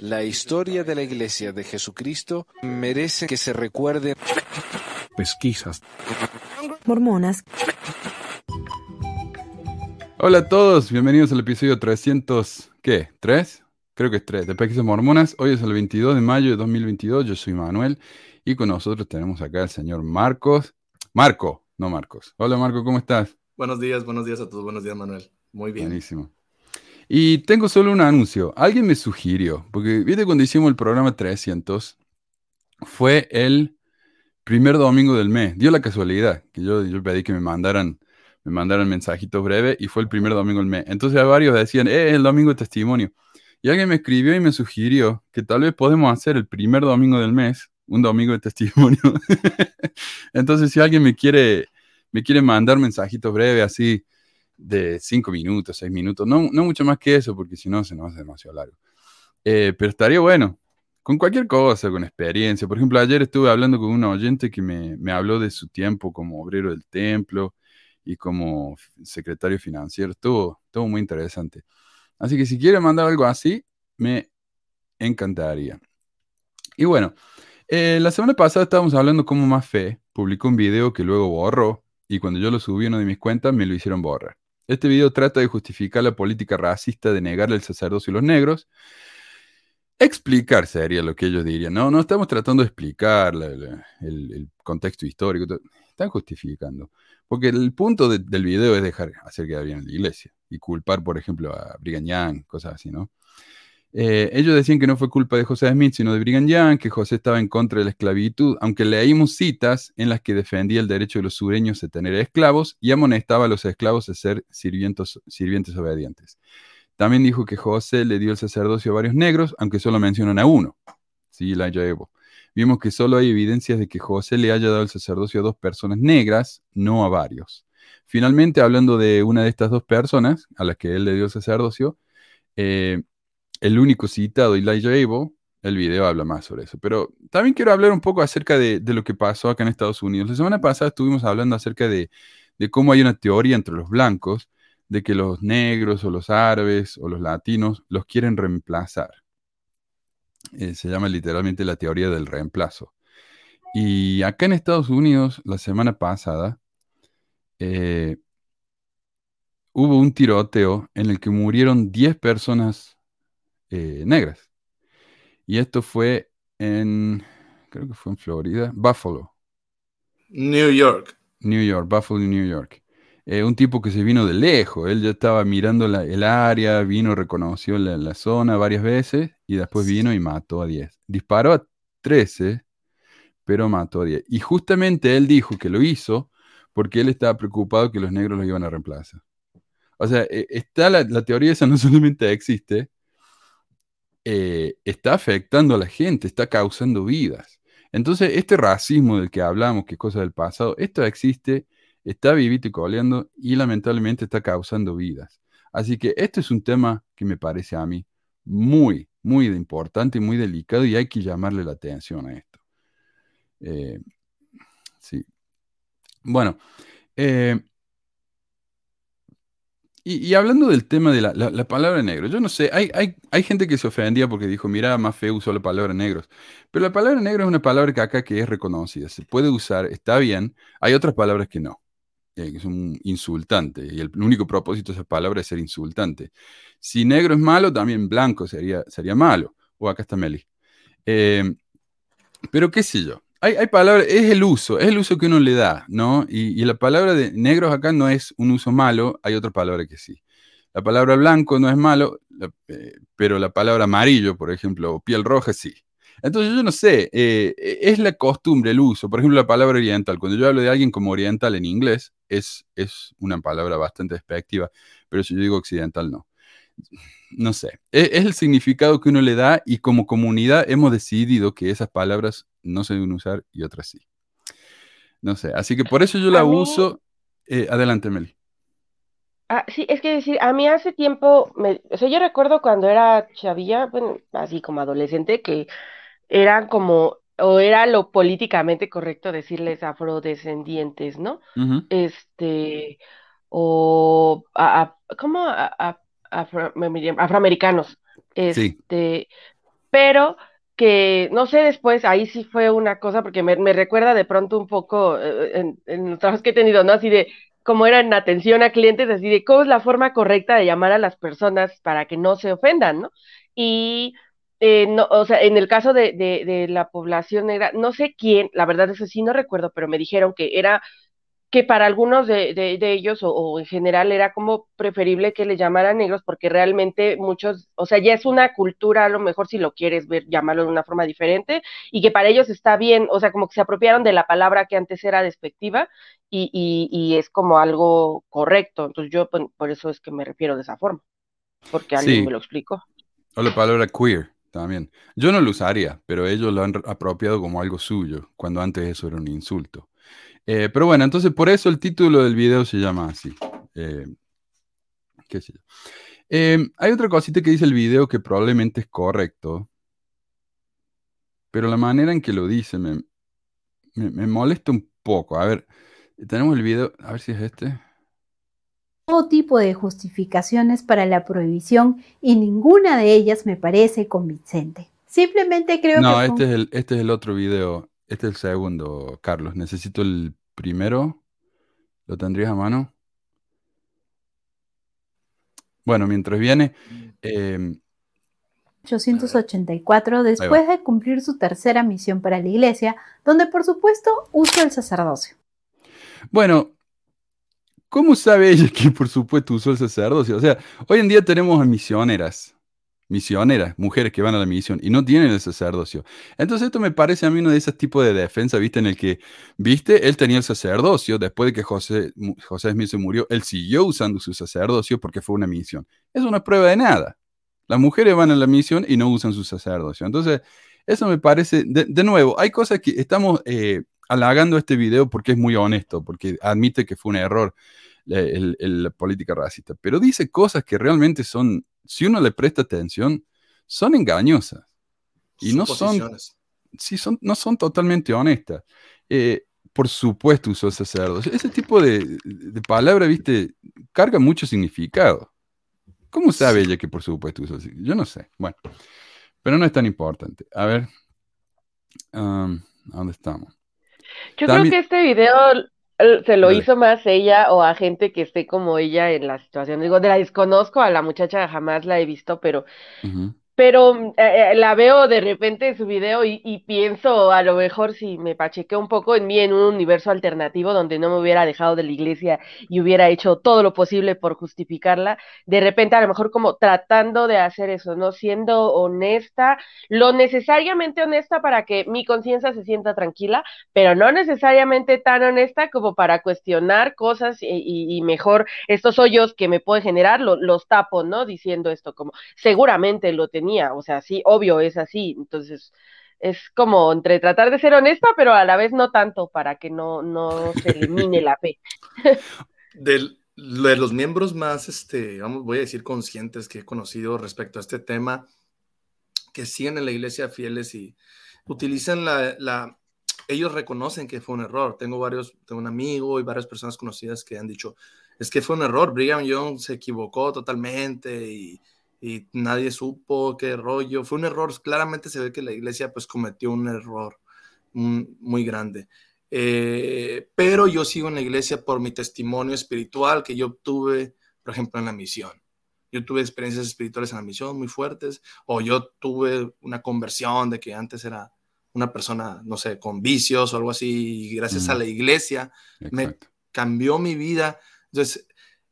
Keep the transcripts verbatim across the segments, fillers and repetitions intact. La historia de la Iglesia de Jesucristo merece que se recuerde. Pesquisas Mormonas. Hola a todos, bienvenidos al episodio trescientos... ¿Qué? ¿tres? Creo que es tres, de Pesquisas Mormonas. Hoy es el veintidós de mayo de dos mil veintidós, yo soy Manuel. Y con nosotros tenemos acá al señor Marcos. Marco, no Marcos. Hola Marco, ¿cómo estás? Buenos días, buenos días a todos, buenos días Manuel. Muy bien. Buenísimo. Y tengo solo un anuncio. Alguien me sugirió, porque viste cuando hicimos el programa trescientos, fue el primer domingo del mes. Dio la casualidad que yo, yo pedí que me mandaran, me mandaran mensajitos breves y fue el primer domingo del mes. Entonces varios decían, eh, el domingo de testimonio. Y alguien me escribió y me sugirió que tal vez podemos hacer el primer domingo del mes, un domingo de testimonio. Entonces si alguien me quiere, me quiere mandar mensajitos breves así, de cinco minutos, seis minutos, no, no mucho más que eso, porque si no se nos hace demasiado largo. Eh, pero estaría bueno, con cualquier cosa, con experiencia. Por ejemplo, ayer estuve hablando con un oyente que me, me habló de su tiempo como obrero del templo y como secretario financiero. Estuvo, estuvo muy interesante. Así que si quiere mandar algo así, me encantaría. Y bueno, eh, la semana pasada estábamos hablando cómo Mafe publicó un video que luego borró, y cuando yo lo subí a una de mis cuentas me lo hicieron borrar. Este video trata de justificar la política racista de negarle el sacerdocio a los negros. Explicar sería lo que ellos dirían. No, no estamos tratando de explicar la, la, el, el contexto histórico. Están justificando. Porque el punto de, del video es dejar hacer quedar bien a la iglesia. Y culpar, por ejemplo, a Brigham Young, cosas así, ¿no? Eh, ellos decían que no fue culpa de José Smith, sino de Brigham Young, que José estaba en contra de la esclavitud, aunque leímos citas en las que defendía el derecho de los sureños a tener esclavos y amonestaba a los esclavos a ser sirvientos, sirvientes obedientes. También dijo que José le dio el sacerdocio a varios negros, aunque solo mencionan a uno, sí, Elijah Abel. Vimos que solo hay evidencias de que José le haya dado el sacerdocio a dos personas negras, no a varios. Finalmente, hablando de una de estas dos personas a las que él le dio el sacerdocio, eh, el único citado, Elijah Abel, el video habla más sobre eso. Pero también quiero hablar un poco acerca de, de lo que pasó acá en Estados Unidos. La semana pasada estuvimos hablando acerca de, de cómo hay una teoría entre los blancos de que los negros o los árabes o los latinos los quieren reemplazar. Eh, se llama literalmente la teoría del reemplazo. Y acá en Estados Unidos, la semana pasada, eh, hubo un tiroteo en el que murieron diez personas Eh, negras. Y esto fue en, creo que fue en Florida, Buffalo. New York. New York, Buffalo, New York. Eh, un tipo que se vino de lejos, él ya estaba mirando la, el área, vino, reconoció la, la zona varias veces y después vino y mató a diez. Disparó a trece, pero mató a diez. Y justamente él dijo que lo hizo porque él estaba preocupado que los negros los iban a reemplazar. O sea, eh, está la, la teoría esa no solamente existe, Eh, está afectando a la gente, está causando vidas. Entonces, este racismo del que hablamos, que es cosa del pasado, esto existe, está vivito y coleando y lamentablemente está causando vidas. Así que este es un tema que me parece a mí muy, muy importante y muy delicado y hay que llamarle la atención a esto. Eh, sí. Bueno, eh, Y, y hablando del tema de la, la, la palabra negro, yo no sé, hay, hay, hay gente que se ofendía porque dijo, mira, Mafe usó la palabra negros. Pero la palabra negro es una palabra que acá que es reconocida, se puede usar, está bien. Hay otras palabras que no, eh, que son insultantes. Y el único propósito de esa palabra es ser insultante. Si negro es malo, también blanco sería, sería malo. O oh, acá está Meli. Eh, pero qué sé yo. Hay, hay palabras, es el uso, es el uso que uno le da, ¿no? Y, y la palabra de negros acá no es un uso malo, hay otra palabra que sí. La palabra blanco no es malo, la, eh, pero la palabra amarillo, por ejemplo, o piel roja, sí. Entonces yo no sé, eh, es la costumbre, el uso. Por ejemplo, la palabra oriental, cuando yo hablo de alguien como oriental en inglés, es, es una palabra bastante despectiva, pero si yo digo occidental, no. No sé, es, es el significado que uno le da y como comunidad hemos decidido que esas palabras no se deben usar y otras sí. No sé, así que por eso yo la a uso. Mí, eh, adelante, Meli. Ah, sí, es que decir, a mí hace tiempo, me, o sea, yo recuerdo cuando era chavilla, bueno, así como adolescente, que eran como, o era lo políticamente correcto decirles afrodescendientes, ¿no? Uh-huh. Este, o, a, a, ¿cómo? A, a, Afro, afroamericanos, Este, sí. Pero que, no sé, después, ahí sí fue una cosa, porque me, me recuerda de pronto un poco eh, en, en los trabajos que he tenido, ¿no? Así de, como era en atención a clientes, así de, ¿cómo es la forma correcta de llamar a las personas para que no se ofendan, no? Y, eh, no, o sea, en el caso de, de, de la población negra, no sé quién, la verdad eso sí no recuerdo, pero me dijeron que era, que para algunos de, de, de ellos, o, o en general, era como preferible que le llamaran negros, porque realmente muchos, o sea, ya es una cultura, a lo mejor si lo quieres ver, llamarlo de una forma diferente, y que para ellos está bien, o sea, como que se apropiaron de la palabra que antes era despectiva, y, y, y es como algo correcto, entonces yo por, por eso es que me refiero de esa forma, porque alguien sí me lo explicó. O la palabra queer, también. Yo no lo usaría, pero ellos lo han apropiado como algo suyo, cuando antes eso era un insulto. Eh, pero bueno, entonces por eso el título del video se llama así. Eh, ¿Qué sé yo? Eh, hay otra cosita que dice el video que probablemente es correcto, pero la manera en que lo dice me, me, me molesta un poco. A ver, tenemos el video, a ver si es este. Todo tipo de justificaciones para la prohibición y ninguna de ellas me parece convincente. Simplemente creo no, que... No, este es el, este es el otro video. Este es el segundo, Carlos. Necesito el primero. ¿Lo tendrías a mano? Bueno, mientras viene... Eh... ochocientos ochenta y cuatro, después de cumplir su tercera misión para la iglesia, donde por supuesto usó el sacerdocio. Bueno, ¿cómo sabe ella que por supuesto usó el sacerdocio? O sea, hoy en día tenemos a misioneras. misioneras, mujeres que van a la misión y no tienen el sacerdocio. Entonces esto me parece a mí uno de esos tipos de defensa, viste, en el que, viste, él tenía el sacerdocio, después de que José, José Smith se murió, él siguió usando su sacerdocio porque fue una misión. Eso no es prueba de nada. Las mujeres van a la misión y no usan su sacerdocio. Entonces, eso me parece, de, de nuevo, hay cosas que estamos eh, halagando este video porque es muy honesto, porque admite que fue un error la, el, la política racista, pero dice cosas que realmente son, si uno le presta atención, son engañosas. Y no son, sí, son, no son totalmente honestas. Eh, por supuesto usó sacerdocio. Ese tipo de, de palabra, viste, carga mucho significado. ¿Cómo sabe ella que por supuesto usó sacerdocio? Yo no sé. Bueno, pero no es tan importante. A ver, um, ¿dónde estamos? Yo También... creo que este video... se lo hizo más ella o a gente que esté como ella en la situación. Digo, de la desconozco, a la muchacha jamás la he visto, pero, uh-huh. pero eh, la veo de repente en su video y, y pienso, a lo mejor si me pachequeo un poco en mí, en un universo alternativo donde no me hubiera dejado de la iglesia y hubiera hecho todo lo posible por justificarla, de repente a lo mejor como tratando de hacer eso, ¿no? Siendo honesta, lo necesariamente honesta para que mi conciencia se sienta tranquila, pero no necesariamente tan honesta como para cuestionar cosas y, y, y mejor estos hoyos que me pueden generar, lo, los tapo, ¿no? Diciendo esto como, seguramente lo tenía. O sea, sí, obvio, es así. Entonces, es como entre tratar de ser honesta, pero a la vez no tanto, para que no, no se elimine la fe. De, de los miembros más, este, vamos, voy a decir conscientes que he conocido respecto a este tema, que siguen en la iglesia fieles y utilizan la, la... Ellos reconocen que fue un error. Tengo varios, tengo un amigo y varias personas conocidas que han dicho, es que fue un error, Brigham Young se equivocó totalmente y... y nadie supo qué rollo, fue un error, claramente se ve que la iglesia pues cometió un error muy grande, eh, pero yo sigo en la iglesia por mi testimonio espiritual que yo obtuve, por ejemplo en la misión, yo tuve experiencias espirituales en la misión muy fuertes, o yo tuve una conversión de que antes era una persona, no sé, con vicios o algo así, y gracias mm. a la iglesia Exacto. me cambió mi vida, entonces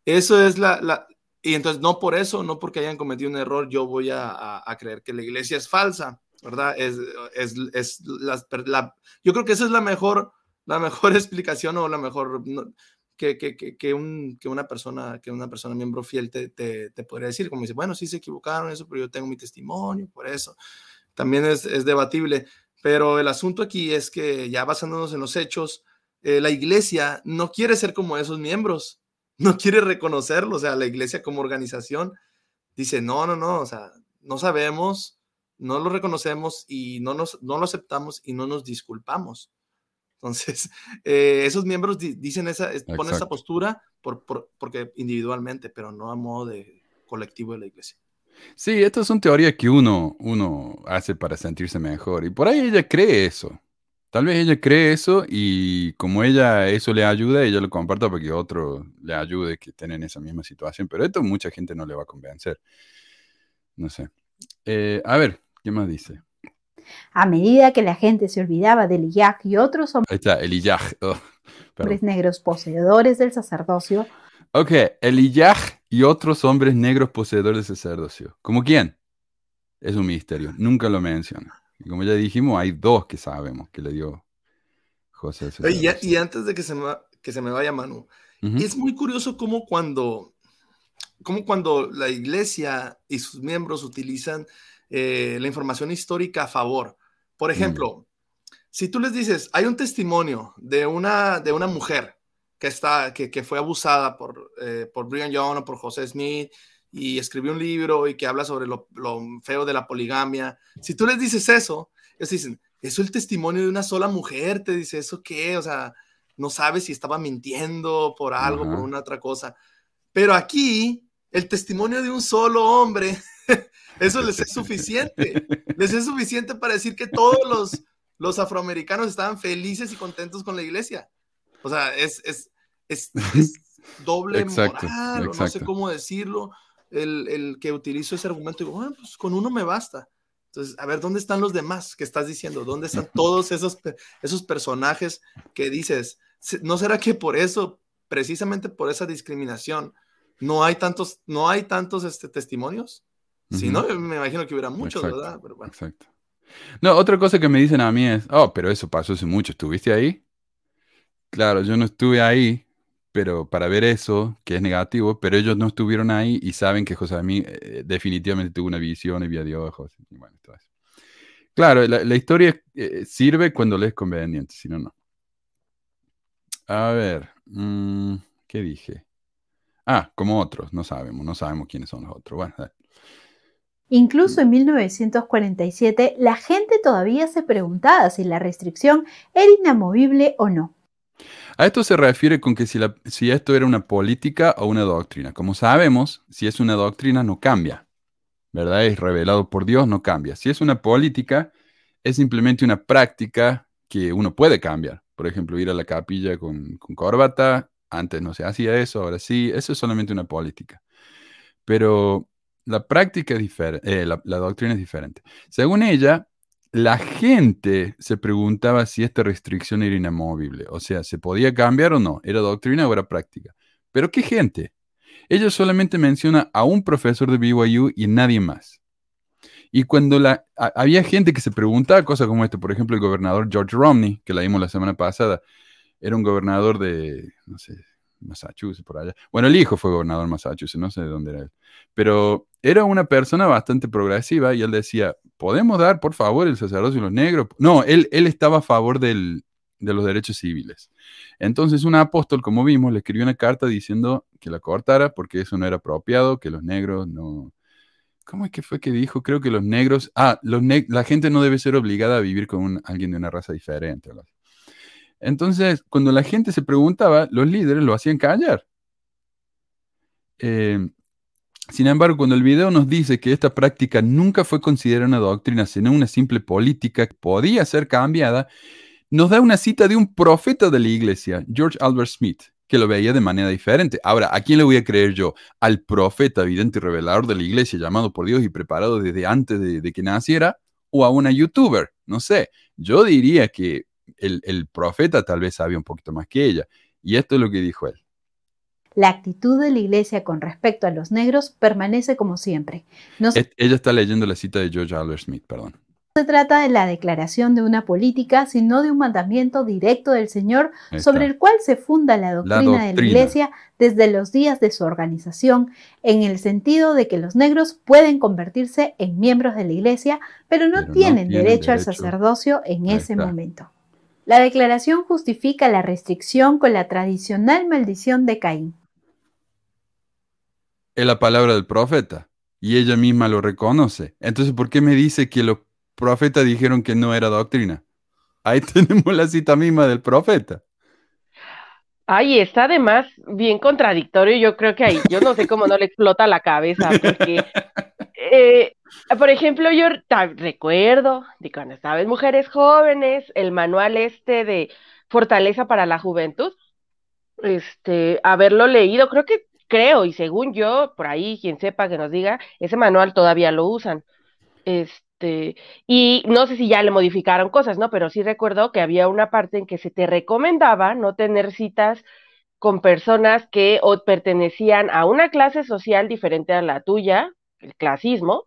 eso es la... la Y entonces no por eso, no porque hayan cometido un error, yo voy a, a, a creer que la iglesia es falsa, ¿verdad? Es, es, es la, la, yo creo que esa es la mejor, la mejor explicación o la mejor no, que, que, que, que, un, que una persona, que una persona miembro fiel te, te, te podría decir, como dice, bueno, sí se equivocaron eso, pero yo tengo mi testimonio, por eso. También es, es debatible, pero el asunto aquí es que ya basándonos en los hechos, eh, la iglesia no quiere ser como esos miembros. No quiere reconocerlo, o sea, la iglesia como organización dice, no, no, no, o sea, no sabemos, no lo reconocemos y no, nos, no lo aceptamos y no nos disculpamos. Entonces, eh, esos miembros di- dicen esa, Exacto. ponen esa postura por, por, porque individualmente, pero no a modo de colectivo de la iglesia. Sí, esto es una teoría que uno, uno hace para sentirse mejor. Y por ahí ella cree eso. Tal vez ella cree eso y como ella eso le ayuda, ella lo comparta para que otro le ayude que estén en esa misma situación. Pero esto mucha gente no le va a convencer. No sé. Eh, a ver, ¿qué más dice? A medida que la gente se olvidaba de Elijah y otros hombres, ahí está, Elijah. Oh, hombres negros poseedores del sacerdocio. Ok, Elijah y otros hombres negros poseedores del sacerdocio. ¿Cómo quién? Es un misterio. Nunca lo menciona. Y como ya dijimos, hay dos que sabemos que le dio José. Y, y antes de que se me, que se me vaya Manu, uh-huh. es muy curioso cómo cuando, cómo cuando la iglesia y sus miembros utilizan eh, la información histórica a favor. Por ejemplo, uh-huh. si tú les dices, hay un testimonio de una, de una mujer que, está, que, que fue abusada por, eh, por Brigham Young o por José Smith, y escribió un libro y que habla sobre lo, lo feo de la poligamia. Si tú les dices eso, ellos dicen, eso es el testimonio de una sola mujer, te dice, ¿eso qué? O sea, no sabes si estaba mintiendo por algo, uh-huh. por una otra cosa. Pero aquí, el testimonio de un solo hombre, eso les es suficiente. Les es suficiente para decir que todos los, los afroamericanos estaban felices y contentos con la iglesia. O sea, es, es, es, es doble exacto, moral, exacto. no sé cómo decirlo. El, el que utilizo ese argumento, digo, bueno, pues con uno me basta. Entonces, a ver, ¿dónde están los demás que estás diciendo? ¿Dónde están todos esos, esos personajes que dices? ¿No será que por eso, precisamente por esa discriminación, no hay tantos, no hay tantos este, testimonios? Uh-huh. Si no, me imagino que hubiera muchos, exacto, ¿verdad? Pero bueno. Exacto. No, otra cosa que me dicen a mí es, oh, pero eso pasó hace mucho, ¿estuviste ahí? Claro, yo no estuve ahí, pero para ver eso, que es negativo, pero ellos no estuvieron ahí y saben que José Smith eh, definitivamente tuvo una visión y vio a Dios. José, y bueno, todo eso. Claro, la, la historia eh, sirve cuando le es conveniente, si no, no. A ver, mmm, ¿qué dije? Ah, como otros, no sabemos, no sabemos quiénes son los otros. Bueno, dale. Incluso en mil novecientos cuarenta y siete, la gente todavía se preguntaba si la restricción era inamovible o no. A esto se refiere con que si, la, si esto era una política o una doctrina. Como sabemos, si es una doctrina no cambia, ¿verdad? Es revelado por Dios, no cambia. Si es una política, es simplemente una práctica que uno puede cambiar. Por ejemplo, ir a la capilla con, con corbata, antes no se hacía eso, ahora sí. Eso es solamente una política. Pero la práctica es diferente, eh, la, la doctrina es diferente. Según ella, la gente se preguntaba si esta restricción era inamovible. O sea, ¿se podía cambiar o no? ¿Era doctrina o era práctica? ¿Pero qué gente? Ella solamente menciona a un profesor de B Y U y nadie más. Y cuando la, a, había gente que se preguntaba cosas como esto, por ejemplo, el gobernador George Romney, que la vimos la semana pasada, era un gobernador de, no sé, Massachusetts, por allá. Bueno, el hijo fue gobernador de Massachusetts, no sé de dónde era él. Pero era una persona bastante progresiva y él decía, ¿podemos dar, por favor, el sacerdocio a los negros? No, él, él estaba a favor del, de los derechos civiles. Entonces un apóstol, como vimos, le escribió una carta diciendo que la cortara porque eso no era apropiado, que los negros no... ¿Cómo es que fue que dijo? Creo que los negros... Ah, los ne- la gente no debe ser obligada a vivir con un, alguien de una raza diferente, ¿verdad? Entonces, cuando la gente se preguntaba, los líderes lo hacían callar. Eh, sin embargo, cuando el video nos dice que esta práctica nunca fue considerada una doctrina, sino una simple política que podía ser cambiada, nos da una cita de un profeta de la iglesia, George Albert Smith, que lo veía de manera diferente. Ahora, ¿a quién le voy a creer yo? ¿Al profeta vidente y revelador de la iglesia, llamado por Dios y preparado desde antes de, de que naciera? ¿O a una youtuber? No sé. Yo diría que El, el profeta tal vez sabía un poquito más que ella. Y esto es lo que dijo él. La actitud de la iglesia con respecto a los negros permanece como siempre. No se... Ella está leyendo la cita de George Albert Smith, perdón. No se trata de la declaración de una política, sino de un mandamiento directo del Señor sobre el cual se funda la doctrina, la doctrina de la iglesia desde los días de su organización, en el sentido de que los negros pueden convertirse en miembros de la iglesia, pero no, pero tienen, no tienen derecho, derecho al sacerdocio en ese momento. La declaración justifica la restricción con la tradicional maldición de Caín. Es la palabra del profeta y ella misma lo reconoce. Entonces, ¿por qué me dice que los profetas dijeron que no era doctrina? Ahí tenemos la cita misma del profeta. Ay, está además bien contradictorio. Yo creo que ahí, yo no sé cómo no le explota la cabeza, porque eh, por ejemplo, yo recuerdo de cuando estaba en Mujeres Jóvenes, el manual este de Fortaleza para la Juventud, este, haberlo leído, creo que, creo, y según yo, por ahí, quien sepa que nos diga, ese manual todavía lo usan, este, y no sé si ya le modificaron cosas, ¿no? Pero sí recuerdo que había una parte en que se te recomendaba no tener citas con personas que o pertenecían a una clase social diferente a la tuya, el clasismo,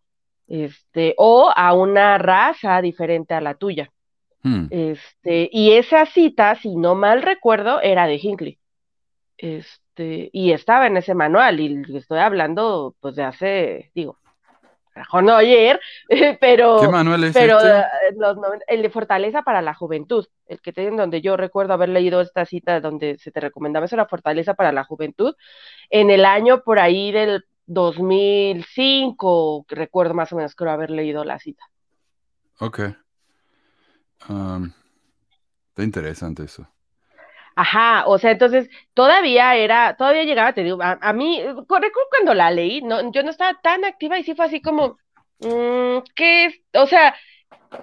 este, o a una raza diferente a la tuya. Hmm. Este, y esa cita, si no mal recuerdo, era de Hinckley. Este, y estaba en ese manual, y estoy hablando, pues, de hace, digo, mejor no ayer, pero... ¿Qué manual es pero este? los, el de Fortaleza para la Juventud, el que tienen, donde yo recuerdo haber leído esta cita donde se te recomendaba eso, la Fortaleza para la Juventud, en el año por ahí del dos mil cinco, recuerdo más o menos, creo haber leído la cita. Ok. Um, está interesante eso. Ajá, o sea, entonces todavía era, todavía llegaba, te digo, a, a mí, recuerdo cuando la leí, no, yo no estaba tan activa y sí fue así como, mmm, ¿qué es? O sea,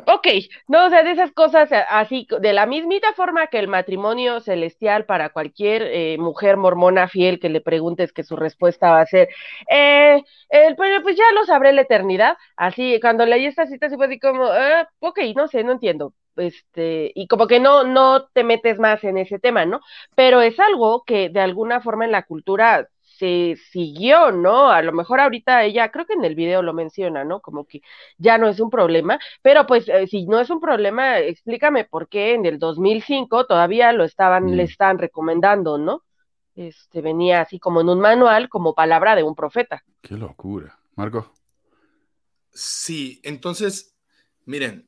ok, no, o sea, de esas cosas así, de la mismita forma que el matrimonio celestial para cualquier eh, mujer mormona fiel que le preguntes, que su respuesta va a ser, eh, el, pues ya lo sabré la eternidad, así, cuando leí esta cita sí fue así como, eh, ok, no sé, no entiendo. Este, y como que no, no te metes más en ese tema, ¿no? Pero es algo que de alguna forma en la cultura se siguió, ¿no? A lo mejor ahorita ella, creo que en el video lo menciona, ¿no? Como que ya no es un problema, pero pues eh, si no es un problema, explícame por qué en el dos mil cinco todavía lo estaban, mm. le estaban recomendando, ¿no? Este, venía así como en un manual, como palabra de un profeta. ¡Qué locura! Marco. Sí, entonces, miren,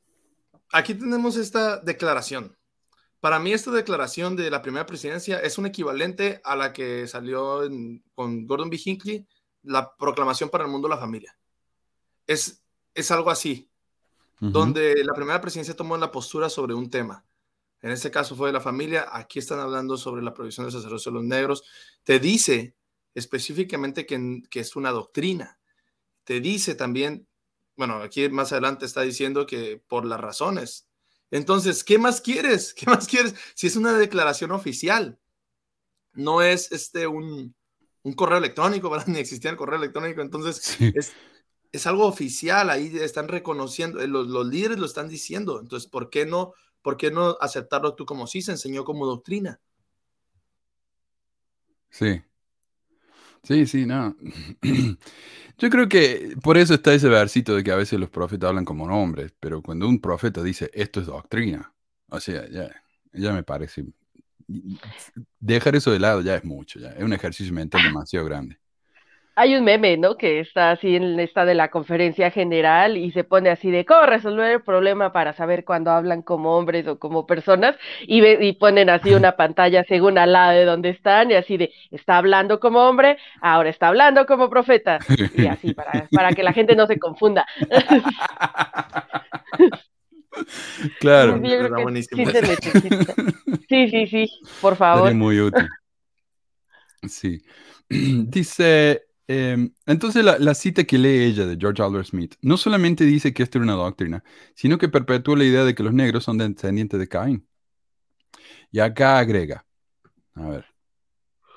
aquí tenemos esta declaración. Para mí esta declaración de la primera presidencia es un equivalente a la que salió en, con Gordon B. Hinckley, la proclamación para el mundo de la familia. Es, es algo así, uh-huh. donde la primera presidencia tomó la postura sobre un tema. En este caso fue de la familia. Aquí están hablando sobre la provisión del sacerdocio de los negros. Te dice específicamente que, que es una doctrina. Te dice también... Bueno, aquí más adelante está diciendo que por las razones. Entonces, ¿qué más quieres? ¿Qué más quieres? Si es una declaración oficial, no es este un, un correo electrónico, ¿verdad? Ni existía el correo electrónico. Entonces, sí. es, es algo oficial. Ahí están reconociendo, los, los líderes lo están diciendo. Entonces, ¿por qué no, por qué no aceptarlo tú como sí se enseñó como doctrina? Sí. Sí, sí, no. Yo creo que por eso está ese versito de que a veces los profetas hablan como nombres, pero cuando un profeta dice esto es doctrina, o sea, ya, ya me parece, dejar eso de lado ya es mucho, ya es un ejercicio mental demasiado grande. Hay un meme, ¿no? Que está así en esta de la conferencia general y se pone así de cómo resolver el problema para saber cuando hablan como hombres o como personas y, ve, y ponen así una pantalla según al lado de donde están y así de está hablando como hombre, ahora está hablando como profeta y así para, para que la gente no se confunda. Claro. Sí, yo creo que sí, se necesita. sí, sí, sí, por favor. Es muy útil. Sí. Dice... Eh, entonces la, la cita que lee ella de George Albert Smith no solamente dice que esto era una doctrina, sino que perpetúa la idea de que los negros son descendientes de Caín. Y acá agrega, a ver.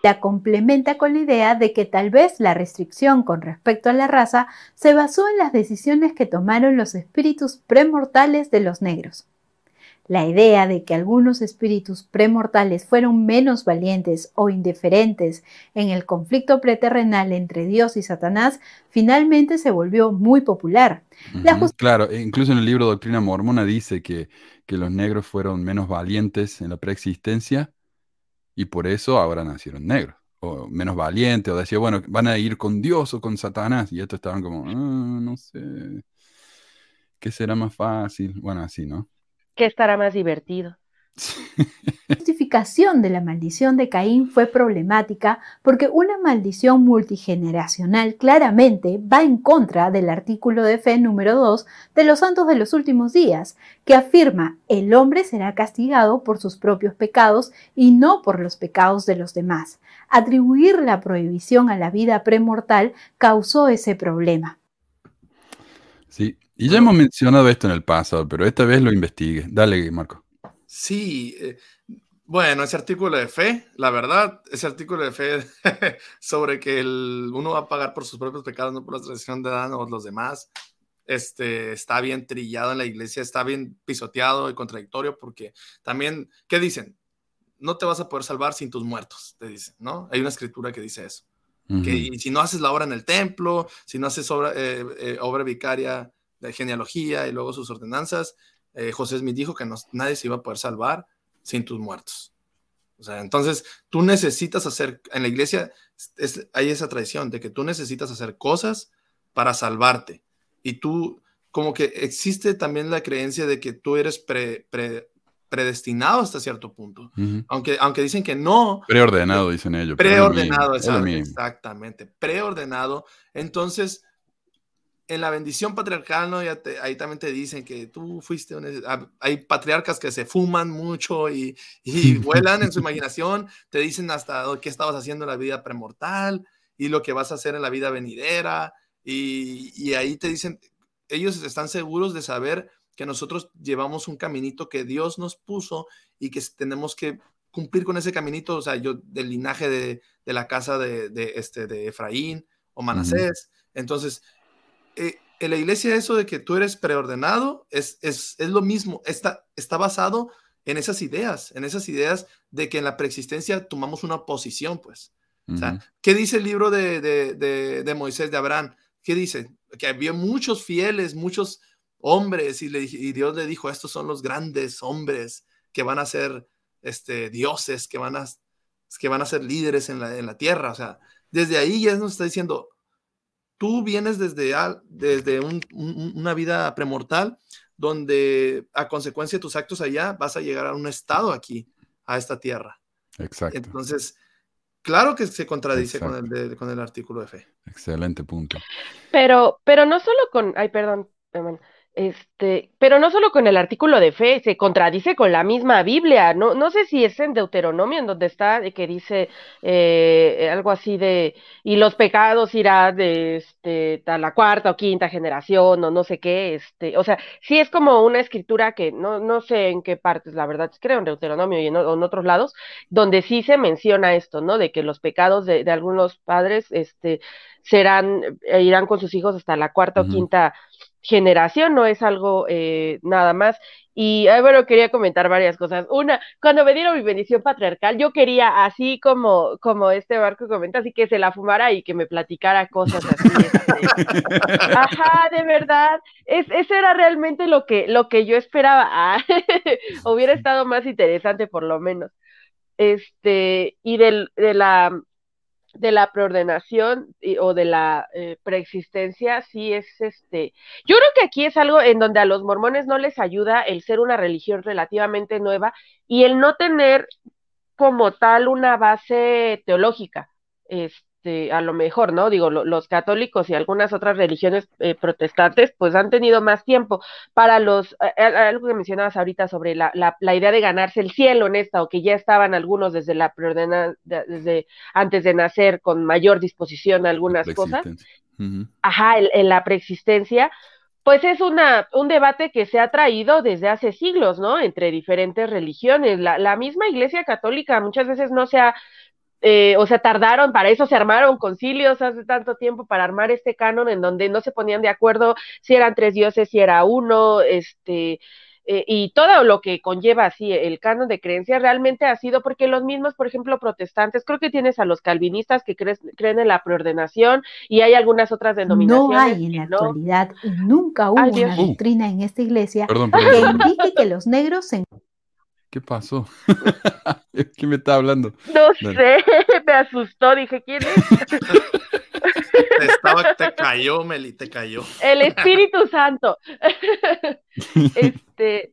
La complementa con la idea de que tal vez la restricción con respecto a la raza se basó en las decisiones que tomaron los espíritus premortales de los negros. La idea de que algunos espíritus premortales fueron menos valientes o indiferentes en el conflicto preterrenal entre Dios y Satanás finalmente se volvió muy popular. La just- claro, incluso en el libro Doctrina Mormona dice que, que los negros fueron menos valientes en la preexistencia y por eso ahora nacieron negros, o menos valientes, o decía, bueno, van a ir con Dios o con Satanás, y estos estaban como, ah, no sé, ¿qué será más fácil? Bueno, así, ¿no? ¿Qué estará más divertido? La justificación de la maldición de Caín fue problemática porque una maldición multigeneracional claramente va en contra del artículo de fe número dos de los santos de los últimos días, que afirma el hombre será castigado por sus propios pecados y no por los pecados de los demás. Atribuir la prohibición a la vida premortal causó ese problema. Sí, y ya hemos mencionado esto en el pasado, pero esta vez lo investigué. Dale, Marco. Sí, eh, bueno, ese artículo de fe, la verdad, ese artículo de fe sobre que el, uno va a pagar por sus propios pecados, no por la transgresión de Adán o los demás, este, está bien trillado en la iglesia, está bien pisoteado y contradictorio, porque también, ¿qué dicen? No te vas a poder salvar sin tus muertos, te dicen, ¿no? Hay una escritura que dice eso. Que, y si no haces la obra en el templo, si no haces obra, eh, eh, obra vicaria de genealogía y luego sus ordenanzas, eh, José Smith dijo que no, nadie se iba a poder salvar sin tus muertos. O sea, entonces tú necesitas hacer, en la iglesia es, hay esa tradición de que tú necesitas hacer cosas para salvarte, y tú, como que existe también la creencia de que tú eres pre, pre, predestinado hasta cierto punto, uh-huh. aunque, aunque dicen que no. Preordenado, dicen ellos. Preordenado, exactamente, exactamente, preordenado. Entonces, en la bendición patriarcal, ¿no? Ya te, ahí también te dicen que tú fuiste, un, hay patriarcas que se fuman mucho y, y vuelan en su imaginación, te dicen hasta qué estabas haciendo en la vida premortal y lo que vas a hacer en la vida venidera, y, y ahí te dicen, ellos están seguros de saber que nosotros llevamos un caminito que Dios nos puso y que tenemos que cumplir con ese caminito. O sea, yo del linaje de, de la casa de, de, este, de Efraín o Manasés. Uh-huh. Entonces, eh, en la iglesia eso de que tú eres preordenado es, es, es lo mismo. Está, está basado en esas ideas, en esas ideas de que en la preexistencia tomamos una posición, pues. Uh-huh. O sea, ¿qué dice el libro de, de, de, de Moisés, de Abraham? ¿Qué dice? Que había muchos fieles, muchos... hombres, y, le, y Dios le dijo, estos son los grandes hombres que van a ser este, dioses, que van a, que van a ser líderes en la, en la tierra. O sea, desde ahí ya nos está diciendo, tú vienes desde, desde un, un, una vida premortal, donde a consecuencia de tus actos allá, vas a llegar a un estado aquí, a esta tierra. Exacto. Entonces, claro que se contradice con el, de, con el artículo de fe. Excelente punto. Pero, pero no solo con, ay, perdón, perdón. Este, pero no solo con el artículo de fe, se contradice con la misma Biblia. No, no sé si es en Deuteronomio, en donde está, que dice eh, algo así de, y los pecados irá de este, a la cuarta o quinta generación, o no sé qué, este, o sea, sí es como una escritura que no, no sé en qué partes, la verdad, creo en Deuteronomio y en, o en otros lados, donde sí se menciona esto, ¿no? De que los pecados de, de algunos padres, este, serán, irán con sus hijos hasta la cuarta uh-huh. o quinta generación, no es algo eh, nada más. Y eh, bueno, quería comentar varias cosas. Una, cuando me dieron mi bendición patriarcal, yo quería, así como, como este barco comenta, así que se la fumara y que me platicara cosas así. Ajá, de verdad. Es, eso era realmente lo que, lo que yo esperaba. Ah, hubiera estado más interesante, por lo menos. Este, y del, de la de la preordenación y, o de la eh, preexistencia, sí es este... Yo creo que aquí es algo en donde a los mormones no les ayuda el ser una religión relativamente nueva y el no tener como tal una base teológica, este, a lo mejor, ¿no? Digo, lo, los católicos y algunas otras religiones eh, protestantes, pues han tenido más tiempo para los... Eh, algo que mencionabas ahorita sobre la, la, la idea de ganarse el cielo en esta, o que ya estaban algunos desde la preordena, desde antes de nacer, con mayor disposición a algunas cosas. Uh-huh. Ajá, en, en la preexistencia. Pues es una, un debate que se ha traído desde hace siglos, ¿no? Entre diferentes religiones. La, la misma Iglesia Católica muchas veces no se ha... Eh, o sea, tardaron, para eso se armaron concilios hace tanto tiempo, para armar este canon en donde no se ponían de acuerdo si eran tres dioses, si era uno, este, eh, y todo lo que conlleva así el canon de creencia realmente ha sido porque los mismos, por ejemplo, protestantes, creo que tienes a los calvinistas que cre- creen en la preordenación, y hay algunas otras denominaciones. No hay en la ¿no? actualidad, y nunca hubo Ay, una uh, doctrina en esta iglesia perdón, perdón, que perdón. indique que los negros se ¿Qué pasó? ¿Quién me está hablando? No Dale. sé, me asustó, dije, ¿quién es? te, estaba, te cayó, Meli, te cayó. El Espíritu Santo. este,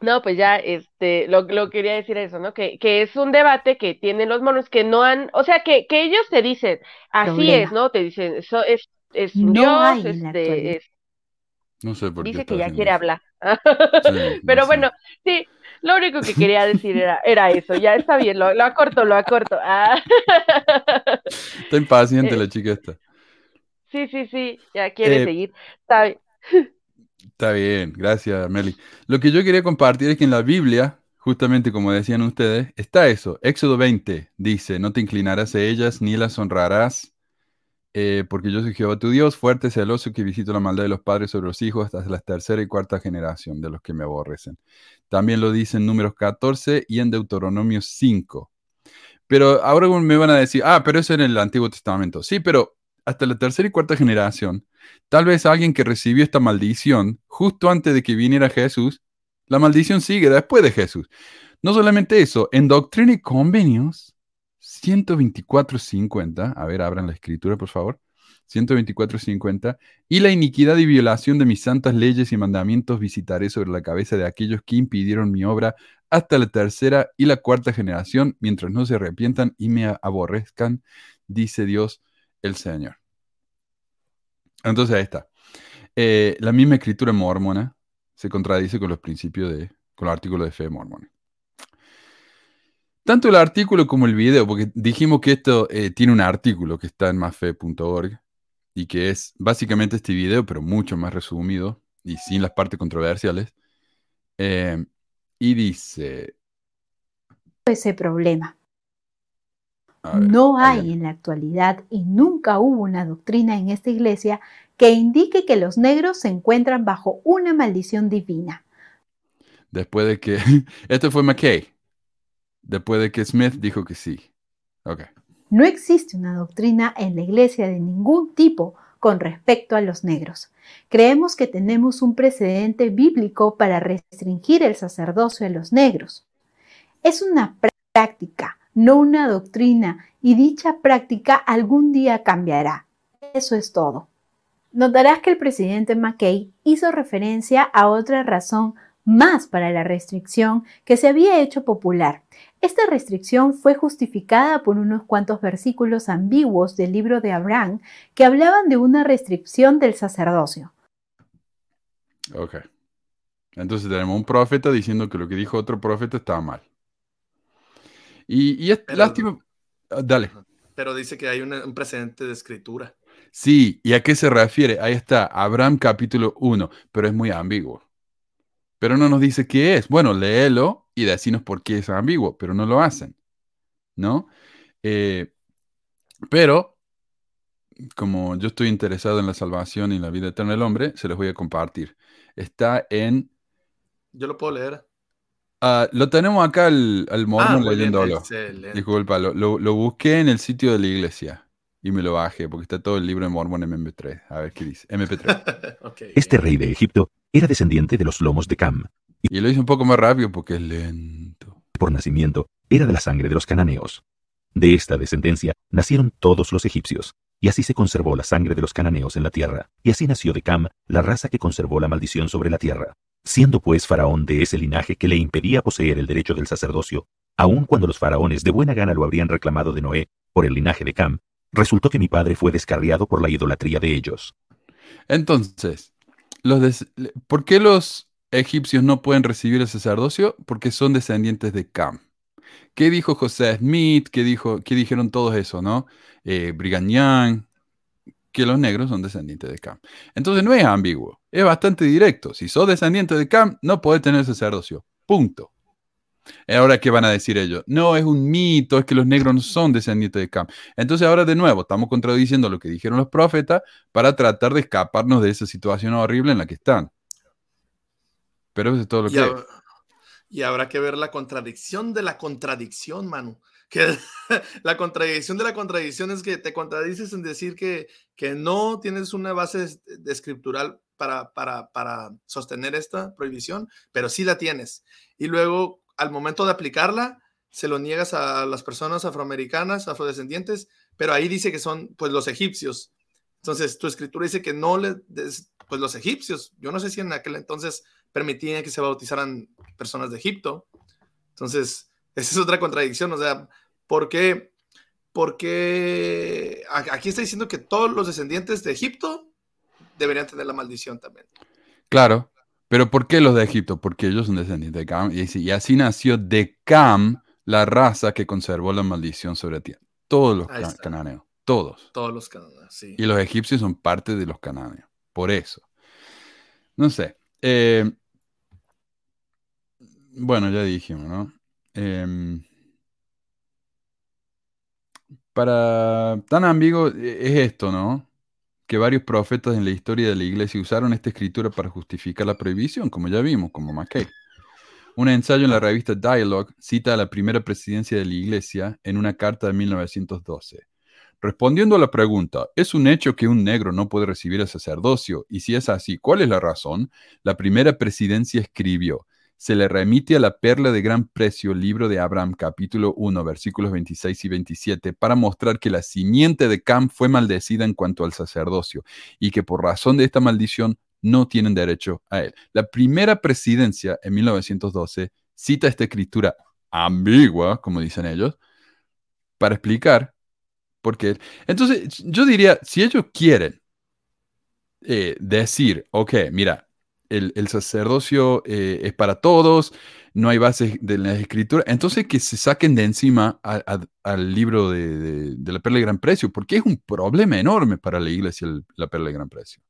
no, pues ya, este, lo, lo quería decir eso, ¿no? Que, que es un debate que tienen los monos que no han, o sea, que, que ellos te dicen, así Problema. es, ¿no? Te dicen, eso es, es no Dios, este, es, no sé por dice qué que ya quiere eso. hablar. Sí, Pero no bueno, sé. sí. Lo único que quería decir era, era eso, ya está bien, lo, lo acorto, lo acorto. Ah. Está impaciente la chica esta. Sí, sí, sí, ya quiere eh, seguir. Está bien. Está bien, gracias, Meli. Lo que yo quería compartir es que en la Biblia, justamente como decían ustedes, está eso. Éxodo veinte dice, no te inclinarás a ellas ni las honrarás, eh, porque yo soy Jehová tu Dios, fuerte, celoso, que visito la maldad de los padres sobre los hijos hasta la tercera y cuarta generación de los que me aborrecen. También lo dice en Números catorce y en Deuteronomio cinco. Pero ahora me van a decir, ah, pero eso era en el Antiguo Testamento. Sí, pero hasta la tercera y cuarta generación, tal vez alguien que recibió esta maldición justo antes de que viniera Jesús, la maldición sigue después de Jesús. No solamente eso, en Doctrina y Convenios, ciento veinticuatro cincuenta, a ver, abran la escritura, por favor, ciento veinticuatro cincuenta, y la iniquidad y violación de mis santas leyes y mandamientos visitaré sobre la cabeza de aquellos que impidieron mi obra hasta la tercera y la cuarta generación, mientras no se arrepientan y me aborrezcan, dice Dios el Señor. Entonces ahí está. Eh, la misma escritura mormona se contradice con los principios de, con los artículos de fe mormona. Tanto el artículo como el video, porque dijimos que esto eh, tiene un artículo que está en mafe punto org y que es básicamente este video, pero mucho más resumido y sin las partes controversiales. Eh, y dice... Ese problema. Ver, no hay allá. En la actualidad y nunca hubo una doctrina en esta iglesia que indique que los negros se encuentran bajo una maldición divina. Después de que... Esto fue McKay. Después de que Smith dijo que sí. Okay. No existe una doctrina en la iglesia de ningún tipo con respecto a los negros. Creemos que tenemos un precedente bíblico para restringir el sacerdocio de los negros. Es una práctica, no una doctrina, y dicha práctica algún día cambiará. Eso es todo. Notarás que el presidente McKay hizo referencia a otra razón más para la restricción que se había hecho popular. Esta restricción fue justificada por unos cuantos versículos ambiguos del libro de Abraham que hablaban de una restricción del sacerdocio. Ok. Entonces tenemos un profeta diciendo que lo que dijo otro profeta estaba mal. Y, y es pero, lástima... Dale. Pero dice que hay una, un precedente de escritura. Sí, ¿y a qué se refiere? Ahí está, Abraham capítulo uno, pero es muy ambiguo. Pero no nos dice qué es. Bueno, léelo y decinos por qué es ambiguo, pero no lo hacen, ¿no? Eh, pero, como yo estoy interesado en la salvación y la vida eterna del hombre, se los voy a compartir. Está en... Yo lo puedo leer. Uh, lo tenemos acá al, al mormón ah, leyéndolo. Excelente. Disculpa, lo, lo, lo busqué en el sitio de la iglesia y me lo bajé porque está todo el libro de Mormón en M P tres. A ver qué dice. M P tres. Okay. Este rey de Egipto era descendiente de los lomos de Cam. Y, y lo hice un poco más rápido porque es lento. Por nacimiento, era de la sangre de los cananeos. De esta descendencia nacieron todos los egipcios. Y así se conservó la sangre de los cananeos en la tierra. Y así nació de Cam, la raza que conservó la maldición sobre la tierra. Siendo pues faraón de ese linaje que le impedía poseer el derecho del sacerdocio, aun cuando los faraones de buena gana lo habrían reclamado de Noé por el linaje de Cam, resultó que mi padre fue descarriado por la idolatría de ellos. Entonces, los des- ¿por qué los egipcios no pueden recibir el sacerdocio? Porque son descendientes de Cam. ¿Qué dijo José Smith? ¿Qué, dijo, qué dijeron todos eso, no? Eh, Brigham Young... que los negros son descendientes de Cam. Entonces no es ambiguo, es bastante directo. Si sos descendiente de Cam, no podés tener sacerdocio. Punto. Ahora, ¿qué van a decir ellos? No, es un mito, es que los negros no son descendientes de Cam. Entonces ahora de nuevo, estamos contradiciendo lo que dijeron los profetas para tratar de escaparnos de esa situación horrible en la que están. Pero eso es todo lo y que hab- Y habrá que ver la contradicción de la contradicción, Manu. Que la contradicción de la contradicción es que te contradices en decir que, que no tienes una base escritural para, para, para sostener esta prohibición, pero sí la tienes. Y luego, al momento de aplicarla, se lo niegas a las personas afroamericanas, afrodescendientes, pero ahí dice que son pues los egipcios. Entonces, tu escritura dice que no le... Des, pues los egipcios. Yo no sé si en aquel entonces permitían que se bautizaran personas de Egipto. Entonces, esa es otra contradicción, o sea... Porque, porque aquí está diciendo que todos los descendientes de Egipto deberían tener la maldición también. Claro, pero ¿por qué los de Egipto? Porque ellos son descendientes de Cam. Y así nació de Cam la raza que conservó la maldición sobre ti. Todos los can- cananeos. Todos. Todos los cananeos, sí. Y los egipcios son parte de los cananeos. Por eso. No sé. Eh, bueno, ya dijimos, ¿no? Eh, para tan ambiguo es esto, ¿no? Que varios profetas en la historia de la iglesia usaron esta escritura para justificar la prohibición, como ya vimos, como McKay. Un ensayo en la revista Dialogue cita a la primera presidencia de la iglesia en una carta de mil novecientos doce. Respondiendo a la pregunta, ¿es un hecho que un negro no puede recibir el sacerdocio? Y si es así, ¿cuál es la razón? La primera presidencia escribió, se le remite a la Perla de Gran Precio, Libro de Abraham, capítulo uno, versículos veintiséis y veintisiete, para mostrar que la simiente de Cam fue maldecida en cuanto al sacerdocio, y que por razón de esta maldición no tienen derecho a él. La primera presidencia, en mil novecientos doce, cita esta escritura ambigua, como dicen ellos, para explicar porque, entonces, yo diría, si ellos quieren eh, decir, ok, mira, el, el sacerdocio eh, es para todos, no hay bases de las escrituras, entonces que se saquen de encima a, a, al libro de, de, de la Perla de Gran Precio, porque es un problema enorme para la iglesia el, la Perla de Gran Precio.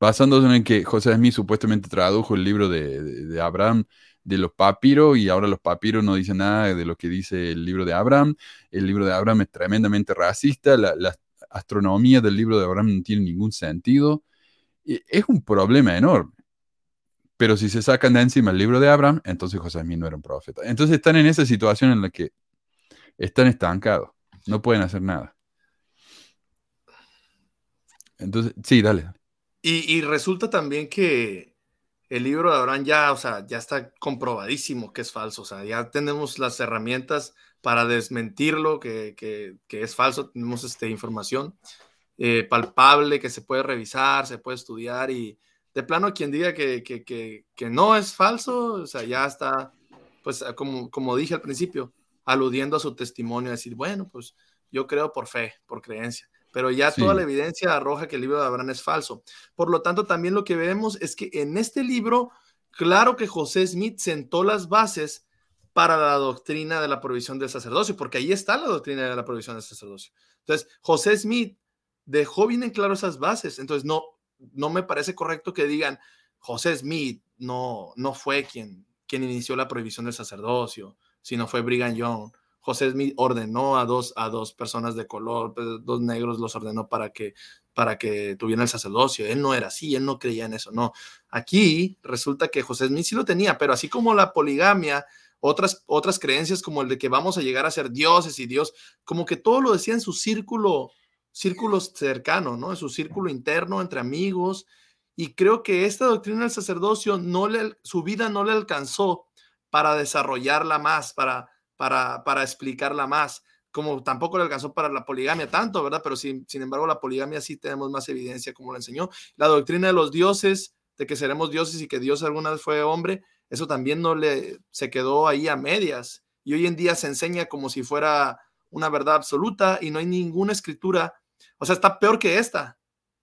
Basándose en el que José Smith supuestamente tradujo el libro de, de, de Abraham, de los papiros, y ahora los papiros no dicen nada de lo que dice el libro de Abraham. El libro de Abraham es tremendamente racista, la, la astronomía del libro de Abraham no tiene ningún sentido. Es un problema enorme. Pero si se sacan de encima el libro de Abraham, entonces José Smith no era un profeta. Entonces están en esa situación en la que están estancados, no pueden hacer nada. Entonces, sí, dale. Y, y resulta también que el libro de Abraham ya, o sea, ya está comprobadísimo que es falso. O sea, ya tenemos las herramientas para desmentirlo, que, que, que es falso. Tenemos este, información eh, palpable que se puede revisar, se puede estudiar. Y de plano, quien diga que, que, que, que no es falso, o sea, ya está, pues, como, como dije al principio, aludiendo a su testimonio, decir, bueno, pues yo creo por fe, por creencia. Pero ya sí. Toda la evidencia arroja que el libro de Abraham es falso. Por lo tanto, también lo que vemos es que en este libro, claro que José Smith sentó las bases para la doctrina de la provisión del sacerdocio, porque ahí está la doctrina de la provisión del sacerdocio. Entonces, José Smith dejó bien en claro esas bases. Entonces, no, no me parece correcto que digan, José Smith no, no fue quien, quien inició la prohibición del sacerdocio, sino fue Brigham Young. José Smith ordenó a dos, a dos personas de color, dos negros los ordenó para que, para que tuvieran el sacerdocio. Él no era así, él no creía en eso, no. Aquí resulta que José Smith sí lo tenía, pero así como la poligamia, otras, otras creencias como el de que vamos a llegar a ser dioses y Dios, como que todo lo decía en su círculo, círculo cercano, ¿no? En su círculo interno, entre amigos. Y creo que esta doctrina del sacerdocio, no le, su vida no le alcanzó para desarrollarla más, para... Para, para explicarla más, como tampoco le alcanzó para la poligamia tanto, ¿verdad? Pero sin, sin embargo, la poligamia sí tenemos más evidencia, como la enseñó. La doctrina de los dioses, de que seremos dioses y que Dios alguna vez fue hombre, eso también no le, se quedó ahí a medias. Y hoy en día se enseña como si fuera una verdad absoluta y no hay ninguna escritura. O sea, está peor que esta.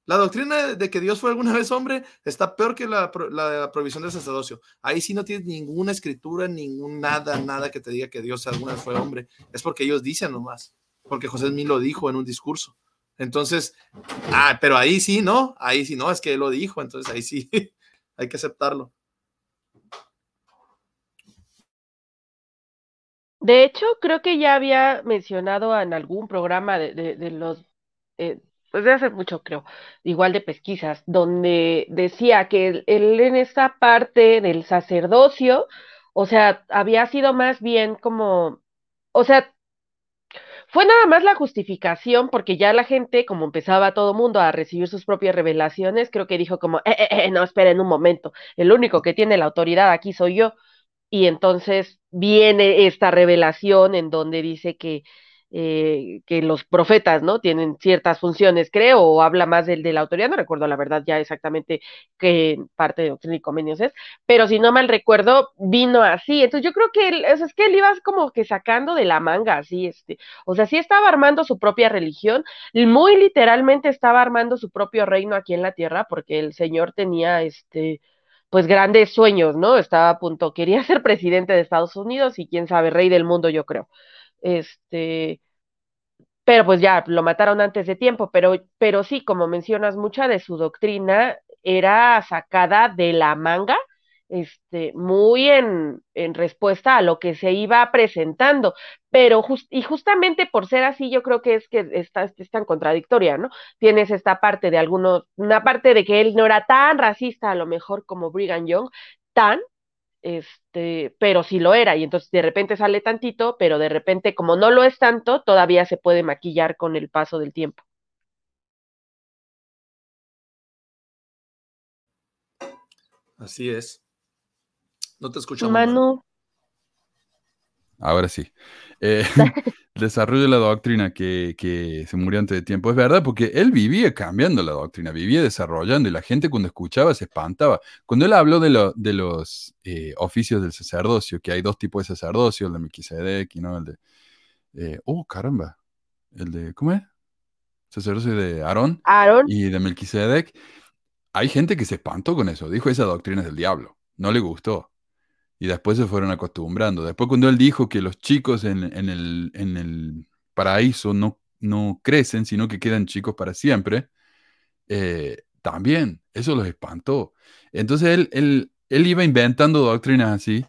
La doctrina de que Dios fue alguna vez hombre está peor que la, la de la prohibición del sacerdocio. Ahí sí no tienes ninguna escritura, ningún nada, nada que te diga que Dios alguna vez fue hombre. Es porque ellos dicen nomás, porque José Smith lo dijo en un discurso. Entonces, ah, pero ahí sí, ¿no? Ahí sí, no, es que él lo dijo, entonces ahí sí hay que aceptarlo. De hecho, creo que ya había mencionado en algún programa de, de, de los... Eh, desde hace mucho, creo, igual de pesquisas, donde decía que él en esa parte del sacerdocio, o sea, había sido más bien como, o sea, fue nada más la justificación, porque ya la gente, como empezaba todo mundo a recibir sus propias revelaciones, creo que dijo como, eh, eh, eh, no, esperen un momento, el único que tiene la autoridad aquí soy yo, y entonces viene esta revelación en donde dice que Eh, que los profetas, ¿no? Tienen ciertas funciones, creo, o habla más del de la autoridad, no recuerdo la verdad ya exactamente qué parte de Doctrina y Convenios es, pero si no mal recuerdo, vino así. Entonces yo creo que él, o sea, es que él iba como que sacando de la manga, así, este, o sea, sí estaba armando su propia religión, muy literalmente estaba armando su propio reino aquí en la tierra, porque el Señor tenía, este, pues grandes sueños, ¿no? Estaba a punto, quería ser presidente de Estados Unidos y quién sabe, rey del mundo, yo creo. Este, Pero pues ya lo mataron antes de tiempo, pero, pero sí, como mencionas, mucha de su doctrina era sacada de la manga, este, muy en, en respuesta a lo que se iba presentando, pero just, y justamente por ser así yo creo que es que está, es tan contradictoria, ¿no? Tienes esta parte de algunos, una parte de que él no era tan racista a lo mejor como Brigham Young, tan, este, pero sí lo era, y entonces de repente sale tantito, pero de repente como no lo es tanto, todavía se puede maquillar con el paso del tiempo. Así es. No te escuchamos, Manu. Ahora sí. Eh, desarrollo de la doctrina que, que se murió antes de tiempo. Es verdad, porque él vivía cambiando la doctrina, vivía desarrollando, y la gente cuando escuchaba se espantaba. Cuando él habló de, lo, de los eh, oficios del sacerdocio, que hay dos tipos de sacerdocio, el de Melquisedec y no el de... Eh, ¡Oh, caramba! El de... ¿Cómo es? Sacerdocio de Aarón. Aarón. Y de Melquisedec. Hay gente que se espantó con eso. Dijo, esa doctrina es del diablo. No le gustó. Y después se fueron acostumbrando. Después cuando él dijo que los chicos en, en, el, en el paraíso no, no crecen, sino que quedan chicos para siempre, eh, también eso los espantó. Entonces él, él, él iba inventando doctrinas así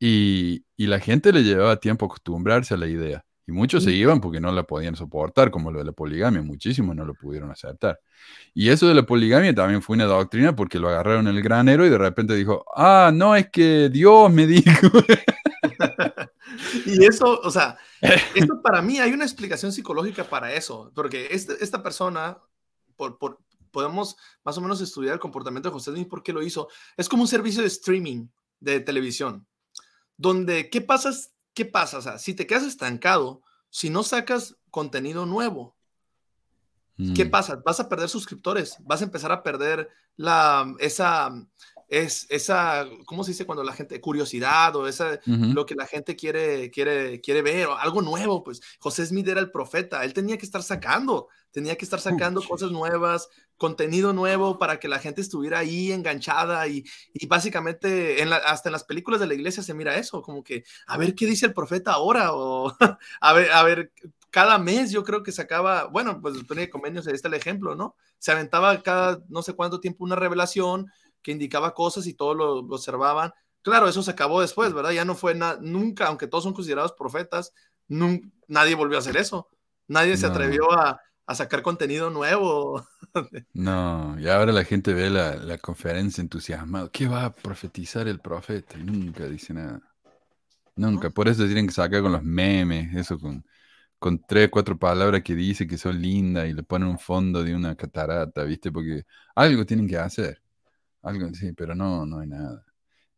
y, y la gente le llevaba tiempo acostumbrarse a la idea. Y muchos se iban porque no la podían soportar, como lo de la poligamia. Muchísimos no lo pudieron aceptar. Y eso de la poligamia también fue una doctrina porque lo agarraron el granero y de repente dijo, ah, no, es que Dios me dijo. Y eso, o sea, esto para mí hay una explicación psicológica para eso. Porque este, esta persona, por, por, podemos más o menos estudiar el comportamiento de José Smith, por qué lo hizo. Es como un servicio de streaming de televisión. Donde, ¿qué pasa? ¿Qué pasa? O sea, si te quedas estancado, si no sacas contenido nuevo, mm. ¿qué pasa? Vas a perder suscriptores, vas a empezar a perder la, esa, es, esa, ¿cómo se dice cuando la gente, curiosidad o esa, uh-huh. lo que la gente quiere, quiere, quiere ver, o algo nuevo? Pues José Smith era el profeta, él tenía que estar sacando, tenía que estar sacando Uy. cosas nuevas, contenido nuevo para que la gente estuviera ahí enganchada y, y básicamente en la, hasta en las películas de la iglesia se mira eso, como que a ver qué dice el profeta ahora o a ver, a ver, cada mes yo creo que sacaba, bueno, pues Doctrina y Convenios, ahí está el ejemplo, ¿no? Se aventaba cada no sé cuánto tiempo una revelación que indicaba cosas y todos lo, lo observaban. Claro, eso se acabó después, ¿verdad? Ya no fue na- nunca, aunque todos son considerados profetas, nun- nadie volvió a hacer eso. Nadie no. se atrevió a a sacar contenido nuevo. No, y ahora la gente ve la, la conferencia entusiasmada. ¿Qué va a profetizar el profeta? Y nunca dice nada. Nunca. ¿No? Por eso tienen que sacar con los memes, eso con, con tres, cuatro palabras que dice que son lindas y le ponen un fondo de una catarata, ¿viste? Porque algo tienen que hacer. Algo, sí, pero no, no hay nada.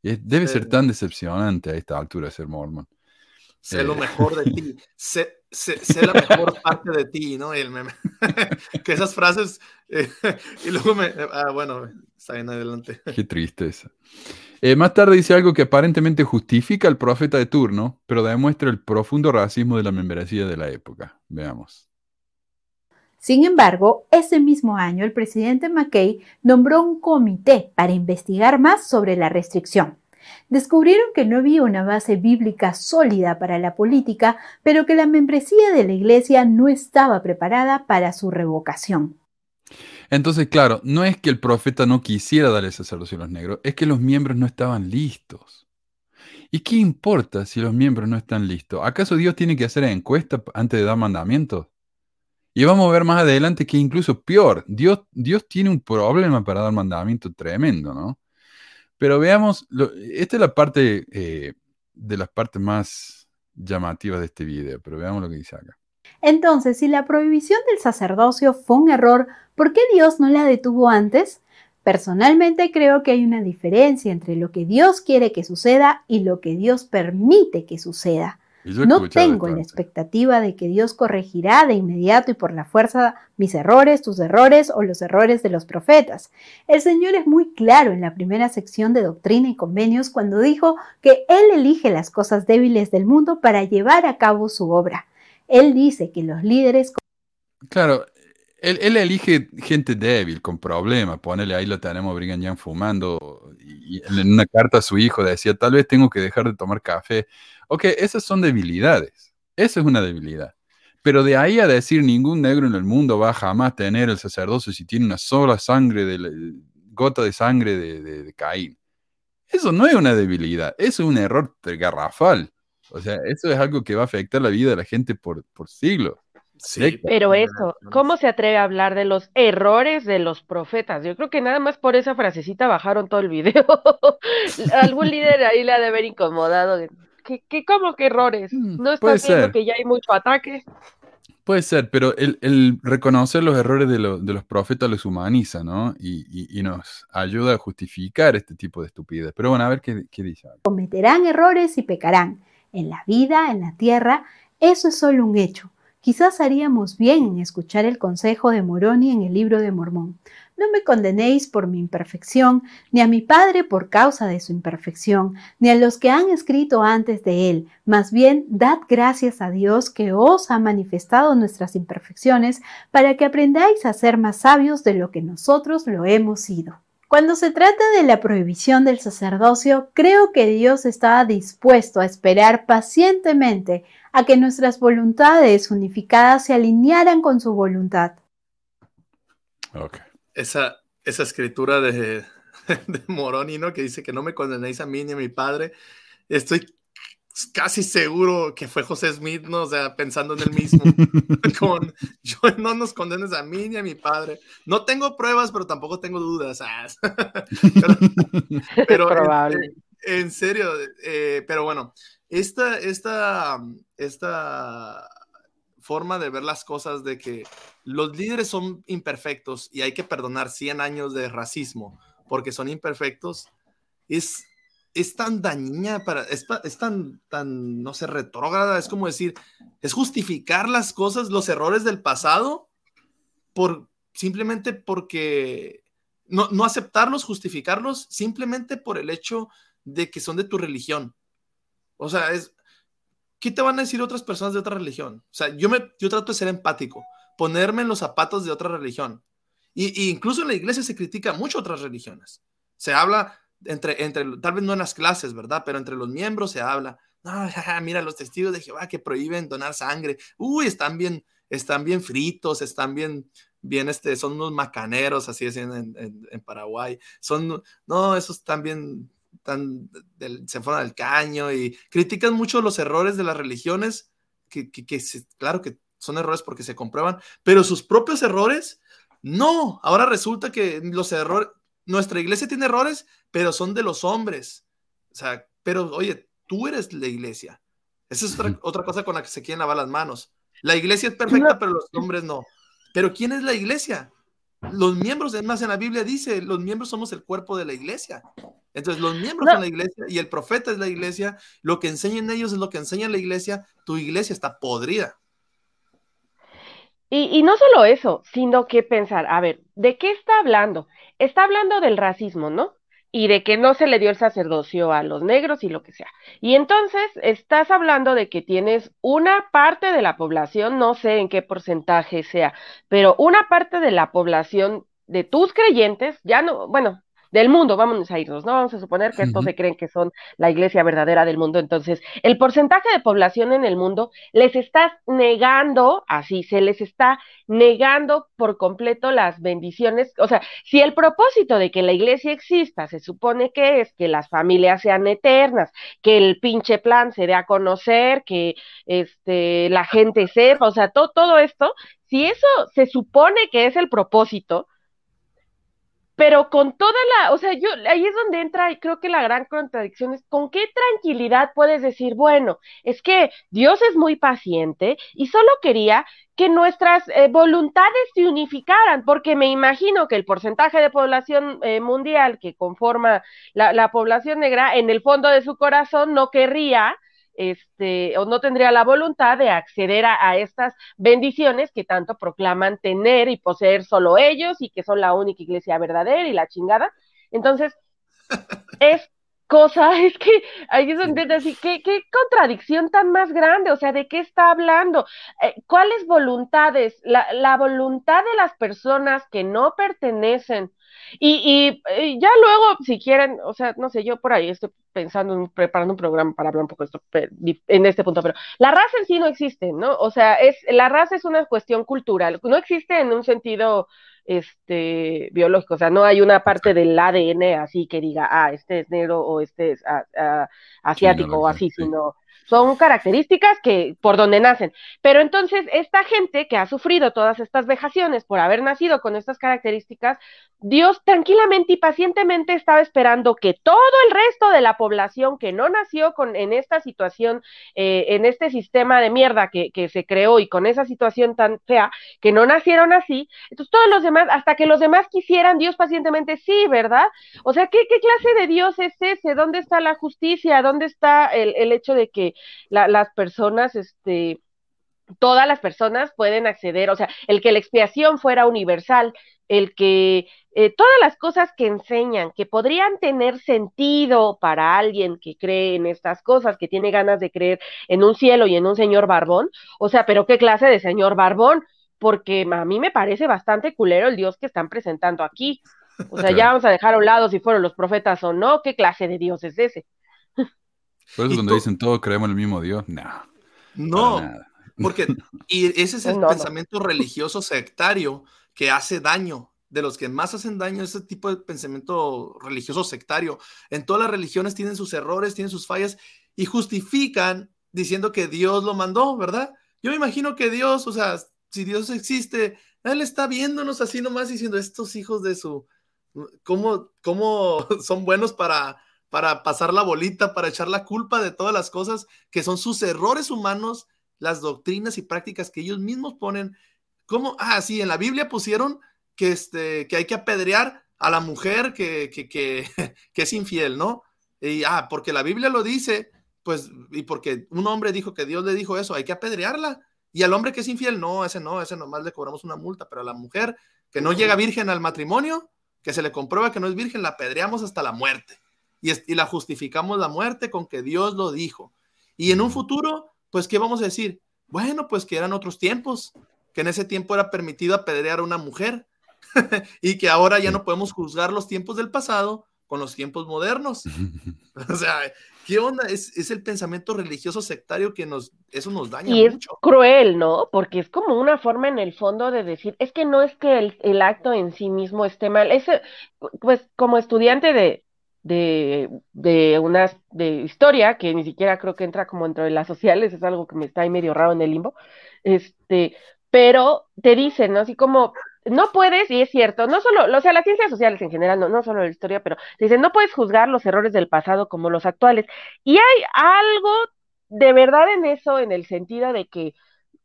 Y es, debe sí. ser tan decepcionante a esta altura ser mormón. Sé eh. lo mejor de ti. Sé... Sé, sé la mejor parte de ti, ¿no? El meme. Que esas frases... Eh, y luego me... Ah, bueno, está bien, adelante. Qué tristeza. Eh, más tarde dice algo que aparentemente justifica al profeta de turno, pero demuestra el profundo racismo de la membresía de la época. Veamos. Sin embargo, ese mismo año el presidente McKay nombró un comité para investigar más sobre la restricción. Descubrieron que no había una base bíblica sólida para la política, pero que la membresía de la iglesia no estaba preparada para su revocación. Entonces, claro, no es que el profeta no quisiera darle sacerdocio a los negros, es que los miembros no estaban listos. ¿Y qué importa si los miembros no están listos? ¿Acaso Dios tiene que hacer encuesta antes de dar mandamientos? Y vamos a ver más adelante que incluso peor, Dios, Dios tiene un problema para dar mandamiento tremendo, ¿no? Pero veamos, lo, esta es la parte eh, de las partes más llamativas de este video, pero veamos lo que dice acá. Entonces, si la prohibición del sacerdocio fue un error, ¿por qué Dios no la detuvo antes? Personalmente creo que hay una diferencia entre lo que Dios quiere que suceda y lo que Dios permite que suceda. No tengo la expectativa de que Dios corregirá de inmediato y por la fuerza mis errores, tus errores o los errores de los profetas. El Señor es muy claro en la primera sección de Doctrina y Convenios cuando dijo que Él elige las cosas débiles del mundo para llevar a cabo su obra. Él dice que los líderes... Claro, Él, él elige gente débil, con problemas. Ponele, ahí lo tenemos a Brigham Young fumando. Y en una carta a su hijo decía, tal vez tengo que dejar de tomar café. Ok, esas son debilidades. Esa es una debilidad. Pero de ahí a decir ningún negro en el mundo va a jamás tener el sacerdocio si tiene una sola sangre de la, gota de sangre de, de, de Caín. Eso no es una debilidad, eso es un error garrafal. O sea, eso es algo que va a afectar la vida de la gente por, por siglos. Sí, pero eso, ¿cómo se atreve a hablar de los errores de los profetas? Yo creo que nada más por esa frasecita bajaron todo el video. Algún líder ahí la ha de haber incomodado. ¿Qué, qué, ¿Cómo que errores? ¿No está viendo que ya hay mucho ataque? Puede ser, pero el, el reconocer los errores de, lo, de los profetas los humaniza, ¿no? Y, y, y nos ayuda a justificar este tipo de estupidez. Pero bueno, a ver qué, qué dice. Cometerán errores y pecarán. En la vida, en la tierra, eso es solo un hecho. Quizás haríamos bien en escuchar el consejo de Moroni en el Libro de Mormón. No me condenéis por mi imperfección, ni a mi padre por causa de su imperfección, ni a los que han escrito antes de él. Más bien, dad gracias a Dios que os ha manifestado nuestras imperfecciones para que aprendáis a ser más sabios de lo que nosotros lo hemos sido. Cuando se trata de la prohibición del sacerdocio, creo que Dios está dispuesto a esperar pacientemente a que nuestras voluntades unificadas se alinearan con su voluntad. Okay. Esa, esa escritura de, de Moroni, ¿no? Que dice que no me condenéis a mí ni a mi padre. Estoy casi seguro que fue José Smith, ¿no? O sea, pensando en él mismo. Con, yo no nos condenes a mí ni a mi padre. No tengo pruebas, pero tampoco tengo dudas. Ah. Pero, pero probable. En, en serio, eh, pero bueno, esta, esta, esta forma de ver las cosas de que los líderes son imperfectos y hay que perdonar cien años de racismo porque son imperfectos, es... es tan dañina, para, es, es tan, tan, no sé, retrógrada, es como decir, es justificar las cosas, los errores del pasado, por, simplemente porque, no, no aceptarlos, justificarlos, simplemente por el hecho de que son de tu religión. O sea, es, ¿qué te van a decir otras personas de otra religión? O sea, yo, me, yo trato de ser empático, ponerme en los zapatos de otra religión. Y, y incluso en la iglesia se critica mucho otras religiones. Se habla... Entre, entre, tal vez no en las clases, ¿verdad? Pero entre los miembros se habla, no, mira, los testigos de Jehová que prohíben donar sangre, uy, están bien, están bien fritos, están bien, bien este, son unos macaneros, así es en, en, en Paraguay, son, no, esos están bien, están, del, se fueron al caño y critican mucho los errores de las religiones, que, que, que claro que son errores porque se comprueban, pero sus propios errores, no, ahora resulta que los errores, nuestra iglesia tiene errores, pero son de los hombres. O sea, pero oye, tú eres la iglesia. Esa es otra, otra cosa con la que se quieren lavar las manos. La iglesia es perfecta, pero los hombres no. ¿Pero quién es la iglesia? Los miembros, es más, en la Biblia dice, los miembros somos el cuerpo de la iglesia. Entonces, los miembros no. son la iglesia y el profeta es la iglesia. Lo que enseñan ellos es lo que enseña la iglesia. Tu iglesia está podrida. Y, y no solo eso, sino que pensar, a ver, ¿de qué está hablando? Está hablando del racismo, ¿no? Y de que no se le dio el sacerdocio a los negros y lo que sea. Y entonces estás hablando de que tienes una parte de la población, no sé en qué porcentaje sea, pero una parte de la población de tus creyentes, ya no, bueno, del mundo, vámonos a irnos, ¿no? Vamos a suponer que estos se creen que son la iglesia verdadera del mundo, entonces el porcentaje de población en el mundo les estás negando, así, se les está negando por completo las bendiciones, o sea, si el propósito de que la iglesia exista se supone que es que las familias sean eternas, que el pinche plan se dé a conocer, que este, la gente sepa, o sea, todo, todo esto, si eso se supone que es el propósito, pero con toda la, o sea, yo, ahí es donde entra, creo que la gran contradicción es, ¿con qué tranquilidad puedes decir, bueno, es que Dios es muy paciente y solo quería que nuestras eh, voluntades se unificaran, porque me imagino que el porcentaje de población eh, mundial que conforma la, la población negra, en el fondo de su corazón no querría, este, o no tendría la voluntad de acceder a, a estas bendiciones que tanto proclaman tener y poseer solo ellos y que son la única iglesia verdadera y la chingada. Entonces, es cosa, es que ahí es donde decir, ¿qué, qué contradicción tan más grande? O sea, ¿de qué está hablando? Eh, ¿Cuáles voluntades? La, la voluntad de las personas que no pertenecen, y, y, y ya luego, si quieren, o sea, no sé, yo por ahí estoy pensando, en, preparando un programa para hablar un poco de esto, pero, en este punto, pero la raza en sí no existe, ¿no? O sea, es, la raza es una cuestión cultural, no existe en un sentido... este biológico, o sea, no hay una parte del A D N así que diga, ah, este es negro o este es a, a, asiático, sí, no, o así, sí. Sino son características que por donde nacen. Pero entonces esta gente que ha sufrido todas estas vejaciones por haber nacido con estas características, Dios tranquilamente y pacientemente estaba esperando que todo el resto de la población que no nació con, en esta situación, eh, en este sistema de mierda que, que se creó y con esa situación tan fea, que no nacieron así, entonces todos los demás, hasta que los demás quisieran, Dios pacientemente, sí, ¿verdad? O sea, ¿qué, qué clase de Dios es ese? ¿Dónde está la justicia? ¿Dónde está el, el hecho de que La, las personas, este, todas las personas pueden acceder, o sea, el que la expiación fuera universal, el que eh, todas las cosas que enseñan, que podrían tener sentido para alguien que cree en estas cosas, que tiene ganas de creer en un cielo y en un señor barbón, o sea, pero ¿qué clase de señor barbón? Porque a mí me parece bastante culero el Dios que están presentando aquí, o sea, ya vamos a dejar a un lado si fueron los profetas o no, ¿qué clase de Dios es ese? Por eso cuando dicen todo creemos en el mismo Dios, no. No, porque y ese es el no, pensamiento no. religioso sectario que hace daño. De los que más hacen daño es ese tipo de pensamiento religioso sectario. En todas las religiones tienen sus errores, tienen sus fallas y justifican diciendo que Dios lo mandó, ¿verdad? Yo me imagino que Dios, o sea, si Dios existe, Él está viéndonos así nomás diciendo, estos hijos de su... ¿Cómo, cómo son buenos para... para pasar la bolita, para echar la culpa de todas las cosas que son sus errores humanos, las doctrinas y prácticas que ellos mismos ponen? ¿Cómo? Ah, sí, en la Biblia pusieron que, este, que hay que apedrear a la mujer que, que, que, que es infiel, ¿no? Y, ah, porque la Biblia lo dice, pues, y porque un hombre dijo que Dios le dijo eso, hay que apedrearla. Y al hombre que es infiel, no, ese no, ese nomás le cobramos una multa, pero a la mujer que no llega virgen al matrimonio, que se le comprueba que no es virgen, la apedreamos hasta la muerte. Y la justificamos la muerte con que Dios lo dijo. Y en un futuro, pues, ¿qué vamos a decir? Bueno, pues que eran otros tiempos, que en ese tiempo era permitido apedrear a una mujer y que ahora ya no podemos juzgar los tiempos del pasado con los tiempos modernos. O sea, ¿qué onda? Es, es el pensamiento religioso sectario que nos, eso nos daña y mucho. Y es cruel, ¿no? Porque es como una forma en el fondo de decir, es que no es que el, el acto en sí mismo esté mal. Es, pues, como estudiante de de de una de historia que ni siquiera creo que entra como dentro de las sociales, es algo que me está ahí medio raro en el limbo, este, pero te dicen, ¿no? Así como, no puedes, y es cierto, no solo, o sea, las ciencias sociales en general, no, no solo la historia, pero te dicen, no puedes juzgar los errores del pasado como los actuales, y hay algo de verdad en eso, en el sentido de que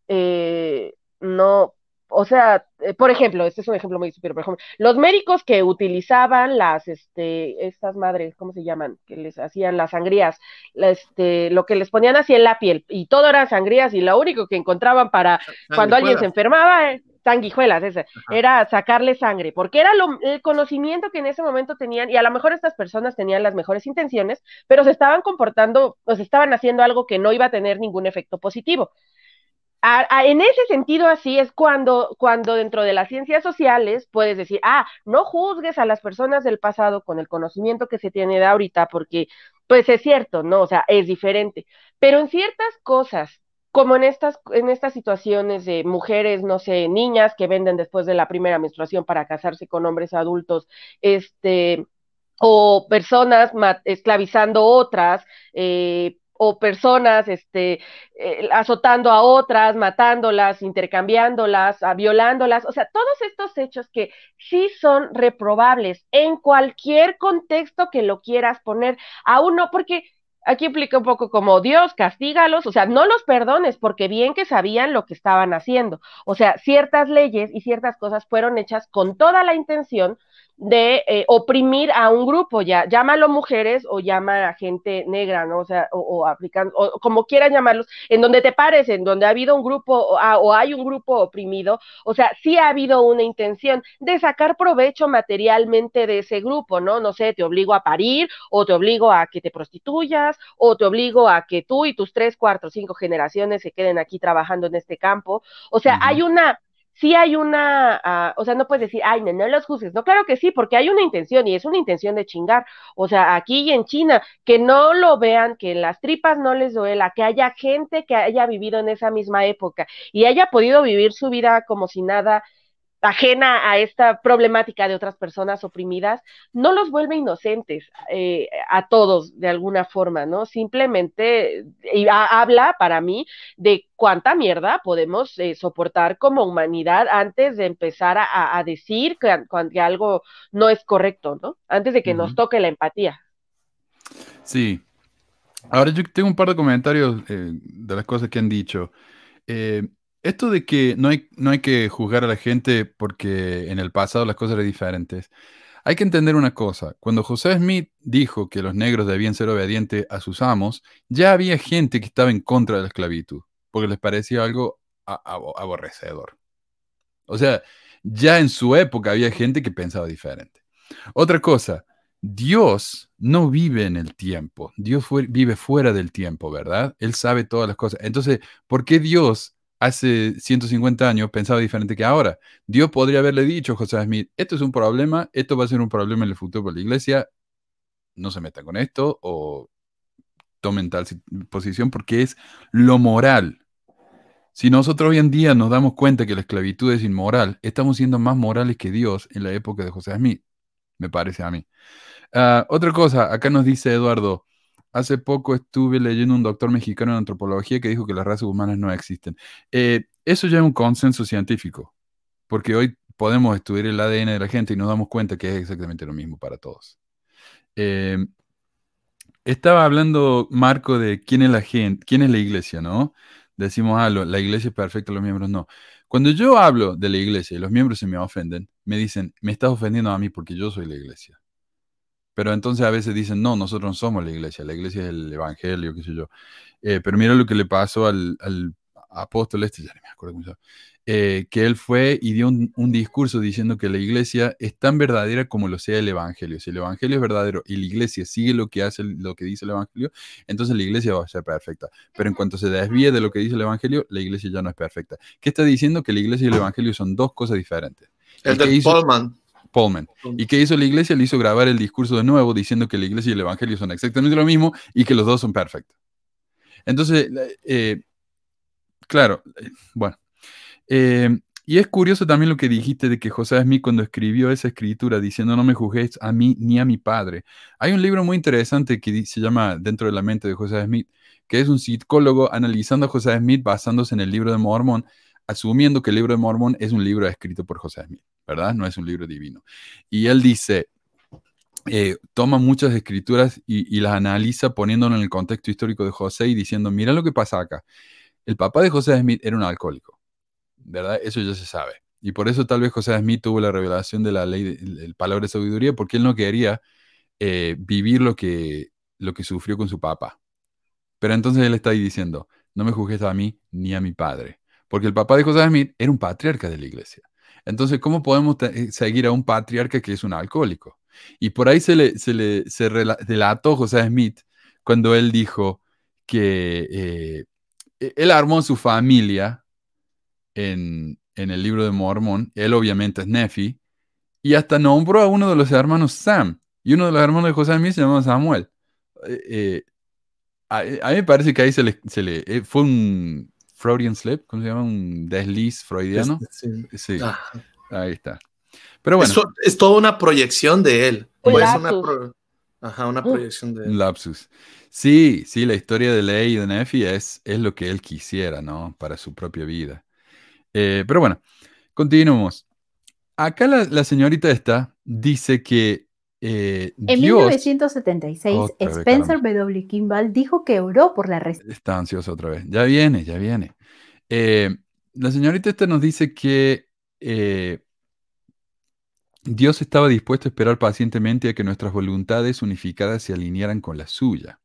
eh, no... O sea, eh, por ejemplo, este es un ejemplo muy estúpido, por ejemplo, los médicos que utilizaban las, este, estas madres, ¿cómo se llaman? Que les hacían las sangrías, la, este, lo que les ponían así en la piel, y todo eran sangrías, y lo único que encontraban para cuando alguien se enfermaba, eh, sanguijuelas, esa, era sacarle sangre, porque era lo, el conocimiento que en ese momento tenían, y a lo mejor estas personas tenían las mejores intenciones, pero se estaban comportando, o se estaban haciendo algo que no iba a tener ningún efecto positivo. A, a, en ese sentido así es cuando, cuando dentro de las ciencias sociales puedes decir, ah, no juzgues a las personas del pasado con el conocimiento que se tiene de ahorita, porque pues es cierto, ¿no? O sea, es diferente, pero en ciertas cosas, como en estas, en estas situaciones de mujeres, no sé, niñas que venden después de la primera menstruación para casarse con hombres adultos, este, o personas mat- esclavizando otras, eh, o personas este, eh, azotando a otras, matándolas, intercambiándolas, a, violándolas, o sea, todos estos hechos que sí son reprobables en cualquier contexto que lo quieras poner, aún no, porque aquí implica un poco como Dios, castígalos, o sea, no los perdones, porque bien que sabían lo que estaban haciendo, o sea, ciertas leyes y ciertas cosas fueron hechas con toda la intención de eh, oprimir a un grupo, ya, llámalo mujeres o llama a gente negra, ¿no? O sea, o, o africanos, o como quieran llamarlos, en donde te pares, en donde ha habido un grupo o, a, o hay un grupo oprimido, o sea, sí ha habido una intención de sacar provecho materialmente de ese grupo, ¿no? No sé, te obligo a parir, o te obligo a que te prostituyas, o te obligo a que tú y tus tres, cuatro, cinco generaciones se queden aquí trabajando en este campo, o sea, hay una... sí hay una, uh, o sea, no puedes decir, ay, no, no los juzgues, no, claro que sí, porque hay una intención, y es una intención de chingar, o sea, aquí y en China, que no lo vean, que las tripas no les duela, que haya gente que haya vivido en esa misma época, y haya podido vivir su vida como si nada, ajena a esta problemática de otras personas oprimidas, no los vuelve inocentes eh, a todos de alguna forma, ¿no? Simplemente eh, habla para mí de cuánta mierda podemos eh, soportar como humanidad antes de empezar a, a decir que, que algo no es correcto, ¿no? Antes de que uh-huh. nos toque la empatía. Sí. Ahora yo tengo un par de comentarios eh, de las cosas que han dicho. Eh, Esto de que no hay, no hay que juzgar a la gente porque en el pasado las cosas eran diferentes. Hay que entender una cosa. Cuando José Smith dijo que los negros debían ser obedientes a sus amos, ya había gente que estaba en contra de la esclavitud, porque les parecía algo ab- ab- aborrecedor. O sea, ya en su época había gente que pensaba diferente. Otra cosa, Dios no vive en el tiempo. Dios fue, vive fuera del tiempo, ¿verdad? Él sabe todas las cosas. Entonces, ¿por qué Dios... hace ciento cincuenta años pensaba diferente que ahora? Dios podría haberle dicho a José Smith, esto es un problema, esto va a ser un problema en el futuro para la iglesia, no se metan con esto o tomen tal posición porque es lo moral. Si nosotros hoy en día nos damos cuenta que la esclavitud es inmoral, estamos siendo más morales que Dios en la época de José Smith, me parece a mí. Uh, otra cosa, acá nos dice Eduardo, hace poco estuve leyendo un doctor mexicano en antropología que dijo que las razas humanas no existen. Eh, eso ya es un consenso científico, porque hoy podemos estudiar el A D N de la gente y nos damos cuenta que es exactamente lo mismo para todos. Eh, estaba hablando, Marco, de quién es la gente, quién es la iglesia, ¿no? Decimos, ah, lo, la iglesia es perfecta, los miembros no. Cuando yo hablo de la iglesia y los miembros se me ofenden, me dicen, me estás ofendiendo a mí porque yo soy la iglesia. Pero entonces a veces dicen, no, nosotros no somos la iglesia, la iglesia es el evangelio, qué sé yo. Eh, pero mira lo que le pasó al, al apóstol este, ya no me acuerdo cómo se llama, eh, que él fue y dio un, un discurso diciendo que la iglesia es tan verdadera como lo sea el evangelio. Si el evangelio es verdadero y la iglesia sigue lo que hace, lo que dice el evangelio, entonces la iglesia va a ser perfecta. Pero en cuanto se desvíe de lo que dice el evangelio, la iglesia ya no es perfecta. ¿Qué está diciendo? Que la iglesia y el evangelio son dos cosas diferentes. El de Paulman. Pullman. ¿Y qué hizo la iglesia? Le hizo grabar el discurso de nuevo diciendo que la iglesia y el evangelio son exactamente lo mismo y que los dos son perfectos. Entonces, eh, claro, eh, bueno. Eh, y es curioso también lo que dijiste de que José Smith cuando escribió esa escritura diciendo no me juzguéis a mí ni a mi padre. Hay un libro muy interesante que se llama Dentro de la mente de José Smith, que es un psicólogo analizando a José Smith basándose en el Libro de Mormón, asumiendo que el Libro de Mormón es un libro escrito por José Smith, ¿verdad? No es un libro divino. Y él dice, eh, toma muchas escrituras y, y las analiza poniéndolo en el contexto histórico de José y diciendo, mira lo que pasa acá. El papá de José Smith era un alcohólico, ¿verdad? Eso ya se sabe. Y por eso tal vez José Smith tuvo la revelación de la ley, de la palabra de sabiduría, porque él no quería eh, vivir lo que, lo que sufrió con su papá. Pero entonces él está ahí diciendo, no me juzgues a mí ni a mi padre. Porque el papá de José Smith era un patriarca de la iglesia. Entonces, ¿cómo podemos t- seguir a un patriarca que es un alcohólico? Y por ahí se le, se le se rela- relató José Smith cuando él dijo que eh, él armó su familia en, en el Libro de Mormón. Él obviamente es Nefi. Y hasta nombró a uno de los hermanos Sam. Y uno de los hermanos de José Smith se llamaba Samuel. Eh, eh, a, a mí me parece que ahí se le, se le eh, fue un... Freudian slip, ¿cómo se llama? Un desliz freudiano. Sí, sí. Ah. Ahí está. Pero bueno. Eso es toda una proyección de él. Un pues lapsus. Una pro... Ajá, una proyección de él. Un lapsus. Sí, sí, la historia de Ley y de Nefi es, es lo que él quisiera, ¿no? Para su propia vida. Eh, pero bueno, continuemos. Acá la, la señorita esta dice que Eh, en Dios, mil novecientos setenta y seis, Spencer W. Kimball dijo que oró por la restauración. Está ansioso otra vez. Ya viene, ya viene. Eh, la señorita esta nos dice que eh, Dios estaba dispuesto a esperar pacientemente a que nuestras voluntades unificadas se alinearan con la suya.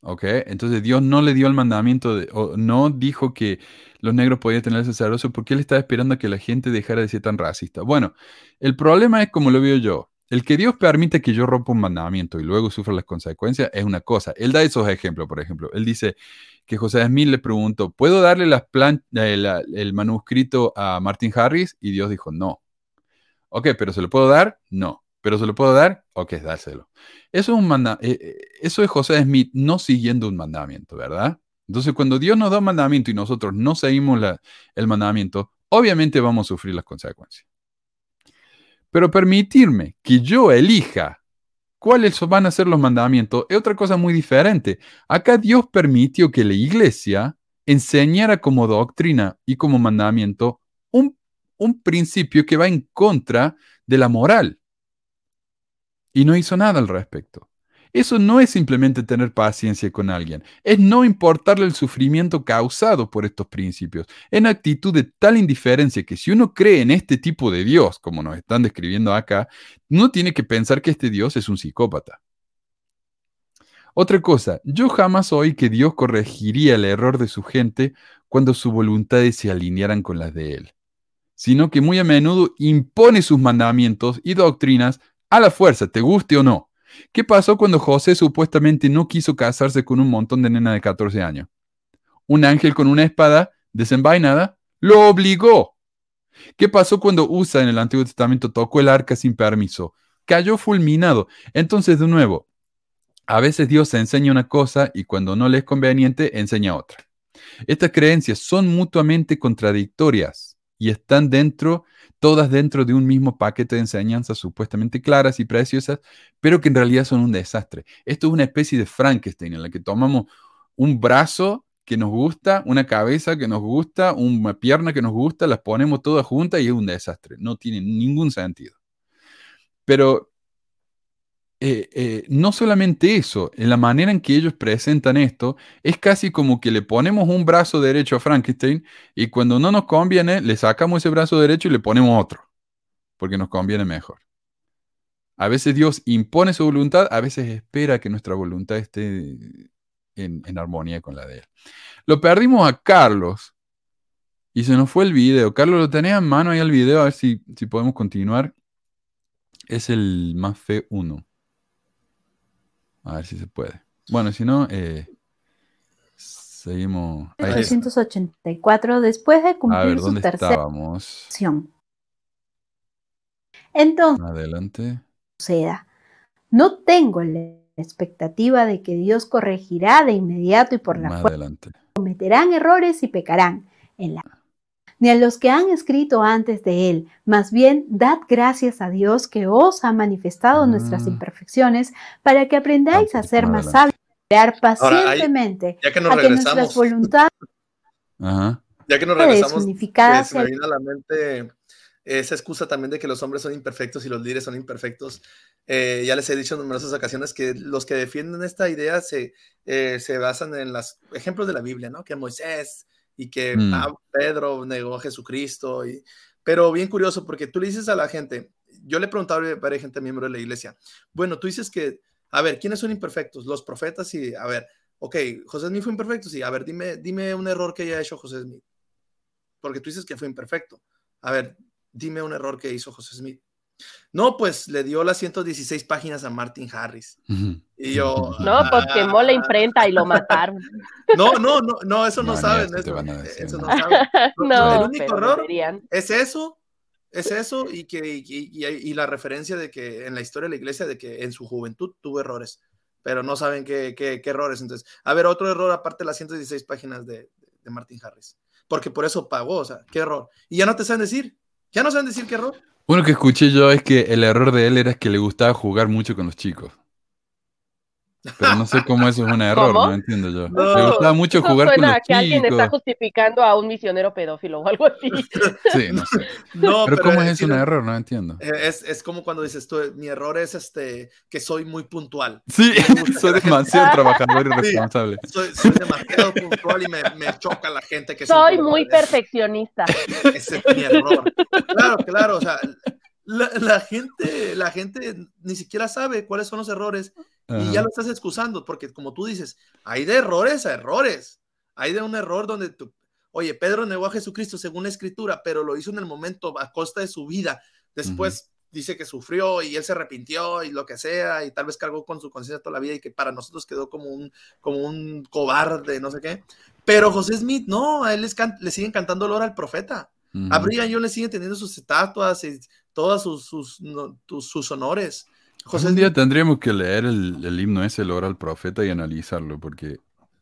¿Ok? Entonces Dios no le dio el mandamiento, de, o no dijo que los negros podían tener el sacerdocio porque Él estaba esperando a que la gente dejara de ser tan racista. Bueno, el problema es como lo veo yo. El que Dios permite que yo rompa un mandamiento y luego sufra las consecuencias es una cosa. Él da esos ejemplos, por ejemplo. Él dice que José Smith le preguntó, ¿puedo darle las plan- el, el manuscrito a Martin Harris? Y Dios dijo, no. Ok, ¿pero se lo puedo dar? No. ¿Pero se lo puedo dar? Ok, dárselo. Eso es, un manda- Eso es José Smith no siguiendo un mandamiento, ¿verdad? Entonces, cuando Dios nos da un mandamiento y nosotros no seguimos la- el mandamiento, obviamente vamos a sufrir las consecuencias. Pero permitirme que yo elija cuáles van a ser los mandamientos es otra cosa muy diferente. Acá Dios permitió que la iglesia enseñara como doctrina y como mandamiento un, un principio que va en contra de la moral. Y no hizo nada al respecto. Eso no es simplemente tener paciencia con alguien. Es no importarle el sufrimiento causado por estos principios. En actitud de tal indiferencia que si uno cree en este tipo de Dios, como nos están describiendo acá, no tiene que pensar que este Dios es un psicópata. Otra cosa, yo jamás oí que Dios corregiría el error de su gente cuando sus voluntades se alinearan con las de Él, sino que muy a menudo impone sus mandamientos y doctrinas a la fuerza, te guste o no. ¿Qué pasó cuando José supuestamente no quiso casarse con un montón de nenas de catorce años? Un ángel con una espada desenvainada lo obligó. ¿Qué pasó cuando Usa en el Antiguo Testamento tocó el arca sin permiso? Cayó fulminado. Entonces, de nuevo, a veces Dios enseña una cosa y cuando no le es conveniente, enseña otra. Estas creencias son mutuamente contradictorias y están dentro todas dentro de un mismo paquete de enseñanzas supuestamente claras y preciosas, pero que en realidad son un desastre. Esto es una especie de Frankenstein en la que tomamos un brazo que nos gusta, una cabeza que nos gusta, una pierna que nos gusta, las ponemos todas juntas y es un desastre. No tiene ningún sentido. Pero eh, eh, no solamente eso, en la manera en que ellos presentan esto, es casi como que le ponemos un brazo derecho a Frankenstein y cuando no nos conviene, le sacamos ese brazo derecho y le ponemos otro, porque nos conviene mejor. A veces Dios impone su voluntad, a veces espera que nuestra voluntad esté en, en armonía con la de Él. Lo perdimos a Carlos y se nos fue el video. Carlos, lo tenés en mano ahí el video, a ver si, si podemos continuar. Es el Mafe uno. A ver si se puede. Bueno, si no, eh, seguimos. mil ochocientos ochenta y cuatro, después de cumplir a ver, ¿dónde su tercera estábamos? Opción. Entonces, adelante. Suceda. No tengo la expectativa de que Dios corregirá de inmediato y por la fuerza. Adelante. Cometerán errores y pecarán en la ni a los que han escrito antes de él. Más bien, dad gracias a Dios que os ha manifestado mm. nuestras imperfecciones para que aprendáis a ser más sabios y esperar pacientemente ahora, ya que nos a que regresamos, nuestras voluntades Ajá. ya que nos regresamos, unificadas. Se me viene a la mente esa excusa también de que los hombres son imperfectos y los líderes son imperfectos. Eh, ya les he dicho en numerosas ocasiones que los que defienden esta idea se, eh, se basan en los ejemplos de la Biblia, ¿no? Que Moisés y que mm. ah, Pedro negó a Jesucristo, y, pero bien curioso porque tú le dices a la gente, yo le he preguntado a varias gente miembro de la iglesia, bueno, tú dices que, a ver, ¿quiénes son imperfectos? Los profetas y, a ver, ok, José Smith fue imperfecto, sí, a ver, dime, dime un error que haya hecho José Smith, porque tú dices que fue imperfecto, a ver, dime un error que hizo José Smith. No, pues le dio las ciento dieciséis páginas a Martin Harris. Y yo. No, pues quemó la imprenta y lo mataron. No, no, no, no, eso no, no saben. Eso, eso, decir, eso no, no saben. No, el único error es eso, es eso, y, que, y, y, y la referencia de que en la historia de la iglesia, de que en su juventud tuvo errores, pero no saben qué, qué, qué errores. Entonces, a ver, otro error aparte de las ciento dieciséis páginas de, de Martin Harris, porque por eso pagó, o sea, qué error. Y ya no te saben decir, ya no saben decir qué error. Uno que escuché yo es que el error de él era que le gustaba jugar mucho con los chicos. Pero no sé cómo eso es un error, ¿Cómo? No entiendo yo. No, le gustaba mucho jugar con los chicos. Que alguien está justificando a un misionero pedófilo o algo así. Sí, no sé. No, pero, pero ¿cómo es, es un error? No entiendo. Es, es como cuando dices tú, mi error es este, que soy muy puntual. Sí, soy demasiado trabajador y responsable. Sí, soy, soy demasiado puntual y me, me choca la gente que soy muy perfeccionista. Ese es mi error. Claro, claro, o sea, la, la gente, la gente ni siquiera sabe cuáles son los errores y uh-huh. ya lo estás excusando, porque como tú dices, hay de errores a errores. Hay de un error donde tú, oye, Pedro negó a Jesucristo según la escritura, pero lo hizo en el momento a costa de su vida. Después uh-huh. dice que sufrió y él se arrepintió y lo que sea, y tal vez cargó con su conciencia toda la vida y que para nosotros quedó como un, como un cobarde, no sé qué. Pero José Smith, no, a él les can- le siguen cantando olor al profeta. Uh-huh. A Brigham Young le siguen teniendo sus estatuas y todos sus, sus, no, sus honores. José Un día Smith... tendríamos que leer el, el himno ese, el olor al profeta, y analizarlo, porque...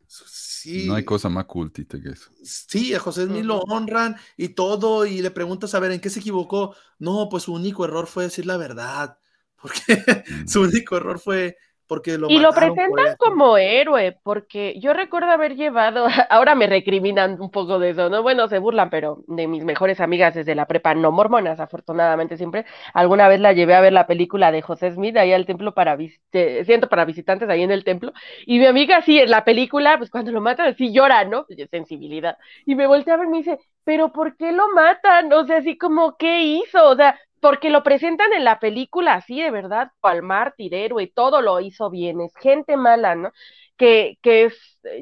Sí. No hay cosa más cultista que eso. Sí, a José Smith lo honran y todo, y le preguntas, a ver, ¿en qué se equivocó? No, pues su único error fue decir la verdad, porque mm. su único error fue porque lo Y mataron, lo presentan pues. Como héroe, porque yo recuerdo haber llevado, ahora me recriminan un poco de eso, ¿no? Bueno, se burlan, pero de mis mejores amigas desde la prepa, no mormonas, afortunadamente siempre, alguna vez la llevé a ver la película de José Smith, ahí al templo para, vis- eh, siento para visitantes, ahí en el templo, y mi amiga, sí, en la película, pues cuando lo matan, sí llora, ¿no? Sensibilidad, y me voltea a ver y me dice, ¿pero por qué lo matan? O sea, así como, ¿qué hizo? O sea, porque lo presentan en la película así, de verdad, al mártir, héroe, todo lo hizo bien, es gente mala, ¿no? Que, que es,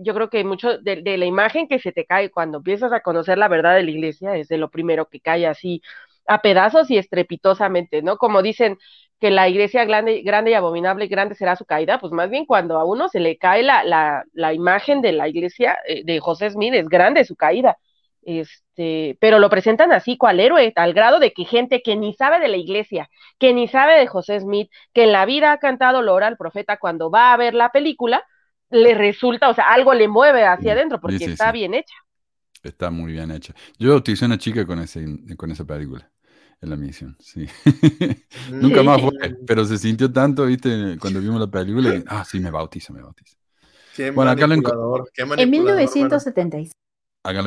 yo creo que mucho de, de la imagen que se te cae cuando empiezas a conocer la verdad de la iglesia, es de lo primero que cae así, a pedazos y estrepitosamente, ¿no? Como dicen que la iglesia grande, grande y abominable, grande será su caída, pues más bien cuando a uno se le cae la, la, la imagen de la iglesia, de José Smith, es grande su caída. Este, pero lo presentan así, cual héroe, al grado de que gente que ni sabe de la iglesia, que ni sabe de José Smith, que en la vida ha cantado olor al profeta, cuando va a ver la película, le resulta, o sea, algo le mueve hacia adentro, porque sí, sí, está sí. bien hecha. Está muy bien hecha. Yo bauticé a una chica con, ese, con esa película, en la misión, sí. Nunca más fue, pero se sintió tanto, viste, cuando vimos la película, y, ah, sí, me bautiza, me bautiza. Qué bueno, manipulador, acá lo enco- qué en mil novecientos setenta y seis. Bueno.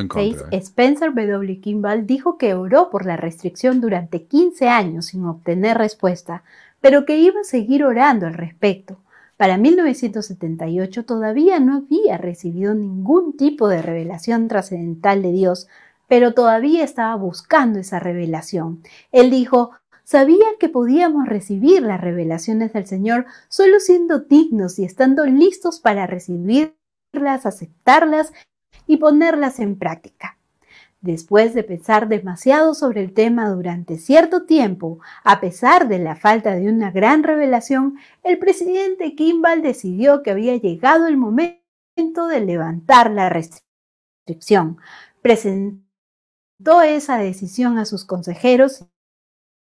Encontro, eh. Spencer W. Kimball dijo que oró por la restricción durante quince años sin obtener respuesta, pero que iba a seguir orando al respecto. Para mil novecientos setenta y ocho todavía no había recibido ningún tipo de revelación trascendental de Dios, pero todavía estaba buscando esa revelación. Él dijo, sabía que podíamos recibir las revelaciones del Señor solo siendo dignos y estando listos para recibirlas, aceptarlas y ponerlas en práctica. Después de pensar demasiado sobre el tema durante cierto tiempo, a pesar de la falta de una gran revelación, el presidente Kimball decidió que había llegado el momento de levantar la restricción. Presentó esa decisión a sus consejeros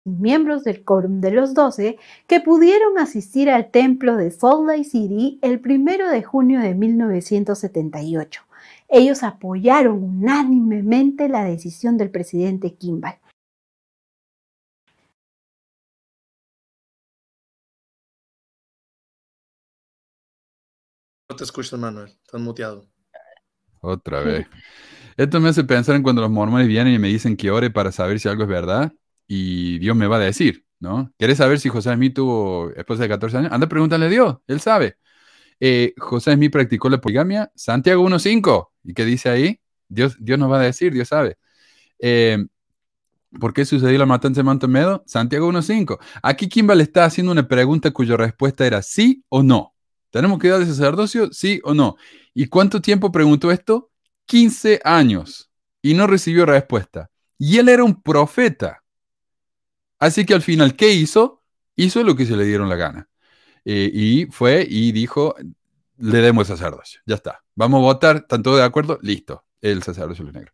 y miembros del Quórum de los Doce, que pudieron asistir al templo de Salt Lake City el primero de junio de mil novecientos setenta y ocho. Ellos apoyaron unánimemente la decisión del presidente Kimball. No te escuchas, Manuel. Estás muteado. Otra vez. Esto me hace pensar en cuando los mormones vienen y me dicen que ore para saber si algo es verdad y Dios me va a decir, ¿no? ¿Quieres saber si José Smith tuvo esposa de catorce años? Anda, pregúntale a Dios. Él sabe. Eh, José Smith practicó la poligamia, Santiago uno cinco, ¿y qué dice ahí? Dios, Dios nos va a decir, Dios sabe. Eh, ¿Por qué sucedió la matanza de Manto Medo? Santiago uno cinco. Aquí Kimball está haciendo una pregunta cuya respuesta era sí o no. ¿Tenemos que ir al sacerdocio? Sí o no. ¿Y cuánto tiempo preguntó esto? quince años. Y no recibió respuesta. Y él era un profeta. Así que al final, ¿qué hizo? Hizo lo que se le dieron la gana. Eh, y fue y dijo, le demos el sacerdocio, ya está, vamos a votar, ¿están todos de acuerdo? Listo, el sacerdocio de los negros.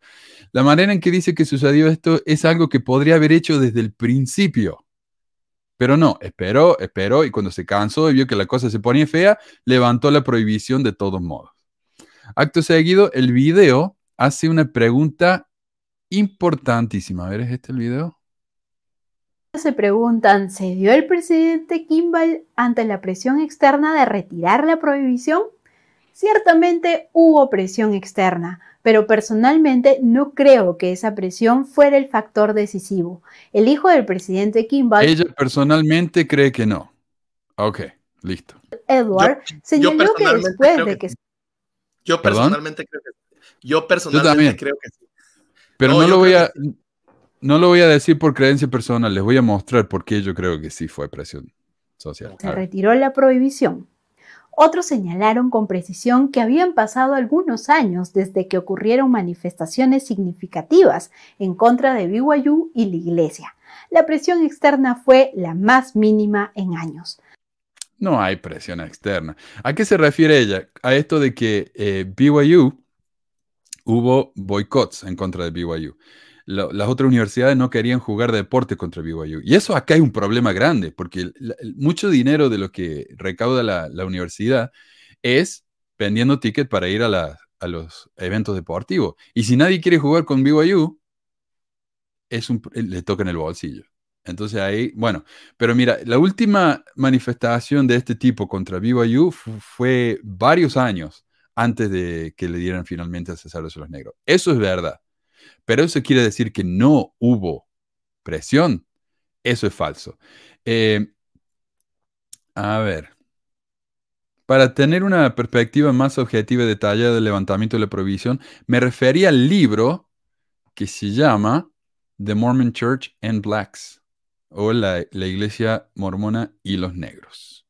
La manera en que dice que sucedió esto es algo que podría haber hecho desde el principio, pero no, esperó, esperó, y cuando se cansó y vio que la cosa se ponía fea, levantó la prohibición de todos modos. Acto seguido, el video hace una pregunta importantísima. A ver, ¿es este el video? Se preguntan, ¿se dio el presidente Kimball ante la presión externa de retirar la prohibición? Ciertamente hubo presión externa, pero personalmente no creo que esa presión fuera el factor decisivo. El hijo del presidente Kimball... Ella personalmente cree que no. Ok, listo. Edward yo, señaló yo que después de que... que... Yo personalmente ¿Perdón? creo que sí. Yo personalmente yo creo que sí. Pero no, no lo voy a... Que... No lo voy a decir por creencia personal, les voy a mostrar por qué yo creo que sí fue presión social. Se retiró la prohibición. Otros señalaron con precisión que habían pasado algunos años desde que ocurrieron manifestaciones significativas en contra de B Y U y la iglesia. La presión externa fue la más mínima en años. No hay presión externa. ¿A qué se refiere ella? A esto de que eh, B Y U hubo boicots en contra de B Y U. La, las otras universidades no querían jugar deporte contra B Y U. Y eso acá hay un problema grande, porque el, el, mucho dinero de lo que recauda la, la universidad es vendiendo tickets para ir a, la, a los eventos deportivos. Y si nadie quiere jugar con B Y U, es un, le toca en el bolsillo. Entonces ahí, bueno, pero mira, la última manifestación de este tipo contra B Y U f- fue varios años antes de que le dieran finalmente a César de los Negros. Eso es verdad, pero eso quiere decir que no hubo presión. Eso es falso. Eh, a ver, para tener una perspectiva más objetiva y detallada del levantamiento de la prohibición, me refería al libro que se llama The Mormon Church and Blacks, o la, la Iglesia Mormona y los Negros.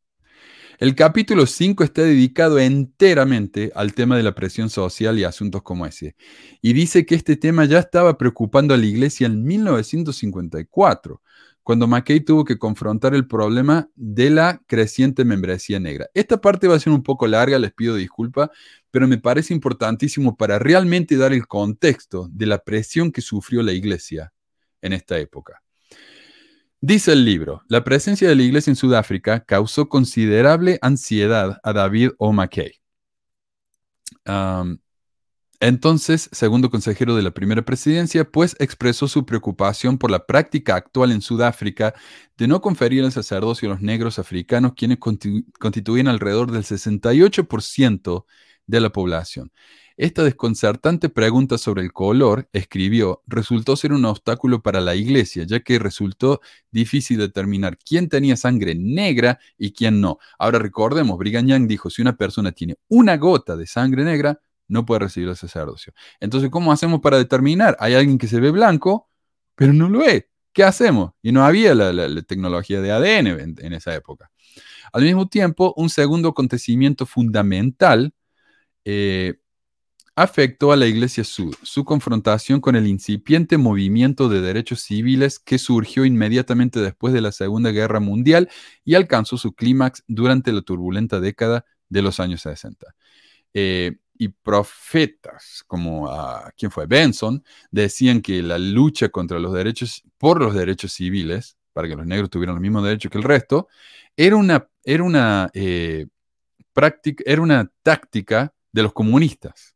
El capítulo cinco está dedicado enteramente al tema de la presión social y asuntos como ese, y dice que este tema ya estaba preocupando a la iglesia en mil novecientos cincuenta y cuatro, cuando McKay tuvo que confrontar el problema de la creciente membresía negra. Esta parte va a ser un poco larga, les pido disculpas, pero me parece importantísimo para realmente dar el contexto de la presión que sufrió la iglesia en esta época. Dice el libro: la presencia de la iglesia en Sudáfrica causó considerable ansiedad a David O. McKay, um, entonces segundo consejero de la primera presidencia, pues expresó su preocupación por la práctica actual en Sudáfrica de no conferir el sacerdocio a los negros africanos, quienes constitu- constituyen alrededor del sesenta y ocho por ciento de la población. Esta desconcertante pregunta sobre el color, escribió, resultó ser un obstáculo para la iglesia, ya que resultó difícil determinar quién tenía sangre negra y quién no. Ahora recordemos, Brigham Young dijo, si una persona tiene una gota de sangre negra, no puede recibir el sacerdocio. Entonces, ¿cómo hacemos para determinar? Hay alguien que se ve blanco, pero no lo es. ¿Qué hacemos? Y no había la, la, la tecnología de A D N en, en esa época. Al mismo tiempo, un segundo acontecimiento fundamental eh, afectó a la Iglesia Sur, su confrontación con el incipiente movimiento de derechos civiles que surgió inmediatamente después de la Segunda Guerra Mundial y alcanzó su clímax durante la turbulenta década de los años sesenta. Eh, y profetas como uh, ¿quién fue? Benson, decían que la lucha contra los derechos, por los derechos civiles, para que los negros tuvieran los mismos derechos que el resto, era una, era una, eh, práctica, era una táctica de los comunistas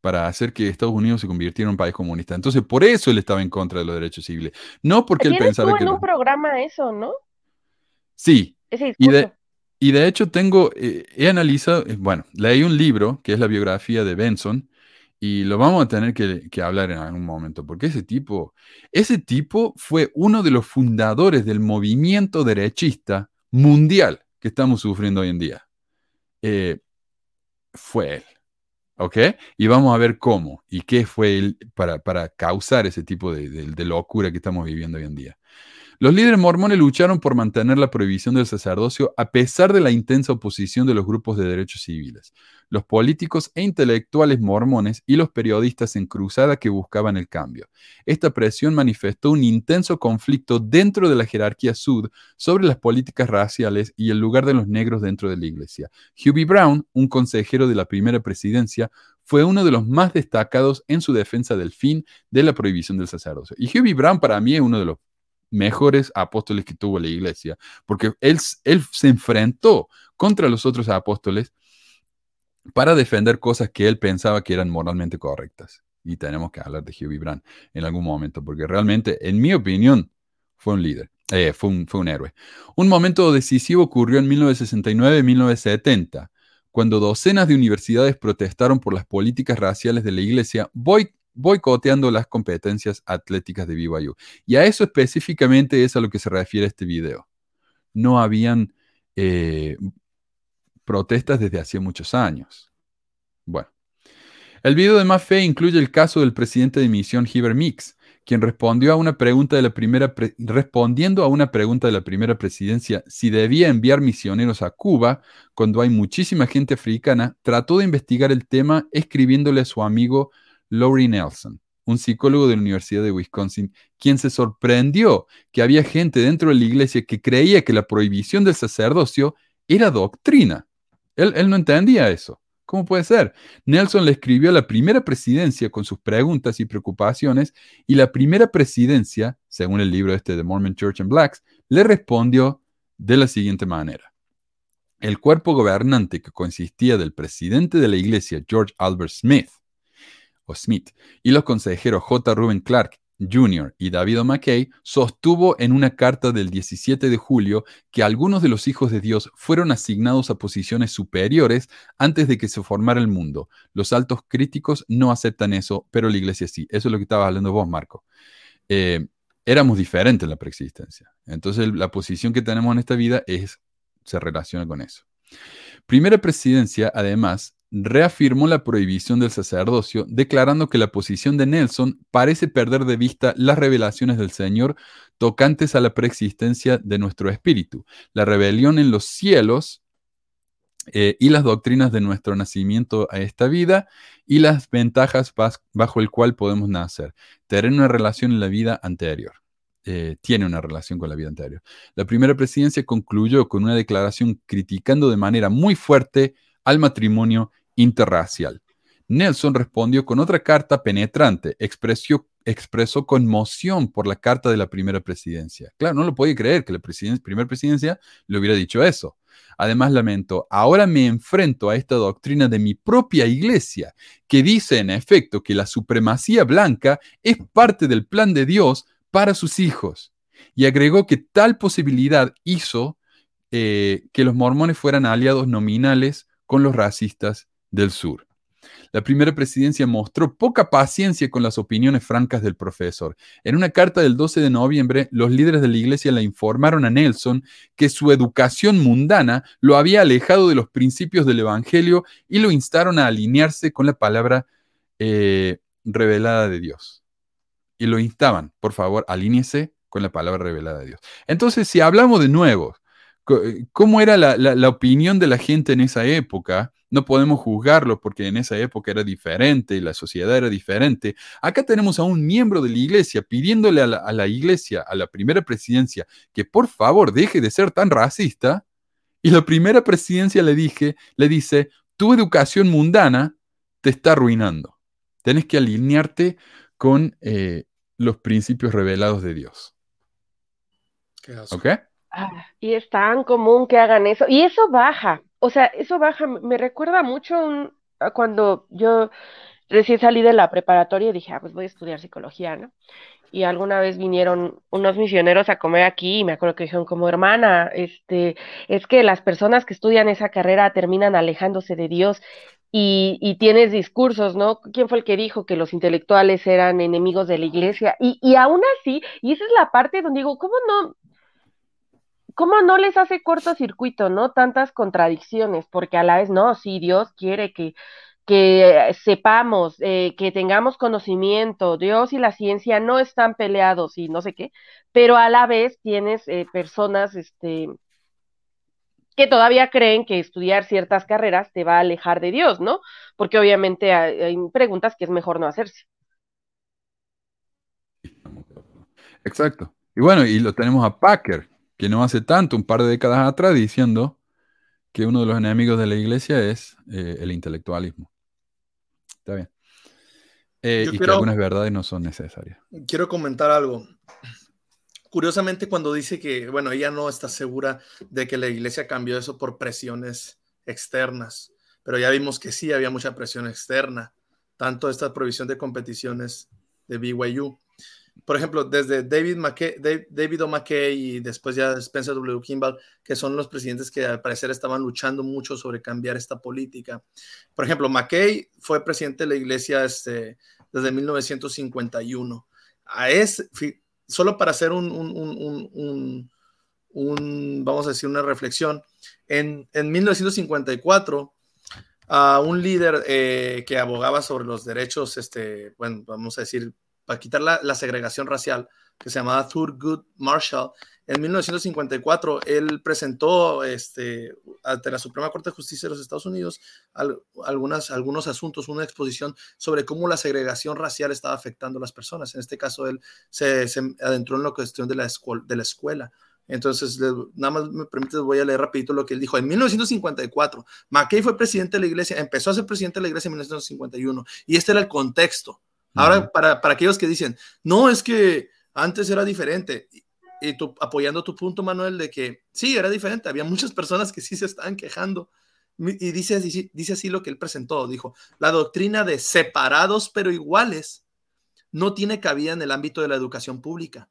para hacer que Estados Unidos se convirtiera en un país comunista. Entonces, por eso él estaba en contra de los derechos civiles. No porque él pensaba que... ¿Tienes tú en un los... programa eso, no? Sí. Ese discurso. Y de... Y de hecho tengo, eh, he analizado, eh, bueno, leí un libro que es la biografía de Benson y lo vamos a tener que, que hablar en algún momento, porque ese tipo, ese tipo fue uno de los fundadores del movimiento derechista mundial que estamos sufriendo hoy en día. Eh, fue él, ¿ok? Y vamos a ver cómo y qué fue él para, para causar ese tipo de, de, de locura que estamos viviendo hoy en día. Los líderes mormones lucharon por mantener la prohibición del sacerdocio a pesar de la intensa oposición de los grupos de derechos civiles, los políticos e intelectuales mormones y los periodistas en cruzada que buscaban el cambio. Esta presión manifestó un intenso conflicto dentro de la jerarquía sud sobre las políticas raciales y el lugar de los negros dentro de la iglesia. Hugh B. Brown, un consejero de la primera presidencia, fue uno de los más destacados en su defensa del fin de la prohibición del sacerdocio. Y Hugh B. Brown para mí es uno de los mejores apóstoles que tuvo la iglesia, porque él, él se enfrentó contra los otros apóstoles para defender cosas que él pensaba que eran moralmente correctas. Y tenemos que hablar de Hugh B. Brown en algún momento, porque realmente, en mi opinión, fue un líder, eh, fue, un, fue un héroe. Un momento decisivo ocurrió en mil novecientos sesenta y nueve a mil novecientos setenta, cuando docenas de universidades protestaron por las políticas raciales de la iglesia, boicoteando boicoteando las competencias atléticas de B Y U. Y a eso específicamente es a lo que se refiere este video. No habían eh, protestas desde hacía muchos años. Bueno, el video de Mafe incluye el caso del presidente de misión Heber Meeks, quien respondió a una pregunta de la primera pre- respondiendo a una pregunta de la primera presidencia si debía enviar misioneros a Cuba cuando hay muchísima gente africana, trató de investigar el tema escribiéndole a su amigo Laurie Nelson, un psicólogo de la Universidad de Wisconsin, quien se sorprendió que había gente dentro de la iglesia que creía que la prohibición del sacerdocio era doctrina. Él, él no entendía eso. ¿Cómo puede ser? Nelson le escribió a la primera presidencia con sus preguntas y preocupaciones, y la primera presidencia, según el libro este de The Mormon Church and Blacks, le respondió de la siguiente manera. El cuerpo gobernante, que consistía del presidente de la iglesia, George Albert Smith, o Smith, y los consejeros J. Reuben Clark junior y David O. McKay, sostuvo en una carta del diecisiete de julio que algunos de los hijos de Dios fueron asignados a posiciones superiores antes de que se formara el mundo. Los altos críticos no aceptan eso, pero la iglesia sí. Eso es lo que estabas hablando vos, Marco. Eh, éramos diferentes en la preexistencia. Entonces la posición que tenemos en esta vida es, se relaciona con eso. Primera presidencia, además, reafirmó la prohibición del sacerdocio, declarando que la posición de Nelson parece perder de vista las revelaciones del Señor tocantes a la preexistencia de nuestro espíritu, la rebelión en los cielos eh, y las doctrinas de nuestro nacimiento a esta vida y las ventajas bas- bajo el cual podemos nacer, tener una relación en la vida anterior. Eh, tiene una relación con la vida anterior. La primera presidencia concluyó con una declaración criticando de manera muy fuerte al matrimonio interracial. Nelson respondió con otra carta penetrante, expresó, expresó conmoción por la carta de la primera presidencia. Claro, no lo podía creer que la presidencia, primera presidencia le hubiera dicho eso. Además lamentó, ahora me enfrento a esta doctrina de mi propia iglesia, que dice en efecto que la supremacía blanca es parte del plan de Dios para sus hijos. Y agregó que tal posibilidad hizo eh, que los mormones fueran aliados nominales con los racistas del sur. La primera presidencia mostró poca paciencia con las opiniones francas del profesor. En una carta del doce de noviembre, los líderes de la iglesia le informaron a Nelson que su educación mundana lo había alejado de los principios del evangelio y lo instaron a alinearse con la palabra eh, revelada de Dios. Y lo instaban, por favor, alíñese con la palabra revelada de Dios. Entonces, si hablamos de nuevo, ¿cómo era la, la, la opinión de la gente en esa época? No podemos juzgarlo porque en esa época era diferente, la sociedad era diferente. Acá tenemos a un miembro de la iglesia pidiéndole a la, a la iglesia, a la primera presidencia, que por favor deje de ser tan racista. Y la primera presidencia le, dije, le dice, tu educación mundana te está arruinando. Tienes que alinearte con eh, los principios revelados de Dios. ¿Qué hace? ¿Ok? Ah, y es tan común que hagan eso, y eso baja, o sea, eso baja, me recuerda mucho un, cuando yo recién salí de la preparatoria y dije, ah, pues voy a estudiar psicología, ¿no? Y alguna vez vinieron unos misioneros a comer aquí, y me acuerdo que dijeron como, hermana, este, es que las personas que estudian esa carrera terminan alejándose de Dios, y, y tienes discursos, ¿no? ¿Quién fue el que dijo que los intelectuales eran enemigos de la iglesia? Y, y aún así, y esa es la parte donde digo, ¿cómo no...? ¿Cómo no les hace cortocircuito, no? Tantas contradicciones, porque a la vez, no, sí, Dios quiere que, que sepamos, eh, que tengamos conocimiento, Dios y la ciencia no están peleados y no sé qué, pero a la vez tienes eh, personas este, que todavía creen que estudiar ciertas carreras te va a alejar de Dios, ¿no? Porque obviamente hay, hay preguntas que es mejor no hacerse. Exacto. Y bueno, y lo tenemos a Packer, que no hace tanto, un par de décadas atrás, diciendo que uno de los enemigos de la iglesia es eh, el intelectualismo. Está bien. Eh, y quiero, que algunas verdades no son necesarias. Quiero comentar algo. Curiosamente, cuando dice que, bueno, ella no está segura de que la iglesia cambió eso por presiones externas, pero ya vimos que sí, había mucha presión externa, tanto esta prohibición de competiciones de B Y U. Por ejemplo, desde David, McKay, David O. McKay y después ya Spencer W. Kimball, que son los presidentes que al parecer estaban luchando mucho sobre cambiar esta política. Por ejemplo, McKay fue presidente de la iglesia este, desde mil novecientos cincuenta y uno. A ese, solo para hacer un, un, un, un, un, vamos a decir, una reflexión, en, en mil novecientos cincuenta y cuatro... a un líder eh, que abogaba sobre los derechos, este, bueno, vamos a decir, para quitar la, la segregación racial, que se llamaba Thurgood Marshall. En mil novecientos cincuenta y cuatro él presentó este, ante la Suprema Corte de Justicia de los Estados Unidos al, algunas, algunos asuntos, una exposición sobre cómo la segregación racial estaba afectando a las personas. En este caso él se, se adentró en la cuestión de la, escu- de la escuela. Entonces, nada más me permite, voy a leer rapidito lo que él dijo. En mil novecientos cincuenta y cuatro, McKay fue presidente de la iglesia, empezó a ser presidente de la iglesia en mil novecientos cincuenta y uno, y este era el contexto. Ahora, uh-huh. para, para aquellos que dicen, no, es que antes era diferente, y, y tú, apoyando tu punto, Manuel, de que sí, era diferente, había muchas personas que sí se estaban quejando, y dice, dice, dice así lo que él presentó, dijo, la doctrina de separados pero iguales no tiene cabida en el ámbito de la educación pública,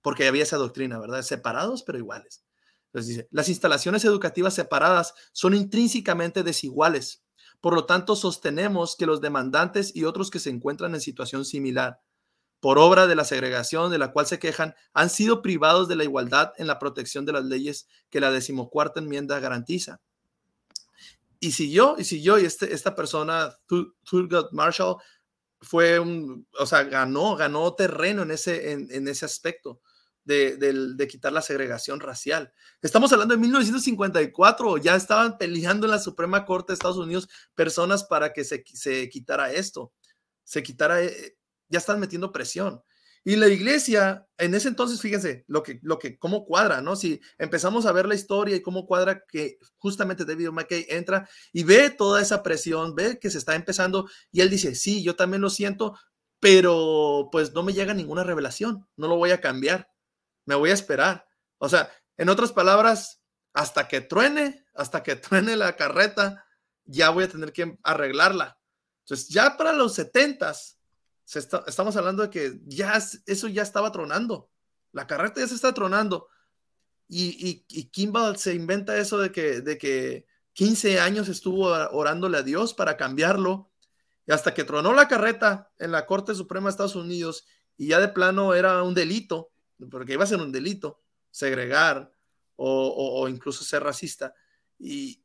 porque había esa doctrina, ¿verdad? Separados, pero iguales. Entonces dice, las instalaciones educativas separadas son intrínsecamente desiguales. Por lo tanto, sostenemos que los demandantes y otros que se encuentran en situación similar, por obra de la segregación de la cual se quejan, han sido privados de la igualdad en la protección de las leyes que la decimocuarta enmienda garantiza. Y siguió, y siguió, y este, esta persona, Thurgood Marshall, fue un, o sea, ganó, ganó terreno en ese, en, en ese aspecto. De, de, de quitar la segregación racial. Estamos hablando de mil novecientos cincuenta y cuatro, ya estaban peleando en la Suprema Corte de Estados Unidos personas para que se, se quitara esto, se quitara, ya están metiendo presión. Y la iglesia, en ese entonces, fíjense, lo que, lo que, cómo cuadra, ¿no? Si empezamos a ver la historia y cómo cuadra que justamente David O. McKay entra y ve toda esa presión, ve que se está empezando y él dice, sí, yo también lo siento, pero pues no me llega ninguna revelación, no lo voy a cambiar, me voy a esperar. O sea, en otras palabras, hasta que truene, hasta que truene la carreta, ya voy a tener que arreglarla. Entonces, ya para los setentas, Se está, estamos hablando de que ya eso ya estaba tronando, la carreta ya se está tronando y, y, y Kimball se inventa eso de que, de que quince años estuvo orándole a Dios para cambiarlo y hasta que tronó la carreta en la Corte Suprema de Estados Unidos y ya de plano era un delito, porque iba a ser un delito segregar o, o, o incluso ser racista, y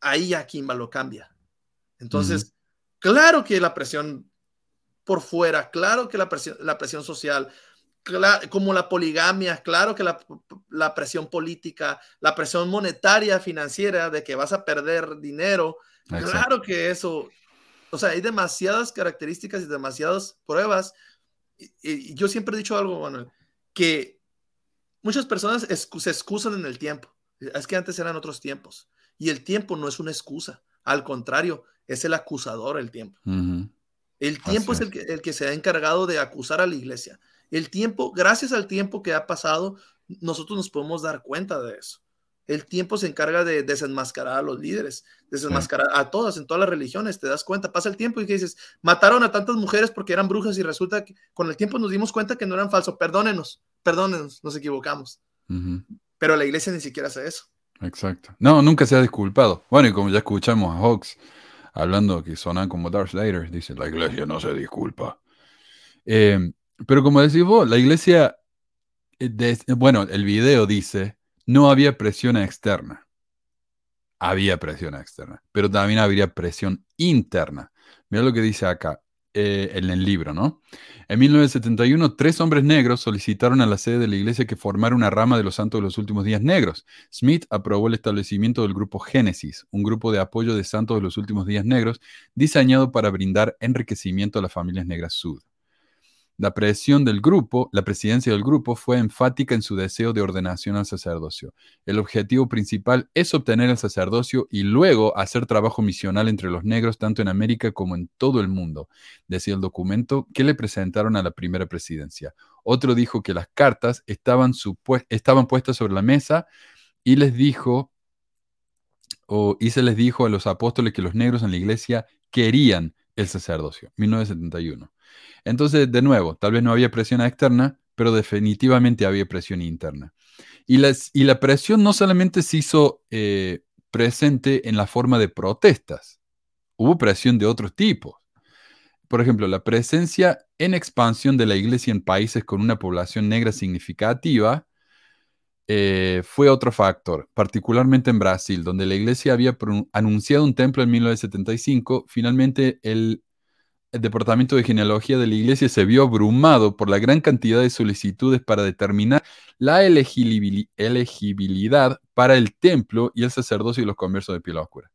ahí ya Kimball lo cambia. Entonces, mm-hmm. claro que la presión por fuera, claro que la presión, la presión social, claro, como la poligamia, claro que la, la presión política, la presión monetaria, financiera, de que vas a perder dinero, exacto. Claro que eso, o sea, hay demasiadas características y demasiadas pruebas, y, y yo siempre he dicho algo, Manuel, que muchas personas excu- se excusan en el tiempo, es que antes eran otros tiempos, y el tiempo no es una excusa, al contrario, es el acusador el tiempo. Uh-huh. El tiempo es el que, el que se ha encargado de acusar a la iglesia. El tiempo, gracias al tiempo que ha pasado, nosotros nos podemos dar cuenta de eso. El tiempo se encarga de desenmascarar a los líderes, desenmascarar a todas, en todas las religiones, te das cuenta, pasa el tiempo y que dices, mataron a tantas mujeres porque eran brujas y resulta que con el tiempo nos dimos cuenta que no eran falsos. Perdónenos, perdónenos, nos equivocamos. Uh-huh. Pero la iglesia ni siquiera hace eso. Exacto. No, nunca se ha disculpado. Bueno, y como ya escuchamos a Hawks, hablando que sonan como Darth Vader, dice, la iglesia no se disculpa. Eh, pero como decís vos, la iglesia, de, bueno, el video dice, no había presión externa. Había presión externa, pero también habría presión interna. Mira lo que dice acá, eh, en el libro, ¿no? En mil novecientos setenta y uno, tres hombres negros solicitaron a la sede de la iglesia que formara una rama de los Santos de los Últimos Días Negros. Smith aprobó el establecimiento del grupo Génesis, un grupo de apoyo de Santos de los Últimos Días Negros diseñado para brindar enriquecimiento a las familias negras sud. La presión del grupo, la presidencia del grupo fue enfática en su deseo de ordenación al sacerdocio. El objetivo principal es obtener el sacerdocio y luego hacer trabajo misional entre los negros tanto en América como en todo el mundo, decía el documento que le presentaron a la primera presidencia. Otro dijo que las cartas estaban, supuest- estaban puestas sobre la mesa y les dijo, o, y se les dijo a los apóstoles que los negros en la iglesia querían el sacerdocio, mil novecientos setenta y uno. Entonces, de nuevo, tal vez no había presión externa, pero definitivamente había presión interna. Y, las, y la presión no solamente se hizo eh, presente en la forma de protestas, hubo presión de otros tipos. Por ejemplo, la presencia en expansión de la iglesia en países con una población negra significativa eh, fue otro factor, particularmente en Brasil, donde la iglesia había pronun- anunciado un templo en mil novecientos setenta y cinco, finalmente el el Departamento de Genealogía de la Iglesia se vio abrumado por la gran cantidad de solicitudes para determinar la elegibilidad para el templo y el sacerdocio y los conversos de piel oscura.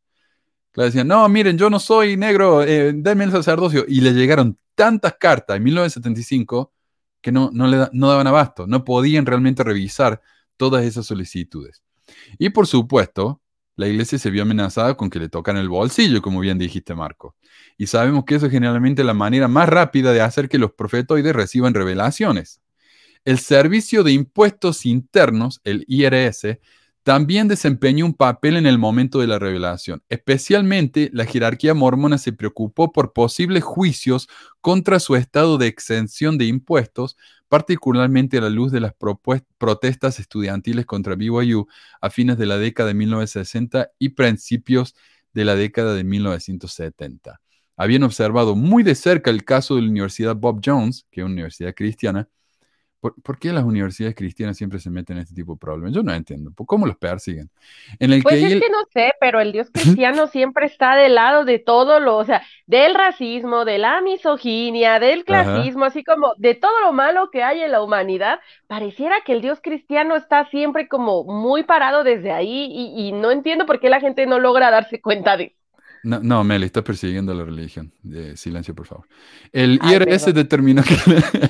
Claro, decían, no, miren, yo no soy negro, eh, denme el sacerdocio. Y le llegaron tantas cartas en mil novecientos setenta y cinco que no, no, le da, no daban abasto, no podían realmente revisar todas esas solicitudes. Y por supuesto, la iglesia se vio amenazada con que le tocan el bolsillo, como bien dijiste, Marco. Y sabemos que eso es generalmente la manera más rápida de hacer que los profetoides reciban revelaciones. El Servicio de Impuestos Internos, el I R S, también desempeñó un papel en el momento de la revelación. Especialmente, la jerarquía mormona se preocupó por posibles juicios contra su estado de exención de impuestos, particularmente a la luz de las protestas estudiantiles contra B Y U a fines de la década de mil novecientos sesenta y principios de la década de mil novecientos setenta. Habían observado muy de cerca el caso de la Universidad Bob Jones, que es una universidad cristiana. ¿Por, ¿Por qué las universidades cristianas siempre se meten en este tipo de problemas? Yo no entiendo. ¿Cómo los persiguen? En el pues que es el... que no sé, pero el Dios cristiano siempre está del lado de todo lo, o sea, del racismo, de la misoginia, del clasismo, ajá, así como de todo lo malo que hay en la humanidad. Pareciera que el Dios cristiano está siempre como muy parado desde ahí y, y no entiendo por qué la gente no logra darse cuenta de eso. No, no, Meli, estás persiguiendo la religión. Eh, silencio, por favor. El I R S determinó que,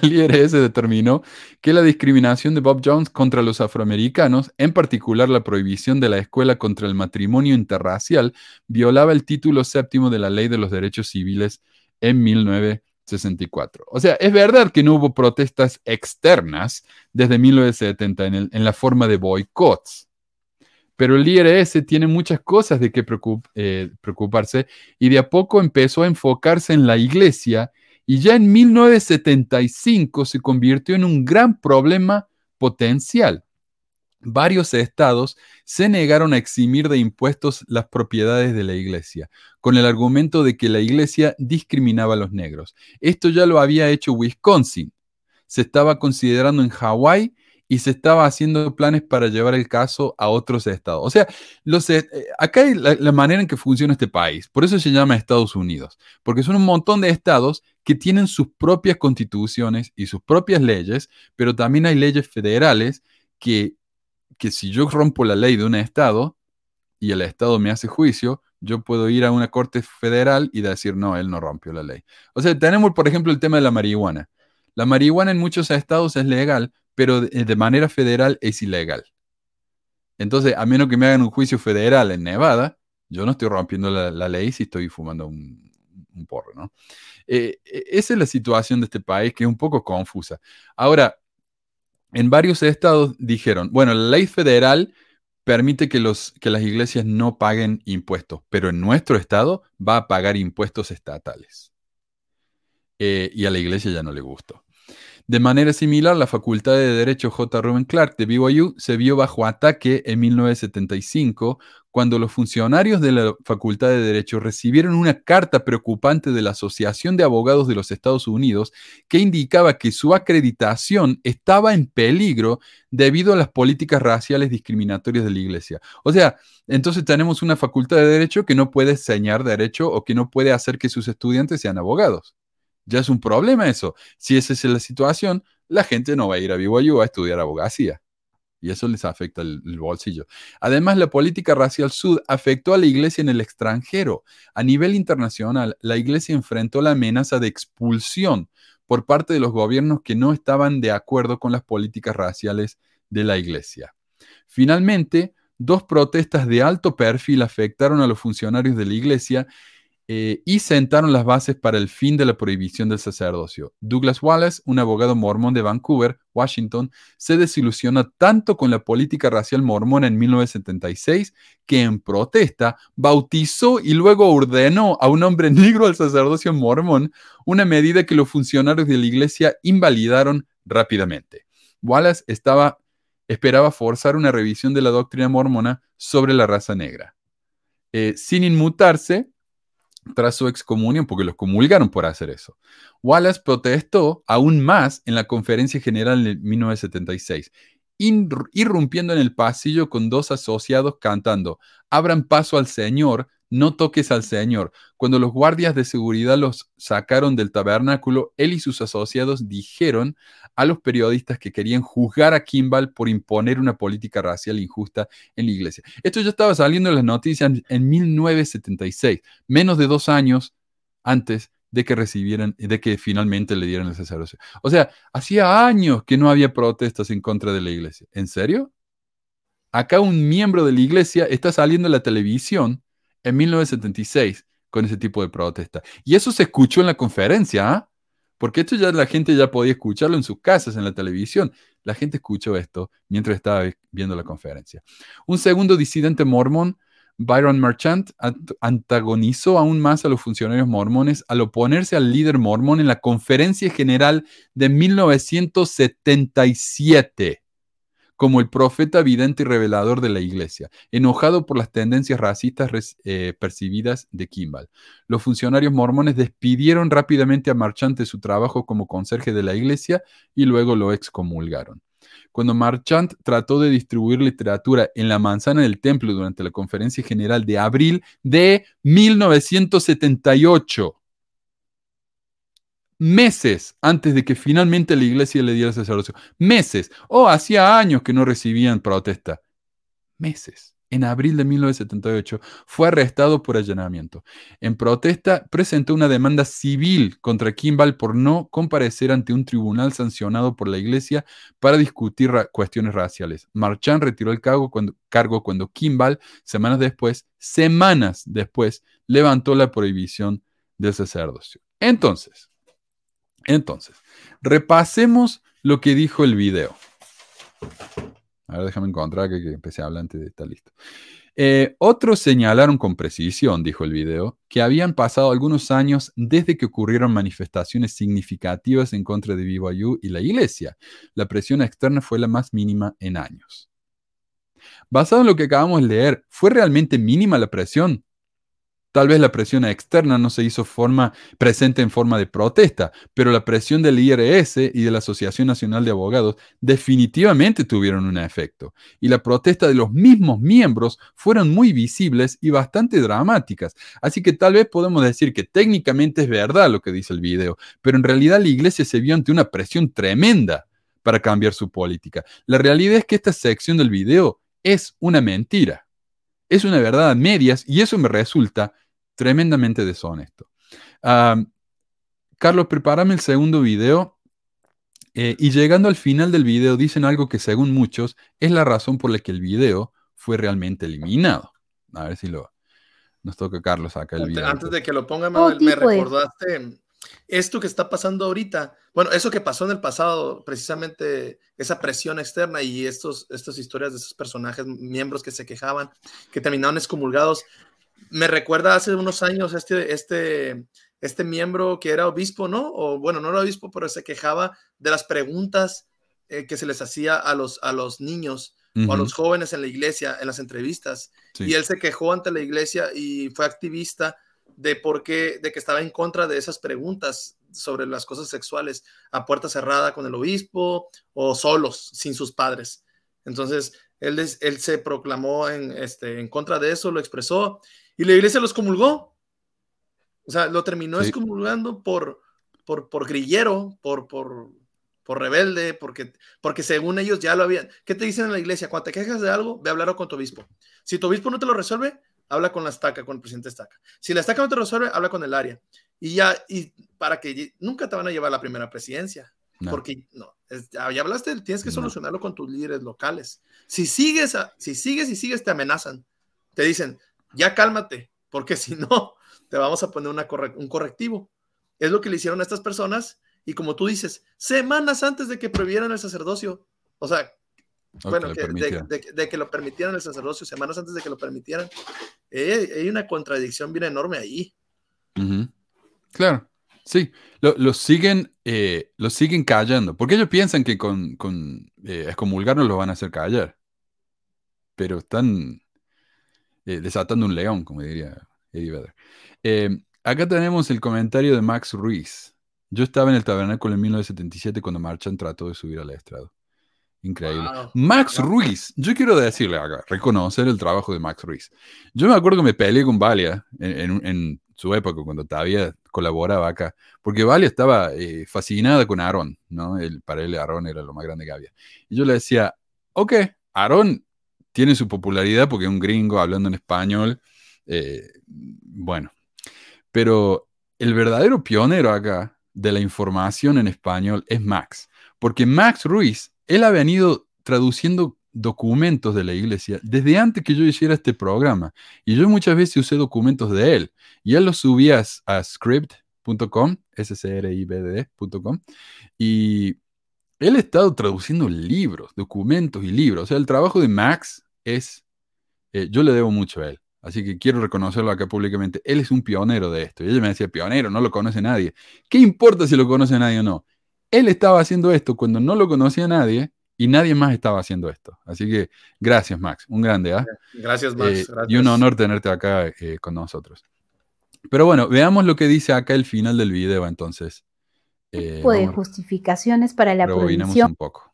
el I R S determinó que la discriminación de Bob Jones contra los afroamericanos, en particular la prohibición de la escuela contra el matrimonio interracial, violaba el título séptimo de la Ley de los Derechos Civiles en mil novecientos sesenta y cuatro. O sea, es verdad que no hubo protestas externas desde mil novecientos setenta en, el, en la forma de boicots. Pero el I R S tiene muchas cosas de que preocup- eh, preocuparse y de a poco empezó a enfocarse en la iglesia y ya en mil novecientos setenta y cinco se convirtió en un gran problema potencial. Varios estados se negaron a eximir de impuestos las propiedades de la iglesia, con el argumento de que la iglesia discriminaba a los negros. Esto ya lo había hecho Wisconsin, se estaba considerando en Hawái, y se estaba haciendo planes para llevar el caso a otros estados. O sea, los, eh, acá hay la, la manera en que funciona este país. Por eso se llama Estados Unidos. Porque son un montón de estados que tienen sus propias constituciones y sus propias leyes, pero también hay leyes federales que, que si yo rompo la ley de un estado y el estado me hace juicio, yo puedo ir a una corte federal y decir, no, él no rompió la ley. O sea, tenemos, por ejemplo, el tema de la marihuana. La marihuana en muchos estados es legal, pero de manera federal es ilegal. Entonces, a menos que me hagan un juicio federal en Nevada, yo no estoy rompiendo la, la ley si estoy fumando un, un porro, ¿no? Eh, esa es la situación de este país, que es un poco confusa. Ahora, en varios estados dijeron, bueno, la ley federal permite que, los, que las iglesias no paguen impuestos, pero en nuestro estado va a pagar impuestos estatales. Eh, y a la iglesia ya no le gustó. De manera similar, la Facultad de Derecho J. Reuben Clark de B Y U se vio bajo ataque en mil novecientos setenta y cinco cuando los funcionarios de la Facultad de Derecho recibieron una carta preocupante de la Asociación de Abogados de los Estados Unidos que indicaba que su acreditación estaba en peligro debido a las políticas raciales discriminatorias de la Iglesia. O sea, entonces tenemos una Facultad de Derecho que no puede enseñar derecho o que no puede hacer que sus estudiantes sean abogados. Ya es un problema eso. Si esa es la situación, la gente no va a ir a B Y U a estudiar abogacía. Y eso les afecta el, el bolsillo. Además, la política racial sud afectó a la iglesia en el extranjero. A nivel internacional, la iglesia enfrentó la amenaza de expulsión por parte de los gobiernos que no estaban de acuerdo con las políticas raciales de la iglesia. Finalmente, dos protestas de alto perfil afectaron a los funcionarios de la iglesia Eh, y sentaron las bases para el fin de la prohibición del sacerdocio. Douglas Wallace, un abogado mormón de Vancouver, Washington, se desilusiona tanto con la política racial mormona en mil novecientos setenta y seis que en protesta bautizó y luego ordenó a un hombre negro al sacerdocio mormón, una medida que los funcionarios de la iglesia invalidaron rápidamente. Wallace estaba, esperaba forzar una revisión de la doctrina mormona sobre la raza negra. Eh, sin inmutarse, tras su excomunión, porque los comulgaron por hacer eso. Wallace protestó aún más en la Conferencia General de mil novecientos setenta y seis, irrumpiendo en el pasillo con dos asociados cantando «Abran paso al Señor, no toques al Señor. Cuando los guardias de seguridad los sacaron del tabernáculo, él y sus asociados dijeron a los periodistas que querían juzgar a Kimball por imponer una política racial injusta en la iglesia. Esto ya estaba saliendo en las noticias en mil novecientos setenta y seis, menos de dos años antes de que recibieran, de que finalmente le dieran el sacerdocio. O sea, hacía años que no había protestas en contra de la iglesia. ¿En serio? Acá un miembro de la iglesia está saliendo en la televisión en mil novecientos setenta y seis con ese tipo de protesta. Y eso se escuchó en la conferencia, ¿eh? Porque esto ya la gente ya podía escucharlo en sus casas, en la televisión. La gente escuchó esto mientras estaba viendo la conferencia. Un segundo disidente mormón, Byron Marchant, antagonizó aún más a los funcionarios mormones al oponerse al líder mormón en la Conferencia General de mil novecientos setenta y siete, como el profeta vidente y revelador de la iglesia, enojado por las tendencias racistas eh, percibidas de Kimball. Los funcionarios mormones despidieron rápidamente a Marchant de su trabajo como conserje de la iglesia y luego lo excomulgaron. Cuando Marchant trató de distribuir literatura en la manzana del templo durante la Conferencia General de abril de mil novecientos setenta y ocho, meses antes de que finalmente la iglesia le diera el sacerdocio, meses, o oh, hacía años que no recibían protesta, meses. En abril de mil novecientos setenta y ocho, fue arrestado por allanamiento. En protesta, presentó una demanda civil contra Kimball por no comparecer ante un tribunal sancionado por la iglesia para discutir ra- cuestiones raciales. Marchand retiró el cargo cuando, cargo cuando Kimball, semanas después, semanas después, levantó la prohibición del sacerdocio. Entonces, entonces, repasemos lo que dijo el video. A ver, déjame encontrar que, que empecé a hablar antes de estar listo. Eh, otros señalaron con precisión, dijo el video, que habían pasado algunos años desde que ocurrieron manifestaciones significativas en contra de B Y U y la iglesia. La presión externa fue la más mínima en años. Basado en lo que acabamos de leer, ¿fue realmente mínima la presión? Tal vez la presión externa no se hizo forma, presente en forma de protesta, pero la presión del I R S y de la Asociación Nacional de Abogados definitivamente tuvieron un efecto, y la protesta de los mismos miembros fueron muy visibles y bastante dramáticas. Así que tal vez podemos decir que técnicamente es verdad lo que dice el video, pero en realidad la iglesia se vio ante una presión tremenda para cambiar su política. La realidad es que esta sección del video es una mentira. Es una verdad a medias y eso me resulta tremendamente deshonesto. Uh, Carlos, prepárame el segundo video. Eh, y llegando al final del video dicen algo que según muchos es la razón por la que el video fue realmente eliminado. A ver si lo, nos toca Carlos acá el video. Antes de que lo ponga, Manuel, oh, me recordaste esto que está pasando ahorita. Bueno, eso que pasó en el pasado, precisamente esa presión externa y estos, estas historias de esos personajes, miembros que se quejaban, que terminaron excomulgados. Me recuerda hace unos años este, este, este miembro que era obispo, ¿no? O bueno, no era obispo, pero se quejaba de las preguntas eh, que se les hacía a los, a los niños uh-huh. o a los jóvenes en la iglesia, en las entrevistas. Sí. Y él se quejó ante la iglesia y fue activista de por qué, de que estaba en contra de esas preguntas sobre las cosas sexuales a puerta cerrada con el obispo o solos, sin sus padres. Entonces, él, es, él se proclamó en, este, en contra de eso, lo expresó, y la iglesia los comulgó. O sea, lo terminó sí. excomulgando por, por, por grillero, por, por, por rebelde, porque, porque según ellos ya lo habían... ¿Qué te dicen en la iglesia? Cuando te quejas de algo, ve a hablar con tu obispo. Si tu obispo no te lo resuelve, habla con la estaca, con el presidente estaca. Si la estaca no te resuelve, habla con el área. Y ya, y para que nunca te van a llevar a la primera presidencia. No. Porque, no, es, ya hablaste, tienes que no. solucionarlo con tus líderes locales. Si sigues, a, si sigues y sigues, te amenazan. Te dicen, ya cálmate, porque si no, te vamos a poner una corre- un correctivo. Es lo que le hicieron a estas personas. Y como tú dices, semanas antes de que prohibieran el sacerdocio. O sea, o bueno, que que, de, de, de que lo permitieran el sacerdocio, semanas antes de que lo permitieran. Eh, hay una contradicción bien enorme ahí. Uh-huh. Claro, sí. Lo, lo, siguen, eh, lo siguen callando. Porque ellos piensan que con, con eh, excomulgarnos los van a hacer callar. Pero están eh, desatando un león, como diría Eddie Vedder. Eh, acá tenemos el comentario de Max Ruiz. Yo estaba en el tabernáculo en mil novecientos setenta y siete cuando Marchand trató de subir al estrado. Increíble. Wow. Max Ruiz, yo quiero decirle acá, reconocer el trabajo de Max Ruiz. Yo me acuerdo que me peleé con Valia en, en, en su época, cuando todavía colaboraba acá, porque Valia estaba eh, fascinada con Aarón, ¿no? El, para él Aarón era lo más grande que había. Y yo le decía, ok, Aarón tiene su popularidad porque es un gringo hablando en español, eh, bueno, pero el verdadero pionero acá de la información en español es Max, porque Max Ruiz, él ha venido traduciendo documentos de la iglesia desde antes que yo hiciera este programa. Y yo muchas veces usé documentos de él. Y él los subía a scribd punto com, S C R I B D punto com. Y él ha estado traduciendo libros, documentos y libros. O sea, el trabajo de Max es... Eh, yo le debo mucho a él. Así que quiero reconocerlo acá públicamente. Él es un pionero de esto. Y ella me decía, pionero, no lo conoce nadie. ¿Qué importa si lo conoce nadie o no? Él estaba haciendo esto cuando no lo conocía nadie y nadie más estaba haciendo esto. Así que gracias, Max. Un grande, ¿ah? ¿eh? Gracias, Max. Eh, gracias. Y un honor tenerte acá eh, con nosotros. Pero bueno, veamos lo que dice acá el final del video, entonces. Eh, tipo de justificaciones para la prohibición. Un poco.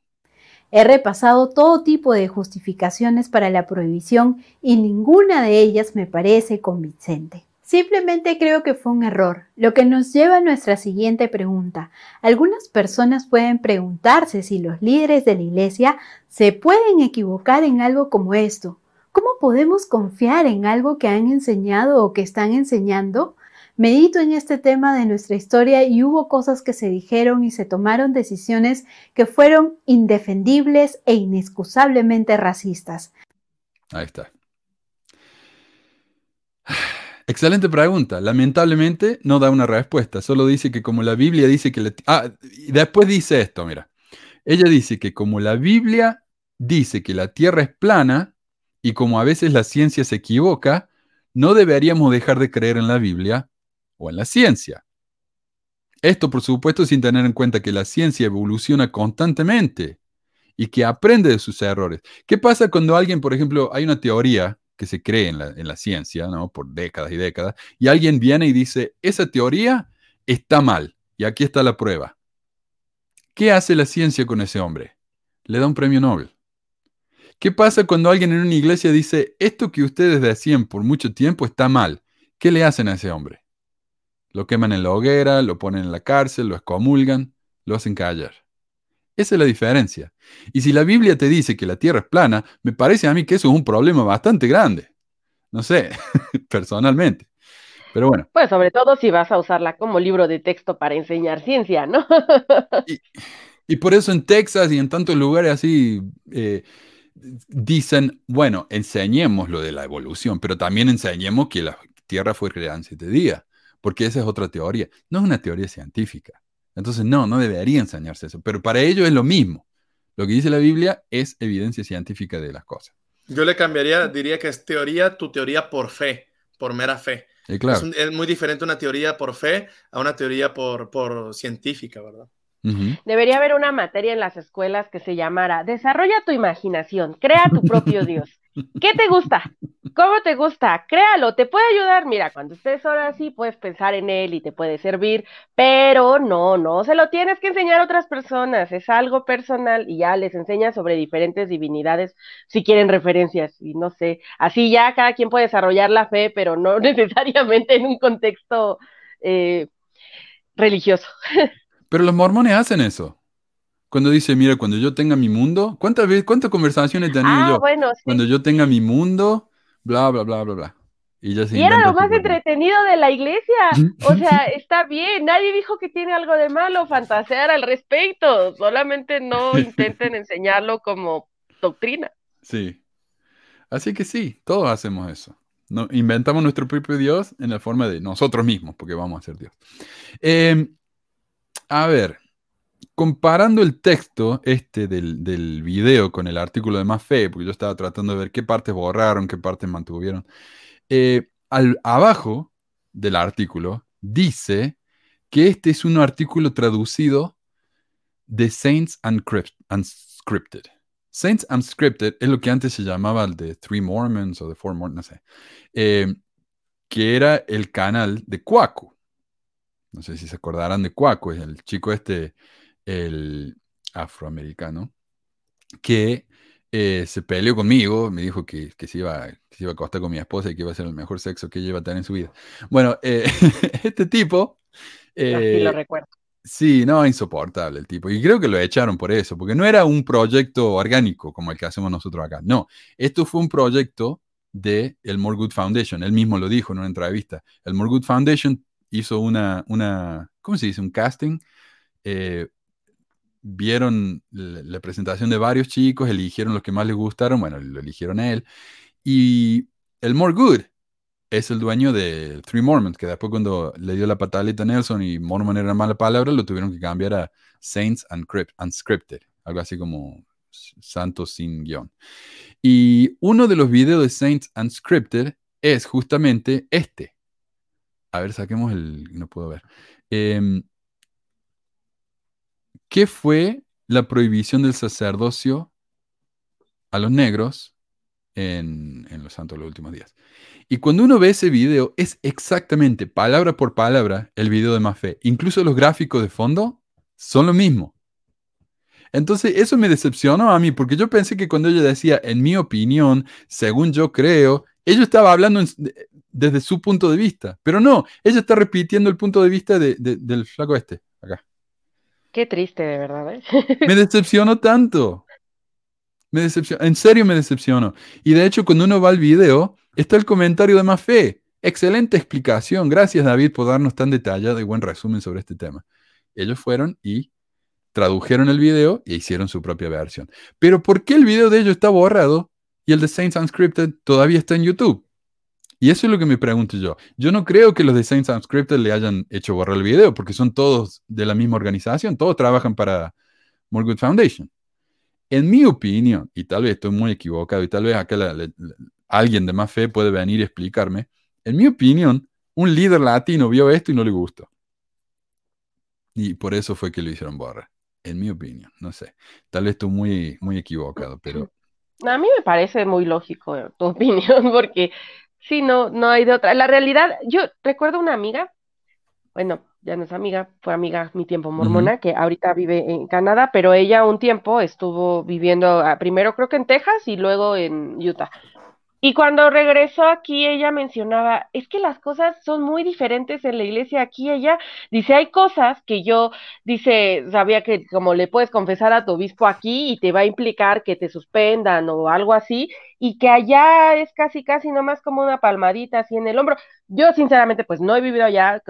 He repasado todo tipo de justificaciones para la prohibición y ninguna de ellas me parece convincente. Simplemente creo que fue un error, lo que nos lleva a nuestra siguiente pregunta. Algunas personas pueden preguntarse si los líderes de la iglesia se pueden equivocar en algo como esto. ¿Cómo podemos confiar en algo que han enseñado o que están enseñando? Medito en este tema de nuestra historia y hubo cosas que se dijeron y se tomaron decisiones que fueron indefendibles e inexcusablemente racistas. Ahí está. Excelente pregunta. Lamentablemente no da una respuesta. Solo dice que como la Biblia dice que... La t- ah, y después dice esto, mira. Ella dice que como la Biblia dice que la Tierra es plana y como a veces la ciencia se equivoca, no deberíamos dejar de creer en la Biblia o en la ciencia. Esto, por supuesto, sin tener en cuenta que la ciencia evoluciona constantemente y que aprende de sus errores. ¿Qué pasa cuando alguien, por ejemplo, hay una teoría que se cree en la, en la ciencia, ¿no? Por décadas y décadas, y alguien viene y dice, esa teoría está mal, y aquí está la prueba. ¿Qué hace la ciencia con ese hombre? Le da un premio Nobel. ¿Qué pasa cuando alguien en una iglesia dice, esto que ustedes decían por mucho tiempo está mal? ¿Qué le hacen a ese hombre? Lo queman en la hoguera, lo ponen en la cárcel, lo excomulgan, lo hacen callar. Esa es la diferencia. Y si la Biblia te dice que la Tierra es plana, me parece a mí que eso es un problema bastante grande. No sé, personalmente. Pero bueno. Pues sobre todo si vas a usarla como libro de texto para enseñar ciencia, ¿no? y, y por eso en Texas y en tantos lugares así eh, dicen, bueno, enseñemos lo de la evolución, pero también enseñemos que la Tierra fue creada en siete días, porque esa es otra teoría. No es una teoría científica. Entonces, no, no debería enseñarse eso. Pero para ellos es lo mismo. Lo que dice la Biblia es evidencia científica de las cosas. Yo le cambiaría, diría que es teoría, tu teoría por fe, por mera fe. Y claro. es, un, es muy diferente una teoría por fe a una teoría por, por científica, ¿verdad? Uh-huh. Debería haber una materia en las escuelas que se llamara Desarrolla tu imaginación, crea tu propio Dios. ¿Qué te gusta? ¿Cómo te gusta? Créalo, te puede ayudar. Mira, cuando estés ahora sí puedes pensar en él y te puede servir, pero no, no, se lo tienes que enseñar a otras personas, es algo personal y ya les enseñas sobre diferentes divinidades si quieren referencias y no sé, así ya cada quien puede desarrollar la fe, pero no necesariamente en un contexto eh, religioso. Pero los mormones hacen eso. Cuando dice, mira, cuando yo tenga mi mundo, ¿cuántas veces, cuántas conversaciones he tenido ah, yo? Bueno, sí. Cuando yo tenga mi mundo, bla, bla, bla, bla, bla. Y, ya se y era lo más entretenido de la iglesia. O sea, está bien, nadie dijo que tiene algo de malo fantasear al respecto. Solamente no intenten enseñarlo como doctrina. Sí. Así que sí, todos hacemos eso. No, inventamos nuestro propio Dios en la forma de nosotros mismos, porque vamos a ser Dios. Eh, a ver... Comparando el texto este del, del video con el artículo de Mafe, porque yo estaba tratando de ver qué partes borraron, qué partes mantuvieron, eh, al, abajo del artículo dice que este es un artículo traducido de Saints Unscripted. Saints Unscripted es lo que antes se llamaba el de Three Mormons o de Four Mormons, no sé, eh, que era el canal de Cuaco. No sé si se acordarán de Cuaco, el chico este... el afroamericano, que eh, se peleó conmigo, me dijo que, que, se iba, que se iba a acostar con mi esposa y que iba a ser el mejor sexo que ella iba a tener en su vida. Bueno, eh, este tipo... Eh, lo recuerdo. Sí, no, insoportable el tipo. Y creo que lo echaron por eso, porque no era un proyecto orgánico como el que hacemos nosotros acá. No, esto fue un proyecto de el More Good Foundation. Él mismo lo dijo en una entrevista. El More Good Foundation hizo una, una ¿cómo se dice? Un casting. Eh, vieron la, la presentación de varios chicos, eligieron los que más les gustaron. Bueno, lo eligieron a él. Y el More Good es el dueño de Three Mormons, que después cuando le dio la pataleta a Nelson y Mormon era mala palabra, lo tuvieron que cambiar a Saints Unscripted, algo así como Santos sin guión. Y uno de los videos de Saints Unscripted es justamente este. A ver, saquemos el... no puedo ver. Eh, ¿Qué fue la prohibición del sacerdocio a los negros En, en los santos de los últimos días? Y cuando uno ve ese video, es exactamente, palabra por palabra, el video de Mafe. Incluso los gráficos de fondo son lo mismo. Entonces, eso me decepcionó a mí, porque yo pensé que cuando ella decía, en mi opinión, según yo creo, ella estaba hablando en, desde su punto de vista. Pero no, ella está repitiendo el punto de vista de, de, del flaco este, acá. Qué triste, de verdad, ¿eh? Me decepcionó tanto. Me decepcionó. En serio me decepcionó. Y de hecho, cuando uno va al video, está el comentario de Mafe. Excelente explicación. Gracias, David, por darnos tan detallado y buen resumen sobre este tema. Ellos fueron y tradujeron el video e hicieron su propia versión. Pero ¿por qué el video de ellos está borrado y el de Saints Unscripted todavía está en YouTube? Y eso es lo que me pregunto yo. Yo no creo que los de Saints Unscripted le hayan hecho borrar el video, porque son todos de la misma organización. Todos trabajan para More Good Foundation. En mi opinión, y tal vez estoy muy equivocado, y tal vez acá la, la, la, alguien de más fe puede venir y explicarme, en mi opinión, un líder latino vio esto y no le gustó. Y por eso fue que lo hicieron borrar. En mi opinión, no sé. Tal vez estoy muy, muy equivocado, pero... A mí me parece muy lógico tu opinión, porque sí, no, no hay de otra. La realidad, yo recuerdo una amiga, bueno, ya no es amiga, fue amiga mi tiempo mormona, uh-huh. que ahorita vive en Canadá, pero ella un tiempo estuvo viviendo, primero creo que en Texas y luego en Utah. Y cuando regresó aquí, ella mencionaba, es que las cosas son muy diferentes en la iglesia aquí. Ella dice, hay cosas que yo, dice, sabía que como le puedes confesar a tu obispo aquí y te va a implicar que te suspendan o algo así, y que allá es casi, casi nomás como una palmadita así en el hombro. Yo sinceramente pues no he vivido allá,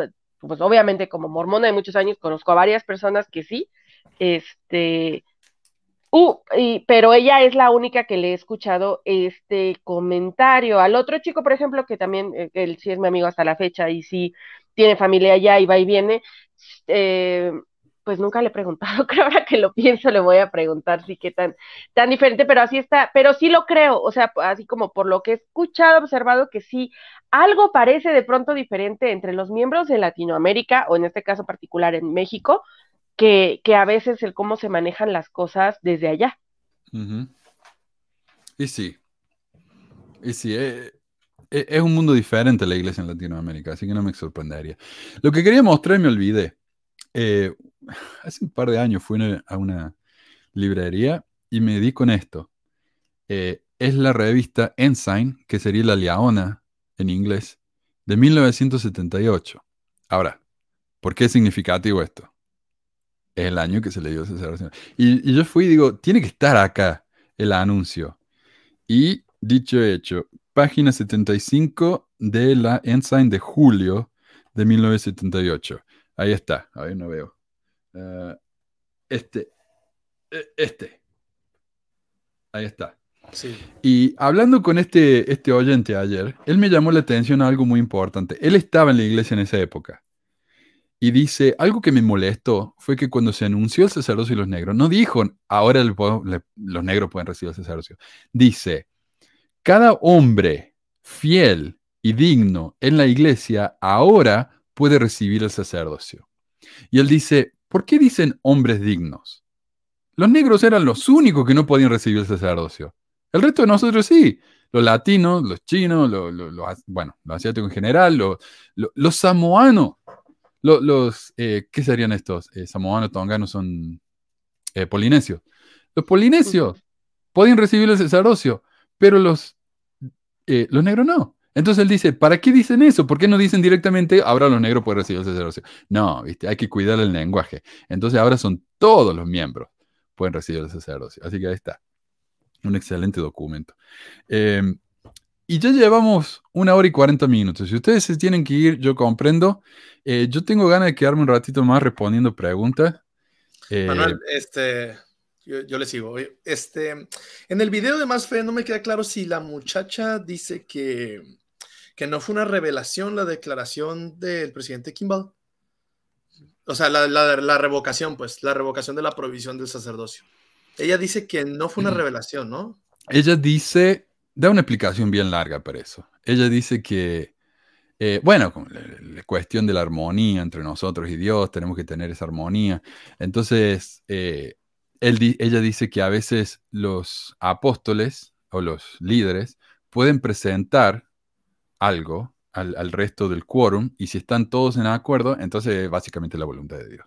pues obviamente como mormona de muchos años conozco a varias personas que sí, este, uh, y, pero ella es la única que le he escuchado este comentario. Al otro chico, por ejemplo, que también, eh, él sí es mi amigo hasta la fecha y sí tiene familia allá y va y viene, eh, pues nunca le he preguntado, creo ahora que lo pienso le voy a preguntar sí qué tan, tan diferente, pero así está, pero sí lo creo, o sea, así como por lo que he escuchado, observado que sí, algo parece de pronto diferente entre los miembros de Latinoamérica, o en este caso particular en México, que, que a veces el cómo se manejan las cosas desde allá. Uh-huh. Y sí, y sí, eh, eh, es un mundo diferente la iglesia en Latinoamérica, así que no me sorprendería. Lo que quería mostrar me olvidé. Eh, hace un par de años fui a una librería y me di con esto. Eh, es la revista Ensign, que sería la Leona en inglés, de mil novecientos setenta y ocho. Ahora, ¿por qué es significativo esto? Es el año que se le dio esa celebración. Y, y yo fui y digo, tiene que estar acá el anuncio. Y dicho hecho, página setenta y cinco de la Ensign de julio de mil novecientos setenta y ocho. Ahí está, a ver, no veo. Uh, este, este. Ahí está. Sí. Y hablando con este, este oyente ayer, él me llamó la atención a algo muy importante. Él estaba en la iglesia en esa época. Y dice, algo que me molestó fue que cuando se anunció el sacerdocio y los negros, no dijo, ahora el, le, los negros pueden recibir el sacerdocio. Dice, cada hombre fiel y digno en la iglesia ahora puede recibir el sacerdocio. Y él dice, ¿por qué dicen hombres dignos? Los negros eran los únicos que no podían recibir el sacerdocio. El resto de nosotros sí. Los latinos, los chinos, los, los, los, bueno, los asiáticos en general, los, los, los samoanos. Los, los eh, ¿qué serían estos? Eh, samoanos, tonganos, son eh, polinesios. Los polinesios pueden recibir el sacerdocio, pero los, eh, los negros no. Entonces él dice, ¿para qué dicen eso? ¿Por qué no dicen directamente, ahora los negros pueden recibir el sacerdocio? No, ¿viste? Hay que cuidar el lenguaje. Entonces ahora son todos los miembros pueden recibir el sacerdocio. Así que ahí está. Un excelente documento. Eh, y ya llevamos una hora y cuarenta minutos. Si ustedes se tienen que ir, yo comprendo. Eh, yo tengo ganas de quedarme un ratito más respondiendo preguntas. Eh, Manuel, este, yo, yo le sigo. Este, en el video de Más Fe no me queda claro si la muchacha dice que, que no fue una revelación la declaración del presidente Kimball. O sea, la, la, la revocación, pues, la revocación de la prohibición del sacerdocio. Ella dice que no fue una revelación, ¿no? Ella dice, da una explicación bien larga para eso. Ella dice que, eh, bueno, con la, la cuestión de la armonía entre nosotros y Dios, tenemos que tener esa armonía. Entonces, eh, él, ella dice que a veces los apóstoles o los líderes pueden presentar algo al, al resto del quórum y si están todos en acuerdo, entonces es básicamente la voluntad de Dios.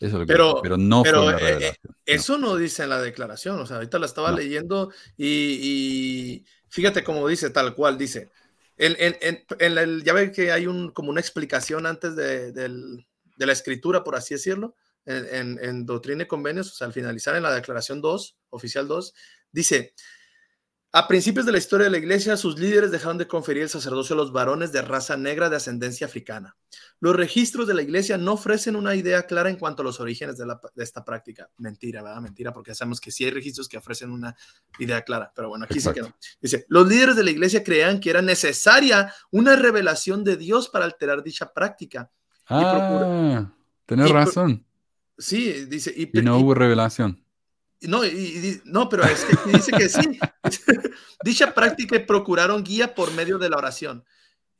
Eso es lo que pero, dice, pero no pero, fue una revelación. Eh, eso no. no dice en la declaración, o sea, ahorita la estaba no. leyendo y, y fíjate cómo dice, tal cual dice. En, en, en, en el, ya ven que hay un, como una explicación antes de, del, de la escritura, por así decirlo, en, en, en Doctrina y Convenios, o sea, al finalizar en la declaración dos, oficial dos, dice: a principios de la historia de la iglesia, sus líderes dejaron de conferir el sacerdocio a los varones de raza negra de ascendencia africana. Los registros de la iglesia no ofrecen una idea clara en cuanto a los orígenes de, la, de esta práctica. Mentira, ¿verdad? Mentira, porque sabemos que sí hay registros que ofrecen una idea clara, pero bueno, aquí Exacto. se quedó. Dice, los líderes de la iglesia creían que era necesaria una revelación de Dios para alterar dicha práctica. Ah, y procura, tenés y razón. Pro, sí, dice. Y, y no y, hubo revelación. No, y, y, no, pero es que dice que sí. Dicha práctica procuraron guía por medio de la oración.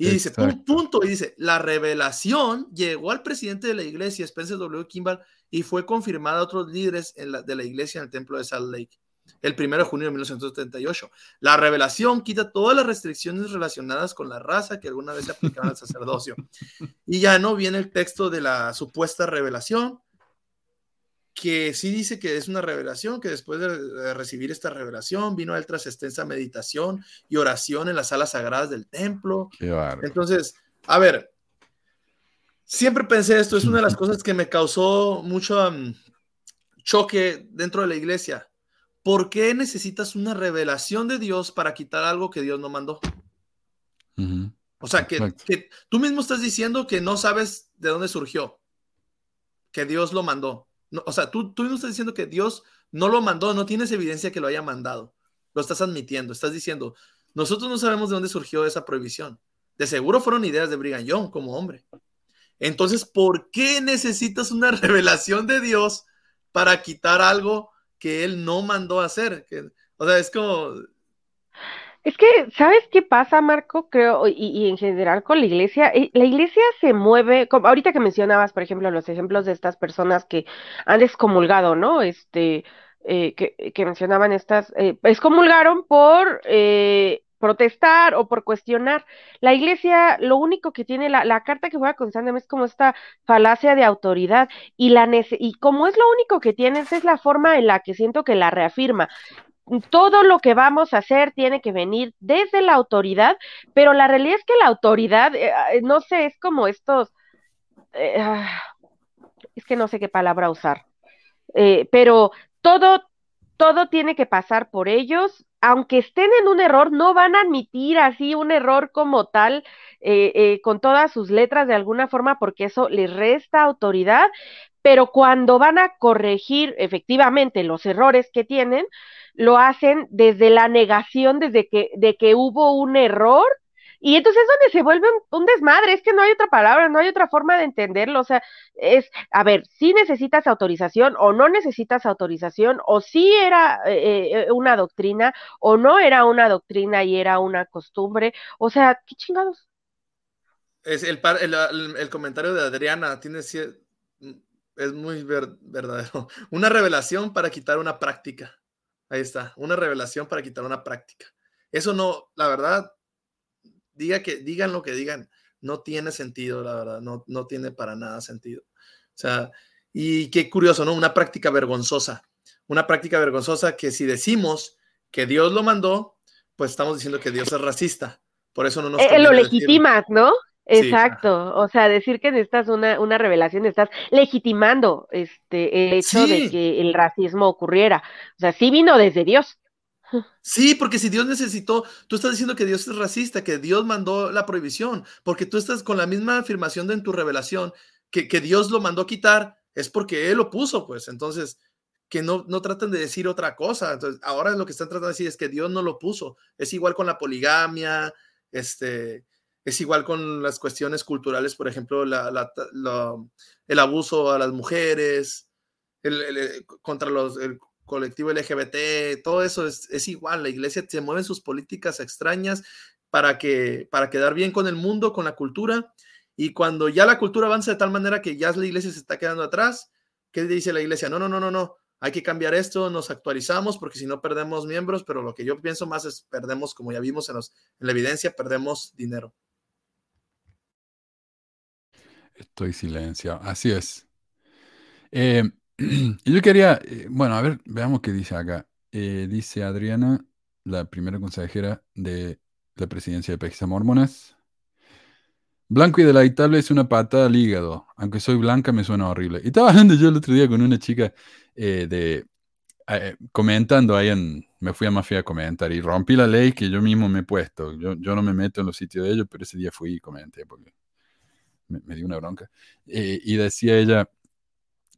Y dice, punto, punto, y dice, la revelación llegó al presidente de la iglesia, Spencer W. Kimball, y fue confirmada a otros líderes en la, de la iglesia en el templo de Salt Lake, el primero de junio de mil novecientos setenta y ocho. La revelación quita todas las restricciones relacionadas con la raza que alguna vez se aplicaron al sacerdocio. Y ya no viene el texto de la supuesta revelación, que sí dice que es una revelación, que después de recibir esta revelación vino a él tras extensa meditación y oración en las salas sagradas del templo. Entonces, a ver, siempre pensé esto, es una de las cosas que me causó mucho um, choque dentro de la iglesia. ¿Por qué necesitas una revelación de Dios para quitar algo que Dios no mandó? Uh-huh. O sea, que, que tú mismo estás diciendo que no sabes de dónde surgió, que Dios lo mandó. No, o sea, tú, tú no estás diciendo que Dios no lo mandó, no tienes evidencia que lo haya mandado, lo estás admitiendo, estás diciendo, nosotros no sabemos de dónde surgió esa prohibición, de seguro fueron ideas de Brigham Young como hombre. Entonces, ¿por qué necesitas una revelación de Dios para quitar algo que él no mandó hacer? Que, o sea, es como... Es que, ¿sabes qué pasa, Marco? Creo, y, y en general con la iglesia, la iglesia se mueve, como ahorita que mencionabas, por ejemplo, los ejemplos de estas personas que han excomulgado, ¿no? Este, eh, que, que mencionaban estas, eh, excomulgaron por eh, protestar o por cuestionar. La iglesia, lo único que tiene, la, la carta que juega constantemente es como esta falacia de autoridad, y, la nece- y como es lo único que tiene, esa es la forma en la que siento que la reafirma. Todo lo que vamos a hacer tiene que venir desde la autoridad, pero la realidad es que la autoridad, eh, no sé, es como estos, eh, es que no sé qué palabra usar, eh, pero todo, todo tiene que pasar por ellos, aunque estén en un error, no van a admitir así un error como tal, eh, eh, con todas sus letras de alguna forma, porque eso les resta autoridad, pero cuando van a corregir efectivamente los errores que tienen, lo hacen desde la negación, desde que, de que hubo un error, y entonces es donde se vuelve un, un desmadre, es que no hay otra palabra, no hay otra forma de entenderlo, o sea, es, a ver, si necesitas autorización o no necesitas autorización, o si era eh, una doctrina, o no era una doctrina y era una costumbre, o sea, ¿qué chingados? Es el, par, el, el, el comentario de Adriana, tiene cier... es muy ver, verdadero, una revelación para quitar una práctica. Ahí está, una revelación para quitar una práctica. Eso no, la verdad, diga que, digan lo que digan, no tiene sentido, la verdad, no, no tiene para nada sentido. O sea, y qué curioso, ¿no? Una práctica vergonzosa. una práctica vergonzosa que si decimos que Dios lo mandó, pues estamos diciendo que Dios es racista. Por eso no nos... Eh, lo legitimas, ¿no? Exacto, sí. O sea, decir que necesitas una, una revelación, estás legitimando este el hecho sí. de que el racismo ocurriera. O sea, sí vino desde Dios. Sí, porque si Dios necesitó, tú estás diciendo que Dios es racista, que Dios mandó la prohibición, porque tú estás con la misma afirmación de en tu revelación, que, que Dios lo mandó quitar, es porque Él lo puso, pues, entonces, que no, no traten de decir otra cosa. Entonces, ahora lo que están tratando de decir es que Dios no lo puso. Es igual con la poligamia, este... es igual con las cuestiones culturales, por ejemplo, la, la, la, el abuso a las mujeres, el, el, contra los, el colectivo L G B T, todo eso es, es igual. La iglesia se mueve en sus políticas extrañas para, que, para quedar bien con el mundo, con la cultura, y cuando ya la cultura avanza de tal manera que ya la iglesia se está quedando atrás, ¿qué dice la iglesia? No, no, no, no, no. Hay que cambiar esto, nos actualizamos porque si no perdemos miembros, pero lo que yo pienso más es perdemos, como ya vimos en, los, en la evidencia, perdemos dinero. Estoy silenciado. Así es. Eh, yo quería, eh, bueno, a ver, veamos qué dice acá. Eh, dice Adriana, la primera consejera de la presidencia de Pesquisas Mormonas. Blanco y deleitable es una patada al hígado. Aunque soy blanca me suena horrible. Y estaba hablando yo el otro día con una chica eh, de eh, comentando ahí en... Me fui a Mafe a comentar y rompí la ley que yo mismo me he puesto. Yo, yo no me meto en los sitios de ellos, pero ese día fui y comenté porque... Me, me dio una bronca, eh, y decía ella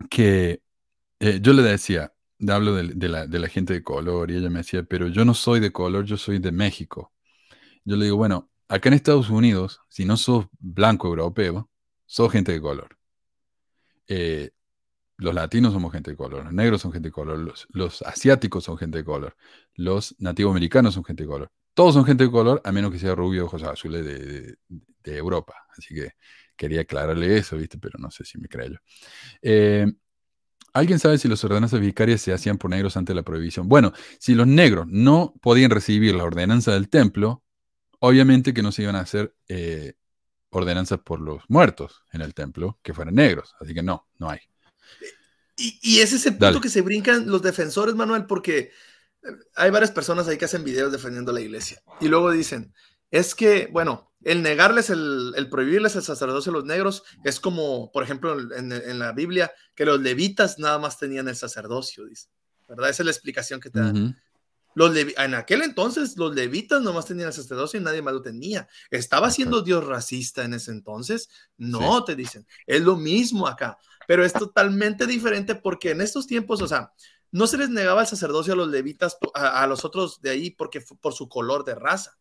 que, eh, yo le decía, hablo de, de, la, de la gente de color, y ella me decía, pero yo no soy de color, yo soy de México. Yo le digo, bueno, acá en Estados Unidos, si no sos blanco europeo, sos gente de color. Eh, los latinos somos gente de color, los negros son gente de color, los, los asiáticos son gente de color, los nativos americanos son gente de color. Todos son gente de color, a menos que sea rubio o ojos azules de, de, de Europa. Así que quería aclararle eso, ¿viste? Pero no sé si me creyó. Eh, ¿Alguien sabe si las ordenanzas vicarias se hacían por negros antes de la prohibición? Bueno, si los negros no podían recibir la ordenanza del templo, obviamente que no se iban a hacer eh, ordenanzas por los muertos en el templo que fueran negros. Así que no, no hay. Y, y ese es el punto Dale. que se brincan los defensores, Manuel, porque... Hay varias personas ahí que hacen videos defendiendo la iglesia y luego dicen, es que, bueno, el negarles, el, el prohibirles el sacerdocio a los negros es como, por ejemplo, en, en la Biblia, que los levitas nada más tenían el sacerdocio, dice, ¿verdad? Esa es la explicación que te dan. Uh-huh. Los levi- en aquel entonces los levitas nomás tenían el sacerdocio y nadie más lo tenía. ¿Estaba siendo Dios racista en ese entonces? No, sí. Te dicen, es lo mismo acá, pero es totalmente diferente porque en estos tiempos, o sea, no se les negaba el sacerdocio a los levitas, a, a los otros de ahí, porque f- por su color de raza,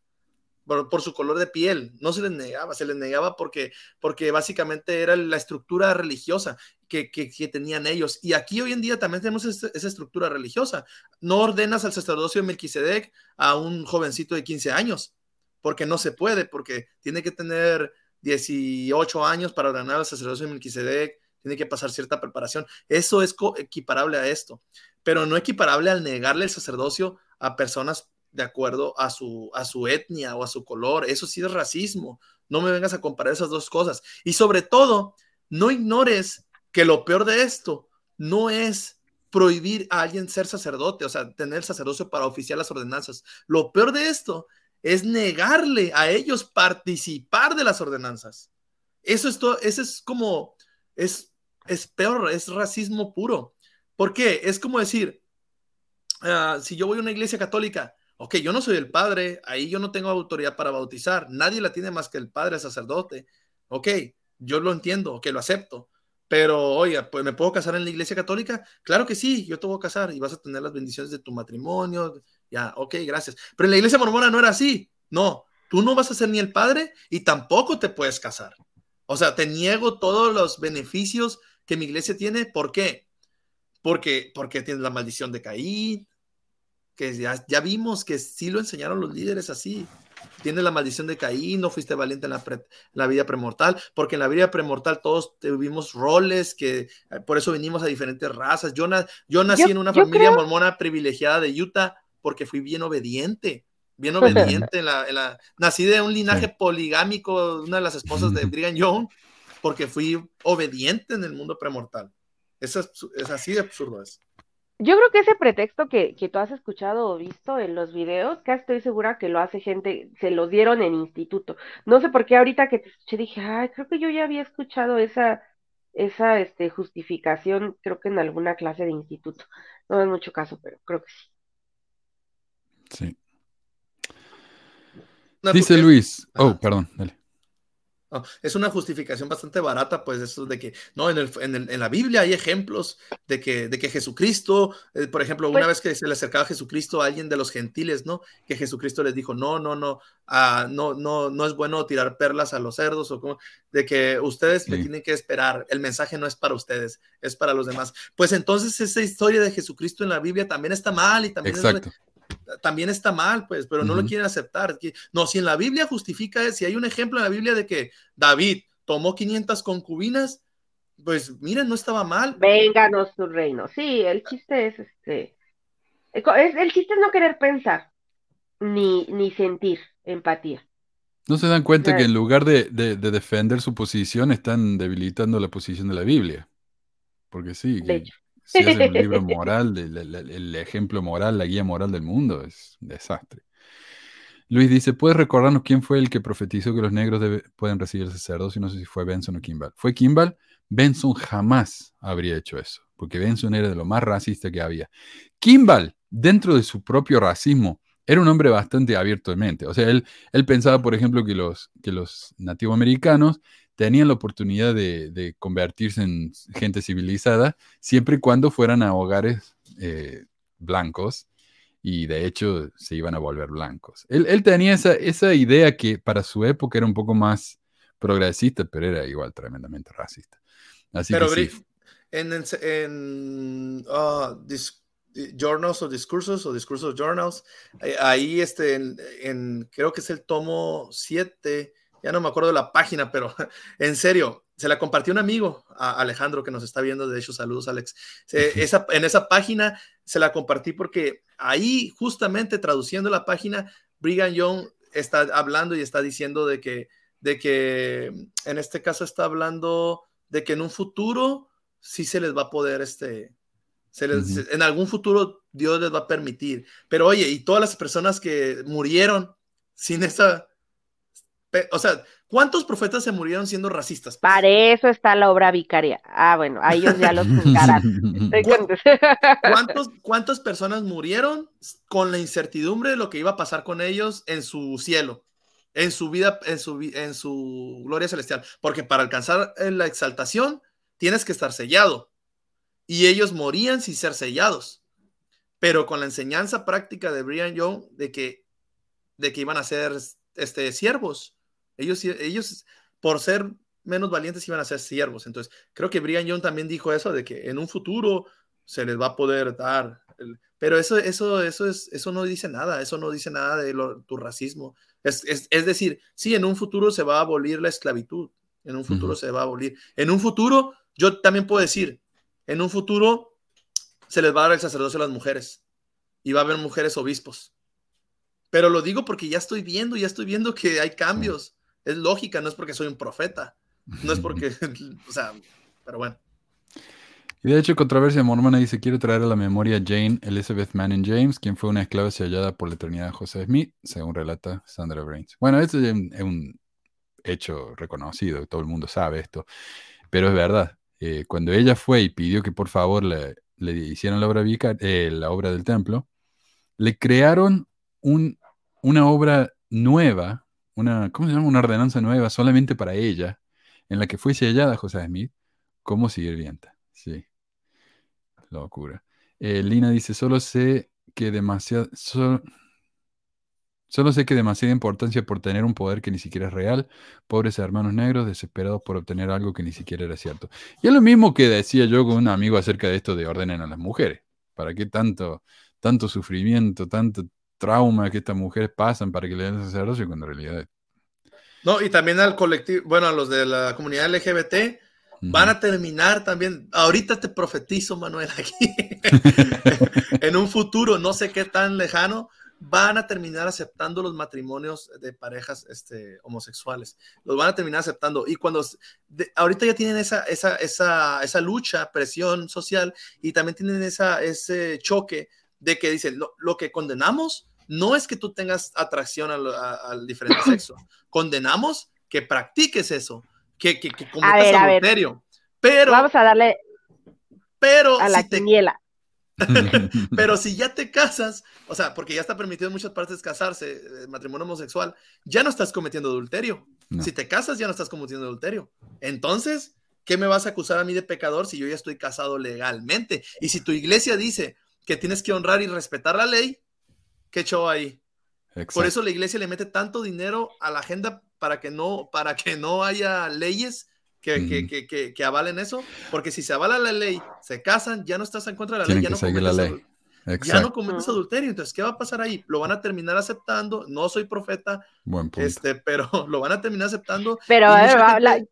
por, por su color de piel, no se les negaba, se les negaba porque, porque básicamente era la estructura religiosa que, que, que tenían ellos, y aquí hoy en día también tenemos esa, esa estructura religiosa. No ordenas al sacerdocio de Melquisedec a un jovencito de quince años, porque no se puede, porque tiene que tener dieciocho años para ordenar al sacerdocio de Melquisedec, tiene que pasar cierta preparación. Eso es co- equiparable a esto, pero no equiparable al negarle el sacerdocio a personas de acuerdo a su, a su etnia o a su color. Eso sí es racismo. No me vengas a comparar esas dos cosas. Y sobre todo, no ignores que lo peor de esto no es prohibir a alguien ser sacerdote, o sea, tener sacerdocio para oficiar las ordenanzas. Lo peor de esto es negarle a ellos participar de las ordenanzas. Eso es, to- eso es como... Es, es peor, es racismo puro. ¿Por qué? Es como decir, uh, si yo voy a una iglesia católica, ok, yo no soy el padre, ahí yo no tengo autoridad para bautizar, nadie la tiene más que el padre, el sacerdote, ok, yo lo entiendo, ok, lo acepto, pero oye, pues, ¿me puedo casar en la iglesia católica? Claro que sí, yo te voy a casar y vas a tener las bendiciones de tu matrimonio, ya, ok, gracias. Pero en la iglesia mormona no era así, no, tú no vas a ser ni el padre y tampoco te puedes casar. O sea, te niego todos los beneficios que mi iglesia tiene. ¿Por qué? Porque, porque tienes la maldición de Caín, que ya, ya vimos que sí lo enseñaron los líderes así. Tienes la maldición de Caín, no fuiste valiente en la, pre, en la vida premortal, porque en la vida premortal todos tuvimos roles, que por eso vinimos a diferentes razas. Yo, na, yo nací yo, en una familia creo... mormona privilegiada de Utah porque fui bien obediente. Bien obediente, en la, en la, nací de un linaje sí. poligámico, una de las esposas de Brigham Young, porque fui obediente en el mundo premortal. Es, es así de absurdo. Es. Yo creo que ese pretexto que, que tú has escuchado o visto en los videos, casi estoy segura que lo hace gente, se los dieron en instituto. No sé por qué ahorita que te escuché dije, ay, creo que yo ya había escuchado esa, esa este, justificación, creo que en alguna clase de instituto. No es mucho caso, pero creo que sí. Sí. No, dice porque... Luis. Oh, ajá, perdón, dale. Oh, es una justificación bastante barata, pues eso de que, no, en, el, en, el, en la Biblia hay ejemplos de que, de que Jesucristo, eh, por ejemplo, una pues, vez que se le acercaba a Jesucristo a alguien de los gentiles, ¿no? Que Jesucristo les dijo, no, no, no, ah, no, no, no es bueno tirar perlas a los cerdos, o como, de que ustedes sí. me tienen que esperar, el mensaje no es para ustedes, es para los demás. Pues entonces esa historia de Jesucristo en la Biblia también está mal y también Exacto. es... también está mal, pues, pero no uh-huh. lo quieren aceptar. No, si en la Biblia justifica, si hay un ejemplo en la Biblia de que David tomó quinientas concubinas, pues, miren, no estaba mal. Vénganos tu reino. Sí, el chiste es, este, es, el chiste es no querer pensar, ni, ni sentir empatía. ¿No se dan cuenta claro. que en lugar de, de, de defender su posición, están debilitando la posición de la Biblia? Porque sí, que... Si es el libro moral, el, el, el ejemplo moral, la guía moral del mundo, es un desastre. Luis dice, ¿puedes recordarnos quién fue el que profetizó que los negros debe, pueden recibir el sacerdocio? No sé si fue Benson o Kimball. ¿Fue Kimball? Benson jamás habría hecho eso, porque Benson era de lo más racista que había. Kimball, dentro de su propio racismo, era un hombre bastante abierto de mente. O sea, él, él pensaba, por ejemplo, que los, que los nativoamericanos tenían la oportunidad de, de convertirse en gente civilizada siempre y cuando fueran a hogares eh, blancos, y de hecho se iban a volver blancos. Él, él tenía esa, esa idea que para su época era un poco más progresista, pero era igual tremendamente racista. Así pero que sí. en, en, en uh, dis, journals o discursos o discursos journals, eh, ahí este, en, en, creo que es el tomo siete, ya no me acuerdo de la página, pero en serio, se la compartió un amigo, a Alejandro, que nos está viendo, de hecho, saludos, Alex. Se, esa, en esa página se la compartí porque ahí, justamente traduciendo la página, Brigham Young está hablando y está diciendo de que, de que, en este caso está hablando de que en un futuro sí se les va a poder, este, se les, uh-huh. en algún futuro Dios les va a permitir. Pero oye, y todas las personas que murieron sin esa... O sea, ¿cuántos profetas se murieron siendo racistas? Para eso está la obra vicaria. Ah, bueno, a ellos ya los juntarán. ¿Cuántos, ¿Cuántas personas murieron con la incertidumbre de lo que iba a pasar con ellos en su cielo, en su vida, en su, en su gloria celestial? Porque para alcanzar la exaltación tienes que estar sellado. Y ellos morían sin ser sellados. Pero con la enseñanza práctica de Brigham Young de que, de que iban a ser este, siervos. Ellos, ellos, por ser menos valientes, iban a ser siervos. Entonces, creo que Brigham Young también dijo eso, de que en un futuro se les va a poder dar. El, pero eso, eso, eso, es, eso no dice nada. Eso no dice nada de lo, tu racismo. Es, es, es decir, sí, en un futuro se va a abolir la esclavitud. En un futuro uh-huh. se va a abolir. En un futuro, yo también puedo decir, en un futuro se les va a dar el sacerdocio a las mujeres. Y va a haber mujeres obispos. Pero lo digo porque ya estoy viendo, ya estoy viendo que hay cambios. Uh-huh. Es lógica, no es porque soy un profeta, no es porque, o sea, pero bueno. Y de hecho, Controversia Mormona dice, quiero traer a la memoria Jane Elizabeth Manning James, quien fue una esclava sellada por la eternidad de José Smith, según relata Sandra Brains. Bueno, esto es un, es un hecho reconocido, todo el mundo sabe esto, pero es verdad. Eh, cuando ella fue y pidió que por favor le, le hicieran la obra, vicar, eh, la obra del templo, le crearon un, una obra nueva, Una, ¿cómo se llama? Una ordenanza nueva solamente para ella, en la que fue sellada José Smith como sirvienta. Sí, locura. Eh, Lina dice, solo sé que demasiado, so, solo sé que demasiada importancia por tener un poder que ni siquiera es real, pobres hermanos negros desesperados por obtener algo que ni siquiera era cierto. Y es lo mismo que decía yo con un amigo acerca de esto de ordenen a las mujeres. ¿Para qué tanto, tanto sufrimiento, tanto trauma que estas mujeres pasan para que le den sacerdocio cuando en realidad... No, y también al colectivo, bueno, a los de la comunidad L G B T, uh-huh. van a terminar también, ahorita te profetizo, Manuel, aquí, en un futuro, no sé qué tan lejano, van a terminar aceptando los matrimonios de parejas este, homosexuales. Los van a terminar aceptando. Y cuando de, ahorita ya tienen esa, esa, esa, esa lucha, presión social, y también tienen esa, ese choque de que dicen, lo, lo que condenamos no es que tú tengas atracción al, a, al diferente sexo. Condenamos que practiques eso, que, que, que cometas adulterio. Pero vamos a darle pero a la si quiniela. Pero si ya te casas, o sea, porque ya está permitido en muchas partes casarse, matrimonio homosexual, ya no estás cometiendo adulterio. No. Si te casas, ya no estás cometiendo adulterio. Entonces, ¿qué me vas a acusar a mí de pecador si yo ya estoy casado legalmente? Y si tu iglesia dice que tienes que honrar y respetar la ley, ¿qué show ahí? Exacto. Por eso la iglesia le mete tanto dinero a la agenda para que no, para que no haya leyes Que, mm. que, que, que, que avalen eso, porque si se avala la ley, se casan, ya no estás en contra de la Tienen ley, ya no cometes la ley. Adul- ya no cometes adulterio. Entonces, ¿qué va a pasar ahí? Lo van a terminar aceptando. No soy profeta, Buen punto. este, pero lo van a terminar aceptando. Pero a ver, gente... la...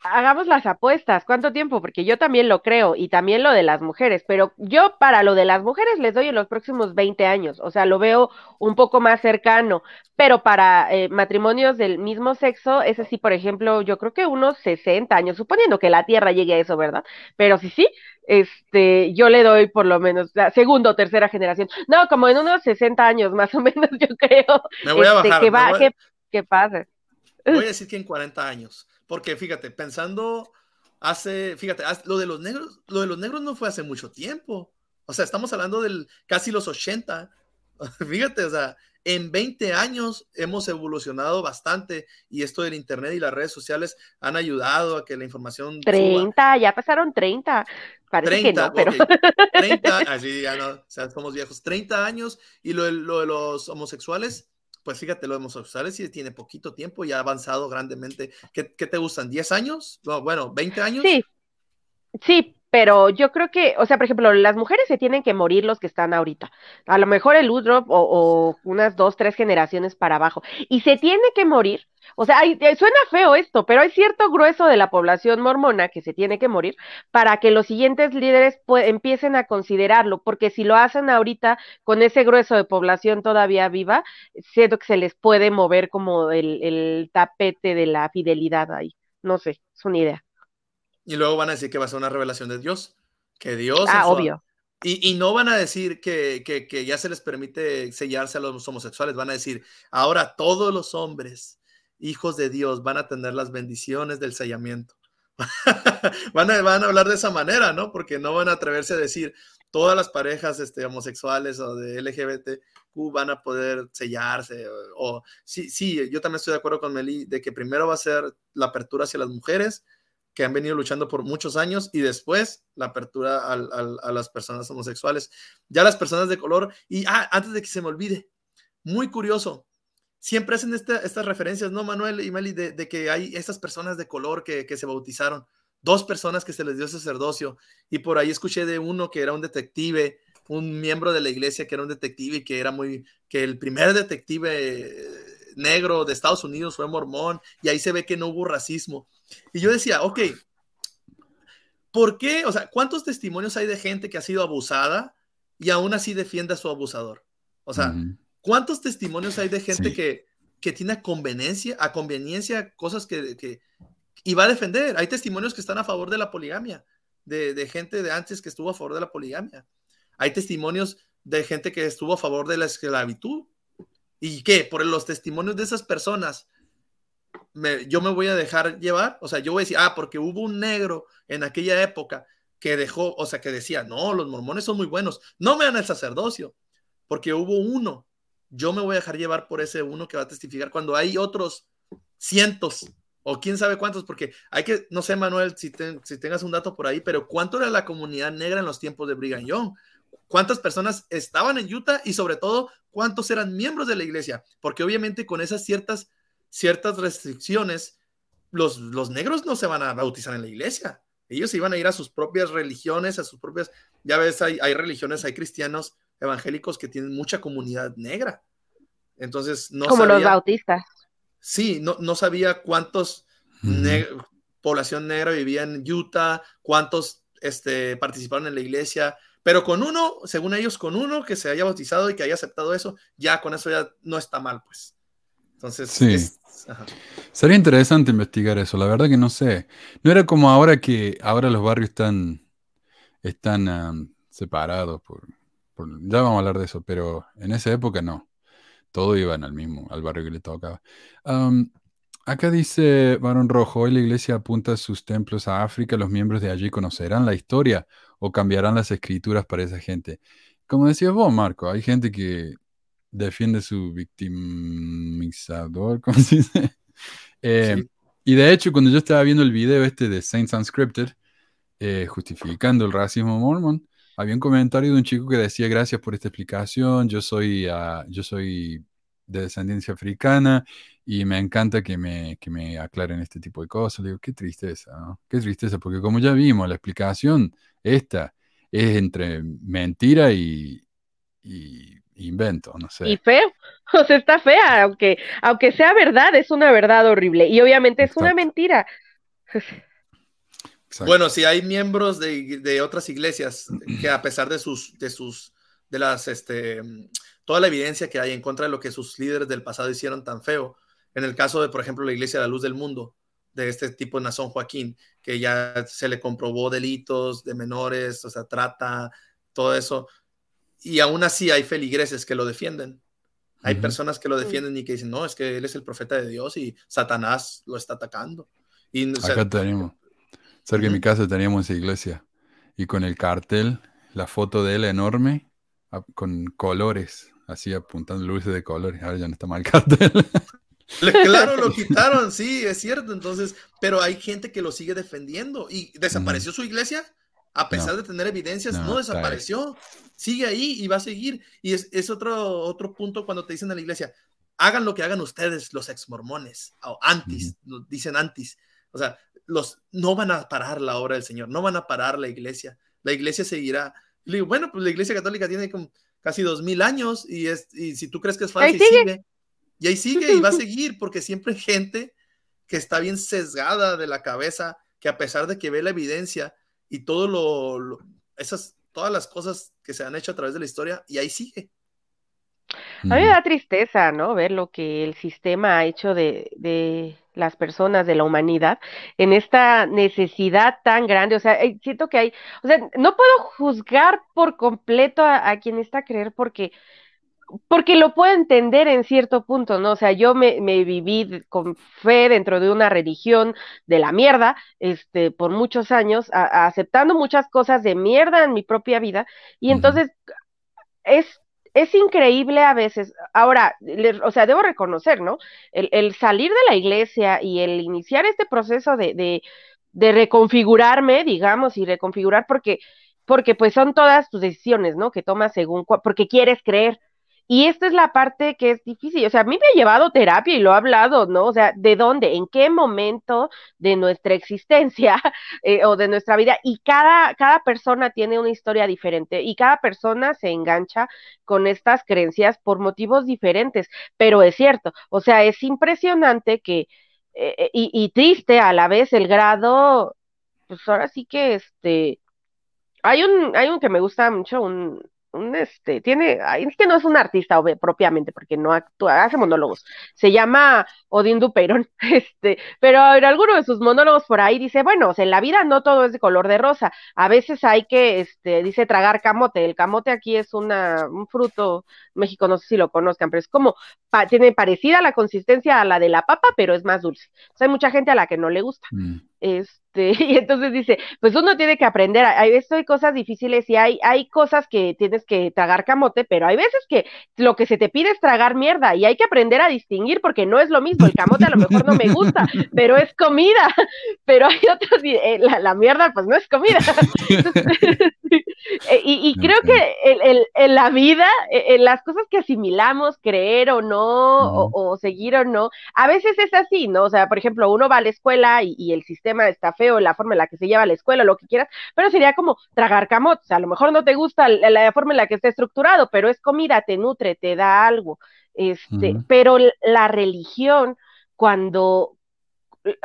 hagamos las apuestas. ¿Cuánto tiempo? Porque yo también lo creo, y también lo de las mujeres, pero yo para lo de las mujeres les doy en los próximos veinte años, o sea, lo veo un poco más cercano, pero para eh, matrimonios del mismo sexo, ese sí, por ejemplo, yo creo que unos sesenta años, suponiendo que la tierra llegue a eso, ¿verdad? Pero sí, sí, este, yo le doy por lo menos la segunda o tercera generación, no, como en unos sesenta años más o menos, yo creo. Me voy a este, bajar. Que va, voy a... Que, que pasa. Voy a decir que en cuarenta años. Porque fíjate, pensando hace, fíjate, lo de los negros, lo de los negros no fue hace mucho tiempo. O sea, estamos hablando del casi los ochenta. Fíjate, o sea, en veinte años hemos evolucionado bastante, y esto del internet y las redes sociales han ayudado a que la información treinta, suba. Ya pasaron treinta. Parece treinta, que no, okay. Pero... treinta, así ya no, o sea, somos viejos. treinta años, y lo, lo de los homosexuales, pues fíjate, lo de homosexuales sí tiene poquito tiempo y ha avanzado grandemente. ¿Qué, qué te gustan? ¿diez años? No, bueno, ¿veinte años? Sí, sí, pero yo creo que, o sea, por ejemplo, las mujeres se tienen que morir los que están ahorita. A lo mejor el Udrop o, o unas dos, tres generaciones para abajo. Y se tiene que morir. O sea, hay, suena feo esto, pero hay cierto grueso de la población mormona que se tiene que morir para que los siguientes líderes pu- empiecen a considerarlo, porque si lo hacen ahorita con ese grueso de población todavía viva, siento que se les puede mover como el, el tapete de la fidelidad ahí. No sé, es una idea. Y luego van a decir que va a ser una revelación de Dios, que Dios... Ah, eso, obvio. Y, y no van a decir que, que, que ya se les permite sellarse a los homosexuales, van a decir, ahora todos los hombres... hijos de Dios van a tener las bendiciones del sellamiento. van, a, van a hablar de esa manera, ¿no? Porque no van a atreverse a decir todas las parejas este, homosexuales o de L G B T Q van a poder sellarse. O, o, sí, sí, yo también estoy de acuerdo con Meli de que primero va a ser la apertura hacia las mujeres que han venido luchando por muchos años, y después la apertura al, al, a las personas homosexuales. Ya las personas de color, y ah, antes de que se me olvide, muy curioso, siempre hacen esta, estas referencias, ¿no, Manuel y Meli? De, de que hay estas personas de color que, que se bautizaron, dos personas que se les dio sacerdocio, y por ahí escuché de uno que era un detective, un miembro de la iglesia que era un detective y que era muy, que el primer detective negro de Estados Unidos fue mormón, y ahí se ve que no hubo racismo. Y yo decía, ok, ¿por qué? O sea, ¿cuántos testimonios hay de gente que ha sido abusada y aún así defiende a su abusador? O sea, uh-huh. ¿Cuántos testimonios hay de gente sí. que, que tiene a conveniencia, a conveniencia cosas que, que... y va a defender? Hay testimonios que están a favor de la poligamia, de, de gente de antes que estuvo a favor de la poligamia. Hay testimonios de gente que estuvo a favor de la esclavitud. ¿Y qué? Por los testimonios de esas personas, me, yo me voy a dejar llevar. O sea, yo voy a decir, ah, porque hubo un negro en aquella época que dejó, o sea, que decía, no, los mormones son muy buenos, no me dan el sacerdocio, porque hubo uno. Yo me voy a dejar llevar por ese uno que va a testificar cuando hay otros cientos o quién sabe cuántos, porque hay que, no sé, Manuel, si, te, si tengas un dato por ahí, pero ¿cuánto era la comunidad negra en los tiempos de Brigham Young? ¿Cuántas personas estaban en Utah? Y sobre todo, ¿cuántos eran miembros de la iglesia? Porque obviamente con esas ciertas, ciertas restricciones, los, los negros no se van a bautizar en la iglesia. Ellos iban a ir a sus propias religiones, a sus propias, ya ves, hay, hay religiones, hay cristianos evangélicos que tienen mucha comunidad negra, entonces no como sabía, los bautistas sí, no, no sabía cuántos neg- mm. población negra vivía en Utah, cuántos este, participaron en la iglesia, Pero con uno, según ellos, con uno que se haya bautizado y que haya aceptado eso, ya con eso ya no está mal, pues. Entonces, sí. Es, ajá. Sería interesante investigar eso. La verdad que no sé. No era como ahora que ahora los barrios están, están um, separados. Por, por, ya vamos a hablar de eso, pero en esa época no. Todo iban al mismo, al barrio que le tocaba. Um, Acá dice Barón Rojo, hoy la iglesia apunta sus templos a África, los miembros de allí conocerán la historia o cambiarán las escrituras para esa gente. Como decías vos, Marco, hay gente que defiende su victimizador, ¿cómo se dice? Eh, sí. Y de hecho, cuando yo estaba viendo el video este de Saints Unscripted, eh, justificando el racismo mormón, había un comentario de un chico que decía, gracias por esta explicación, yo soy... Uh, yo soy de descendencia africana, y me encanta que me, que me aclaren este tipo de cosas. Le digo, qué tristeza, ¿no? Qué tristeza, porque como ya vimos, la explicación esta es entre mentira y, y invento, no sé. Y feo, o sea, está fea, aunque, aunque sea verdad, es una verdad horrible, y obviamente es Exacto. una mentira. Exacto. Bueno, si hay miembros de, de otras iglesias que a pesar de sus, de sus, de las, este... toda la evidencia que hay en contra de lo que sus líderes del pasado hicieron tan feo. En el caso de, por ejemplo, la Iglesia de la Luz del Mundo, de este tipo de Nazón Joaquín, que ya se le comprobó delitos de menores, o sea, trata, todo eso. Y aún así hay feligreses que lo defienden. Hay uh-huh. personas que lo defienden y que dicen, no, es que él es el profeta de Dios y Satanás lo está atacando. Y, o sea, acá tenemos. Cerca de uh-huh. mi casa teníamos esa iglesia. Y con el cartel, la foto de él enorme, con colores. Así apuntando luces de colores. Ahora ya no está mal el cartel. Claro, lo quitaron, sí, es cierto. Entonces, pero hay gente que lo sigue defendiendo. ¿Y desapareció uh-huh. su iglesia? A pesar no. de tener evidencias, no, no desapareció. Ahí. Sigue ahí y va a seguir. Y es, es otro, otro punto cuando te dicen a la iglesia, hagan lo que hagan ustedes, los exmormones, o antis, uh-huh. dicen antis. O sea, los, no van a parar la obra del Señor, no van a parar la iglesia. La iglesia seguirá. Y digo, bueno, pues la iglesia católica tiene como casi dos mil años, y, es, y si tú crees que es fácil, ahí sigue. sigue, y ahí sigue, y va a seguir, porque siempre hay gente que está bien sesgada de la cabeza, que a pesar de que ve la evidencia, y todo lo, lo esas, todas las cosas que se han hecho a través de la historia, y ahí sigue. A mí me da tristeza, ¿no? Ver lo que el sistema ha hecho de, de las personas, de la humanidad, en esta necesidad tan grande. O sea, siento que hay, o sea, no puedo juzgar por completo a, a quien está a creer porque, porque lo puedo entender en cierto punto, ¿no? O sea, yo me, me viví con fe dentro de una religión de la mierda, este, por muchos años, a, a aceptando muchas cosas de mierda en mi propia vida, y entonces es Es increíble a veces. Ahora, le, o sea, debo reconocer, ¿no? El, el salir de la iglesia y el iniciar este proceso de, de, de reconfigurarme, digamos, y reconfigurar porque, porque pues son todas tus decisiones, ¿no? Que tomas según, cua, porque quieres creer. Y esta es la parte que es difícil. O sea, a mí me ha llevado terapia y lo he hablado, ¿no? O sea, ¿de dónde? ¿En qué momento de nuestra existencia eh, o de nuestra vida? Y cada, cada persona tiene una historia diferente y cada persona se engancha con estas creencias por motivos diferentes. Pero es cierto, o sea, es impresionante que eh, y, y triste a la vez el grado, pues ahora sí que este, hay un, hay un que me gusta mucho, un... Un este, tiene, es que no es un artista ob- propiamente, porque no actúa, hace monólogos, se llama Odín Dupeirón, este, pero en alguno de sus monólogos por ahí dice, bueno, o sea, en la vida no todo es de color de rosa, a veces hay que, este, dice tragar camote, el camote aquí es una, un fruto, México no sé si lo conozcan, pero es como, pa- tiene parecida la consistencia a la de la papa, pero es más dulce, o sea, hay mucha gente a la que no le gusta, mm. Este, y entonces dice, pues uno tiene que aprender, hay veces hay cosas difíciles y hay, hay cosas que tienes que tragar camote, pero hay veces que lo que se te pide es tragar mierda y hay que aprender a distinguir porque no es lo mismo, el camote a lo mejor no me gusta, pero es comida, pero hay otros, eh, la, la mierda pues no es comida. Entonces, y, y creo que en, en, en la vida, en las cosas que asimilamos, creer o no, no. O, o seguir o no, a veces es así, ¿no? O sea, por ejemplo, uno va a la escuela y, y el sistema está feo, la forma en la que se lleva la escuela, lo que quieras, pero sería como tragar camotes, o sea, a lo mejor no te gusta la, la forma en la que está estructurado, pero es comida, te nutre, te da algo, este, uh-huh. pero la religión, cuando,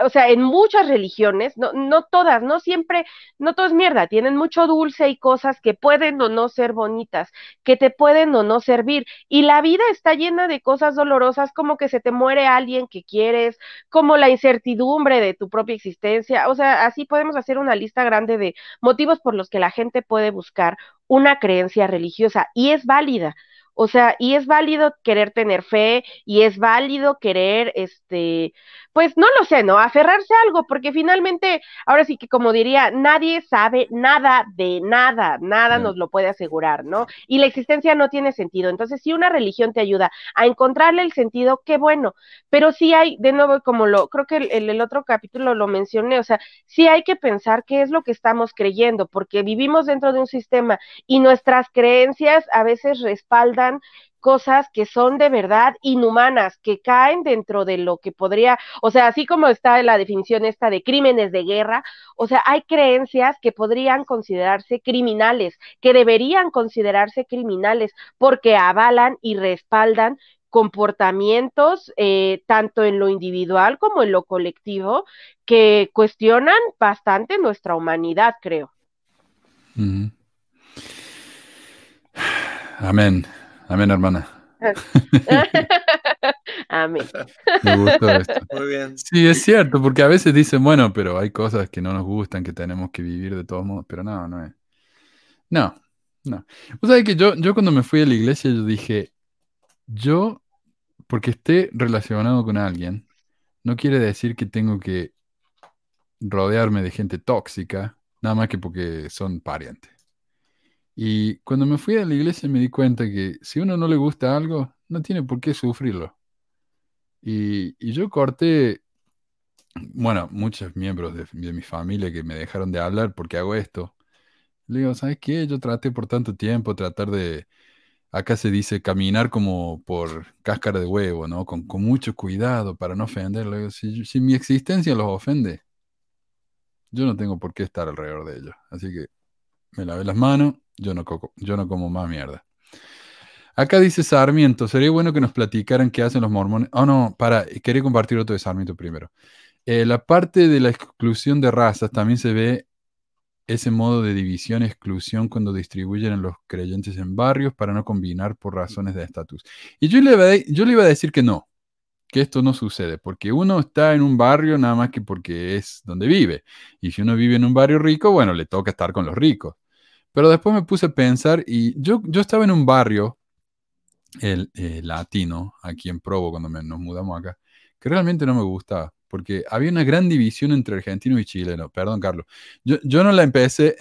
o sea, en muchas religiones, no, no todas, no siempre, no todo es mierda, tienen mucho dulce y cosas que pueden o no ser bonitas, que te pueden o no servir, y la vida está llena de cosas dolorosas, como que se te muere alguien que quieres, como la incertidumbre de tu propia existencia, o sea, así podemos hacer una lista grande de motivos por los que la gente puede buscar una creencia religiosa, y es válida. O sea, y es válido querer tener fe, y es válido querer, este, pues no lo sé, ¿no? Aferrarse a algo, porque finalmente, ahora sí que como diría, nadie sabe nada de nada, nada nos lo puede asegurar, ¿no? Y la existencia no tiene sentido. Entonces, si una religión te ayuda a encontrarle el sentido, qué bueno. Pero sí hay, de nuevo, como lo, creo que en el, el otro capítulo lo mencioné, o sea, sí hay que pensar qué es lo que estamos creyendo, porque vivimos dentro de un sistema y nuestras creencias a veces respaldan cosas que son de verdad inhumanas, que caen dentro de lo que podría, o sea, así como está la definición esta de crímenes de guerra, o sea, hay creencias que podrían considerarse criminales, que deberían considerarse criminales, porque avalan y respaldan comportamientos, eh, tanto en lo individual como en lo colectivo, que cuestionan bastante nuestra humanidad, creo. Mm-hmm. Amén. Amén, hermana. Amén. Me gustó esto. Muy bien. Sí, es cierto, porque a veces dicen, bueno, pero hay cosas que no nos gustan, que tenemos que vivir de todos modos, pero no, no es. No, no. O sea, que yo, yo cuando me fui a la iglesia, yo dije, yo, porque esté relacionado con alguien, no quiere decir que tengo que rodearme de gente tóxica, nada más que porque son parientes. Y cuando me fui a la iglesia me di cuenta que si uno no le gusta algo, no tiene por qué sufrirlo. Y, y yo corté, bueno, muchos miembros de, de mi familia que me dejaron de hablar porque hago esto. Le digo, ¿sabes qué? Yo traté por tanto tiempo tratar de, acá se dice caminar como por cáscara de huevo, ¿no? Con, con mucho cuidado para no ofender. Le digo, si, si mi existencia los ofende, yo no tengo por qué estar alrededor de ellos. Así que me lavé las manos. Yo no, coco, yo no como más mierda. Acá dice Sarmiento, sería bueno que nos platicaran qué hacen los mormones. Oh, no, para, quería compartir otro de Sarmiento primero. Eh, la parte de la exclusión de razas, también se ve ese modo de división, exclusión, cuando distribuyen a los creyentes en barrios para no combinar por razones de estatus. Y yo le, yo le iba a decir que no, que esto no sucede, porque uno está en un barrio nada más que porque es donde vive. Y si uno vive en un barrio rico, bueno, le toca estar con los ricos. Pero después me puse a pensar y yo, yo estaba en un barrio el, eh, latino, aquí en Provo, cuando me, nos mudamos acá, que realmente no me gustaba, porque había una gran división entre argentinos y chilenos. Perdón, Carlos. Yo, yo no la empecé,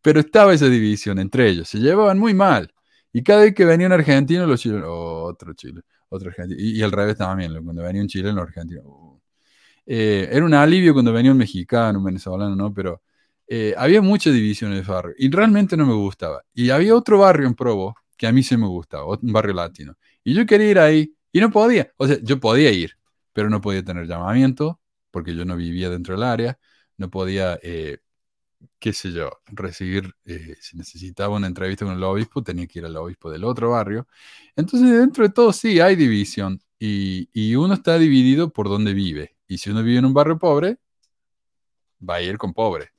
pero estaba esa división entre ellos. Se llevaban muy mal. Y cada vez que venía un argentino, los chilenos, oh, otro chileno, otro argentino. Y, y al revés también, cuando venía un chileno, los argentinos. Oh. Eh, era un alivio cuando venía un mexicano, un venezolano, ¿no? Pero... Eh, había mucha división en el barrio y realmente no me gustaba. Y había otro barrio en Provo que a mí sí me gustaba, un barrio latino. Y yo quería ir ahí y no podía. O sea, yo podía ir, pero no podía tener llamamiento porque yo no vivía dentro del área. No podía, eh, qué sé yo, recibir, eh, si necesitaba una entrevista con el obispo, tenía que ir al obispo del otro barrio. Entonces, dentro de todo sí hay división y, y uno está dividido por donde vive. Y si uno vive en un barrio pobre, va a ir con pobre.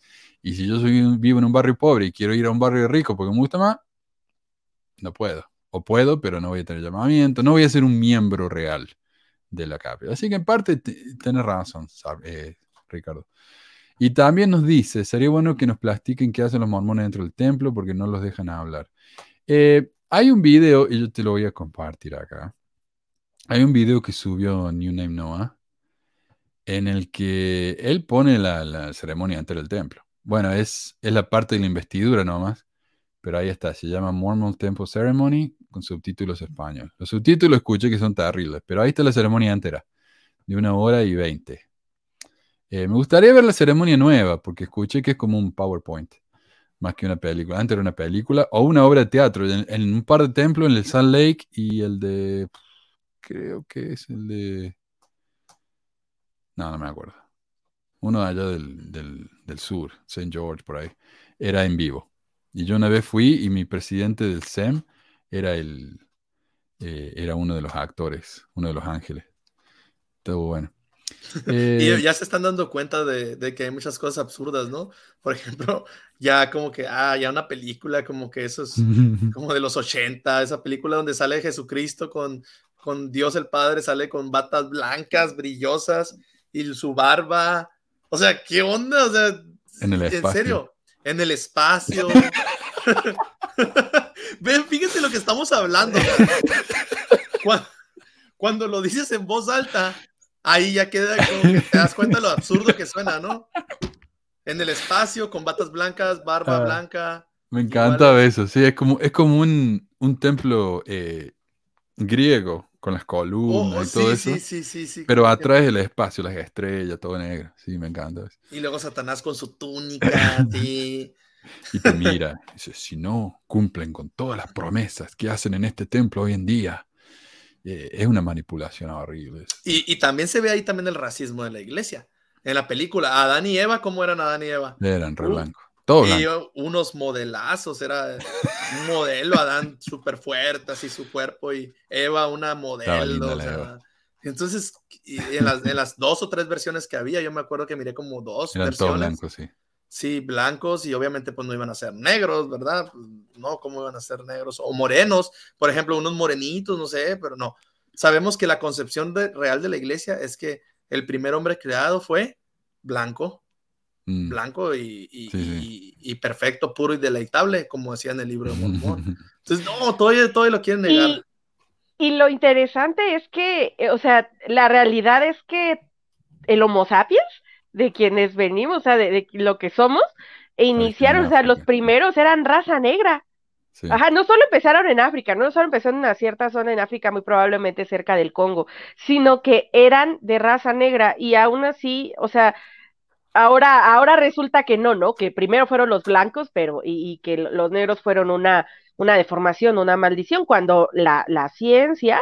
Y si yo soy, vivo en un barrio pobre y quiero ir a un barrio rico porque me gusta más, no puedo. O puedo, pero no voy a tener llamamiento, no voy a ser un miembro real de la cápsula. Así que en parte t- tenés razón, eh, Ricardo. Y también nos dice, sería bueno que nos platiquen qué hacen los mormones dentro del templo porque no los dejan hablar. Eh, hay un video, y yo te lo voy a compartir acá. Hay un video que subió New Name Noah en el que él pone la, la ceremonia dentro del templo. Bueno, es, es la parte de la investidura nomás, pero ahí está, se llama Mormon Temple Ceremony con subtítulos español. Los subtítulos escuché que son terribles, pero ahí está la ceremonia entera, de una hora y veinte. Eh, me gustaría ver la ceremonia nueva, porque escuché que es como un PowerPoint, más que una película. Antes era una película o una obra de teatro, en, en un par de templos, en el Salt Lake y el de... Creo que es el de... No, no me acuerdo. Uno allá del, del, del sur, Saint George, por ahí, era en vivo. Y yo una vez fui y mi presidente del S E M era, el, eh, era uno de los actores, uno de los ángeles. Estuvo bueno. Eh, y ya se están dando cuenta de, de que hay muchas cosas absurdas, ¿no? Por ejemplo, ya como que, ah, ya una película como que eso es como de los ochenta, esa película donde sale Jesucristo con, con Dios el Padre, sale con batas blancas, brillosas, y su barba, o sea, ¿qué onda? O sea, en el espacio. En serio, en el espacio. Ven, fíjense lo que estamos hablando. Cuando, cuando lo dices en voz alta, ahí ya queda como que te das cuenta de lo absurdo que suena, ¿no? En el espacio, con batas blancas, barba ah, blanca. Me encanta igual. Eso, sí, es como, es como un, un templo eh, griego, con las columnas oh, y todo sí, eso. Sí, sí, sí, sí. Pero atrás el espacio, las estrellas, todo negro. Sí, me encanta eso. Y luego Satanás con su túnica, sí. Y te mira, y dice, si no cumplen con todas las promesas que hacen en este templo hoy en día, eh, es una manipulación horrible. Y, y también se ve ahí también el racismo de la iglesia. En la película, Adán y Eva, ¿cómo eran Adán y Eva? Eran re uh, blancos. Todo blanco. Y unos modelazos, era un modelo Adán súper fuerte, así su cuerpo, y Eva una modelo. O sea, Eva. Entonces, y en, las, en las dos o tres versiones que había, yo me acuerdo que miré como dos eran versiones. Eran todos blancos, sí. Sí, blancos, y obviamente pues no iban a ser negros, ¿verdad? No, ¿cómo iban a ser negros? O morenos, por ejemplo, unos morenitos, no sé, pero no. Sabemos que la concepción de, real de la iglesia es que el primer hombre creado fue blanco, mm. blanco y, y, sí, sí. Y, y perfecto, puro y deleitable, como decía en el libro de Mormón. Entonces, no, todavía, todavía lo quieren negar. Y, y lo interesante es que, o sea, la realidad es que el Homo sapiens, de quienes venimos, o sea, de, de lo que somos, e iniciaron, o sea, los primeros eran raza negra. Sí. Ajá, no solo empezaron en África, no solo empezaron en una cierta zona en África, muy probablemente cerca del Congo, sino que eran de raza negra, y aún así, o sea, ahora, ahora resulta que no, ¿no? Que primero fueron los blancos, pero, y, y que los negros fueron una, una deformación, una maldición, cuando la, la ciencia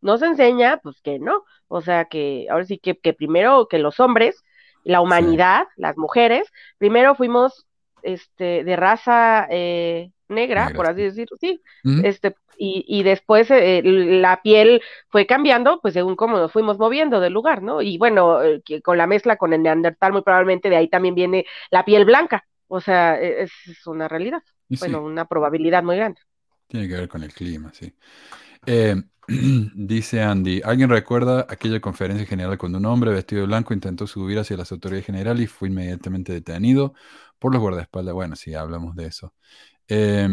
nos enseña, pues que no, o sea, que ahora sí que, que primero que los hombres, la humanidad, sí. Las mujeres, primero fuimos este, de raza eh, negra, negra, por así decirlo, sí, uh-huh. este, y, y después eh, la piel fue cambiando, pues según cómo nos fuimos moviendo del lugar, ¿no? Y bueno, eh, que con la mezcla con el neandertal, muy probablemente de ahí también viene la piel blanca, o sea, es, es una realidad, y bueno, sí. Una probabilidad muy grande. Tiene que ver con el clima, sí. Eh, dice Andy, ¿alguien recuerda aquella conferencia general cuando un hombre vestido de blanco intentó subir hacia las autoridades generales y fue inmediatamente detenido por los guardaespaldas? Bueno, sí, hablamos de eso. Eh,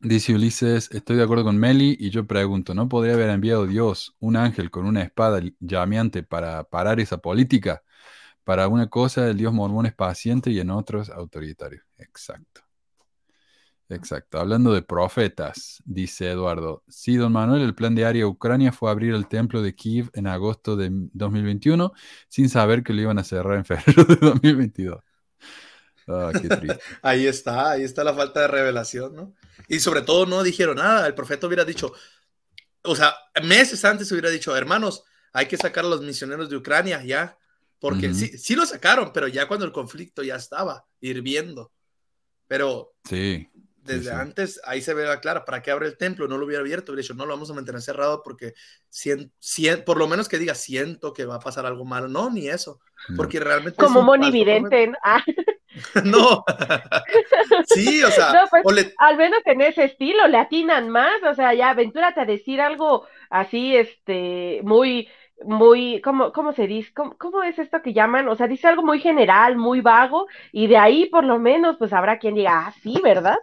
dice Ulises, estoy de acuerdo con Meli y yo pregunto, ¿no podría haber enviado Dios un ángel con una espada llameante para parar esa política? Para una cosa el Dios mormón es paciente y en otros autoritario. Exacto. Exacto. Hablando de profetas, dice Eduardo. Sí, don Manuel, el plan de Aria Ucrania fue abrir el templo de Kiev en agosto de dos mil veintiuno sin saber que lo iban a cerrar en febrero de dos mil veintidós. Ah, qué triste. Ahí está, ahí está la falta de revelación, ¿no? Y sobre todo no dijeron nada. El profeta hubiera dicho, o sea, meses antes hubiera dicho, hermanos, hay que sacar a los misioneros de Ucrania ya, porque uh-huh. sí, sí lo sacaron, pero ya cuando el conflicto ya estaba hirviendo. Pero... sí. Desde sí, sí. antes, ahí se ve clara, ¿para qué abre el templo? No lo hubiera abierto, hubiera dicho, no, lo vamos a mantener cerrado porque cien, cien, por lo menos que diga, siento que va a pasar algo malo. No, ni eso, porque realmente... Como monividente, ¿no? Ah. No, sí, o sea... No, pues, o le... al menos en ese estilo, le atinan más, o sea, ya aventúrate a decir algo así, este, muy... muy, ¿cómo, cómo se dice? ¿Cómo, ¿Cómo es esto que llaman? O sea, dice algo muy general, muy vago, y de ahí por lo menos, pues habrá quien diga, ah, sí, ¿verdad?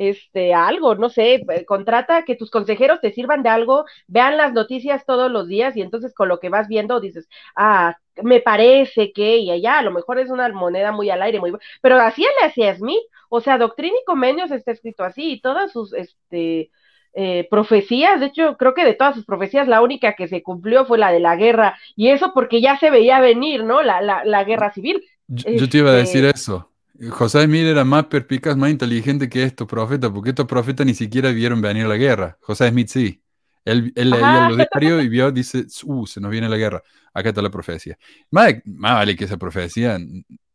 Este, algo, no sé, contrata que tus consejeros te sirvan de algo, vean las noticias todos los días, y entonces con lo que vas viendo dices, ah, me parece que, y allá, a lo mejor es una moneda muy al aire, muy, pero así le hacía Smith, o sea, Doctrina y Convenios está escrito así, y todas sus, este... Eh, profecías, de hecho creo que de todas sus profecías la única que se cumplió fue la de la guerra, y eso porque ya se veía venir, ¿no? La, la, la guerra civil. Yo, yo te iba a decir eh, eso, José Smith era más perspicaz, más inteligente que estos profetas, porque estos profetas ni siquiera vieron venir la guerra. José Smith sí, él, él leía los diarios y vio, dice, uh, se nos viene la guerra, acá está la profecía. Más, más vale que esa profecía,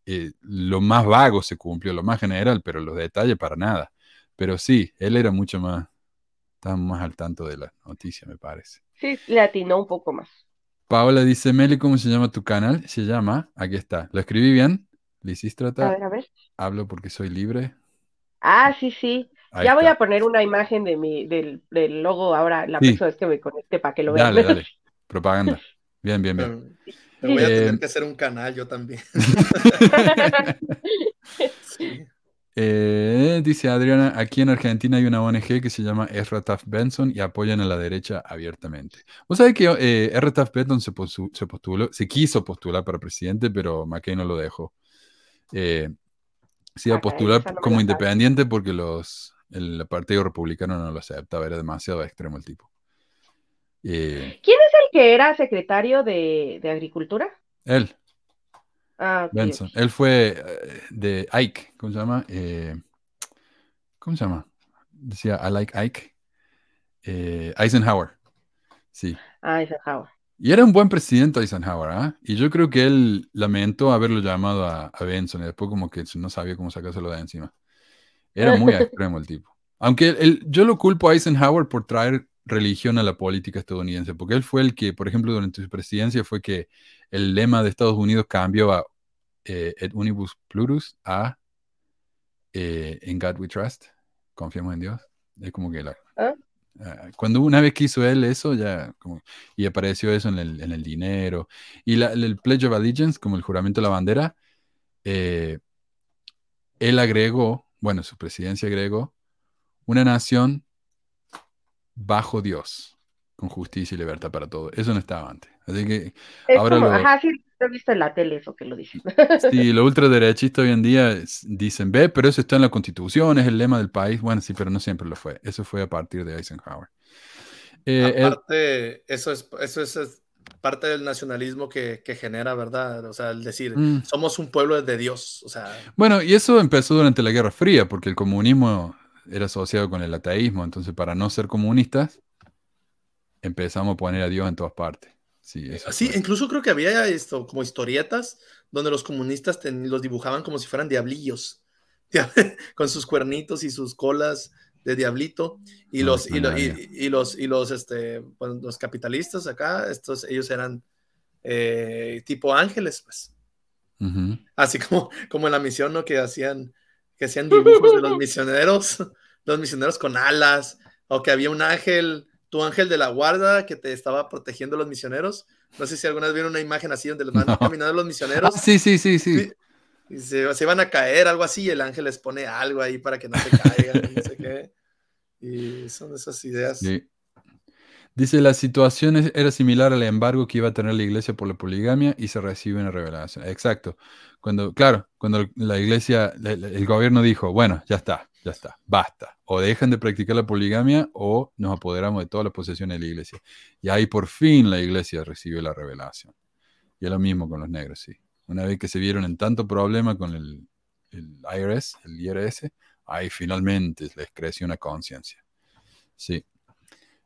eh, lo más vago se cumplió, lo más general, pero los detalles para nada, pero sí, él era mucho más... Están más al tanto de la noticia, me parece. Sí, le atinó un poco más. Paola dice, Meli, ¿cómo se llama tu canal? Se llama, aquí está, ¿lo escribí bien? Lisístrata. A ver, a ver. Hablo porque soy libre. Ah, sí, sí. Ahí ya está. Voy a poner una imagen de mi, del, del logo ahora, la sí. persona es que me conecte para que lo vean. Dale, dale. Propaganda. Bien, bien, bien. Pero voy a tener eh, que hacer un canal yo también. Sí. Eh, dice Adriana, aquí en Argentina hay una O N G que se llama Ezra Taft Benson y apoyan a la derecha abiertamente. ¿Vos sabés que eh, Ezra Taft Benson se, posu- se postuló, se quiso postular para presidente, pero McKay no lo dejó? Eh, se iba a postular okay, como independiente porque los, el partido republicano no lo aceptaba, era demasiado extremo el tipo. Eh, ¿Quién es el que era secretario de, de Agricultura? Él. Ah, Benson. Él fue de Ike, ¿cómo se llama? Eh, ¿Cómo se llama? Decía, I like Ike. Eh, Eisenhower. Sí. Ah, Eisenhower. Y era un buen presidente Eisenhower, ¿ah? ¿eh? Y yo creo que él lamentó haberlo llamado a, a Benson y después como que no sabía cómo sacárselo de encima. Era muy extremo el tipo. Aunque él, él, yo lo culpo a Eisenhower por traer religión a la política estadounidense, porque él fue el que, por ejemplo, durante su presidencia fue que el lema de Estados Unidos cambió a eh, et unibus pluribus a eh, in God we trust, confiamos en Dios. Es como que la, ¿Eh? uh, cuando una vez que hizo él eso ya como, y apareció eso en el, en el dinero y la, el Pledge of Allegiance, como el juramento de la bandera, eh, él agregó, bueno, su presidencia agregó una nación bajo Dios, con justicia y libertad para todos. Eso no estaba antes. Así que es ahora como, lo... Ajá, sí, lo he visto en la tele eso que lo dicen. Sí, los ultraderechistas hoy en día es, dicen, ve, pero eso está en la Constitución, es el lema del país. Bueno, sí, pero no siempre lo fue. Eso fue a partir de Eisenhower. Eh, Aparte, el... eso, es, eso es parte del nacionalismo que, que genera, ¿verdad? O sea, el decir, mm. somos un pueblo de Dios. O sea... Bueno, y eso empezó durante la Guerra Fría, porque el comunismo era asociado con el ateísmo, entonces para no ser comunistas empezamos a poner a Dios en todas partes. Sí, sí, incluso creo que había esto como historietas donde los comunistas ten, los dibujaban como si fueran diablillos, con sus cuernitos y sus colas de diablito, y no, los, y, lo, y, y los y los este bueno, los capitalistas acá, estos ellos eran eh, tipo ángeles, pues. Uh-huh. Así como, como en la misión, ¿no? Que hacían que hacían dibujos de los misioneros, los misioneros con alas, o que había un ángel, tu ángel de la guarda que te estaba protegiendo a los misioneros. No sé si alguna vez vieron una imagen así donde los van no. caminando los misioneros. Ah, sí, sí, sí, sí. Y se, se van a caer, algo así, y el ángel les pone algo ahí para que no se caigan, no sé qué. Y son esas ideas. Sí. Dice, la situación era similar al embargo que iba a tener la iglesia por la poligamia y se recibe una revelación. Exacto. Cuando, claro, cuando la iglesia, el gobierno dijo, bueno, ya está, ya está, basta. O dejan de practicar la poligamia o nos apoderamos de todas las posesiones de la iglesia. Y ahí por fin la iglesia recibió la revelación. Y es lo mismo con los negros, sí. Una vez que se vieron en tanto problema con el, el I R S, el I R S, ahí finalmente les creció una conciencia. Sí.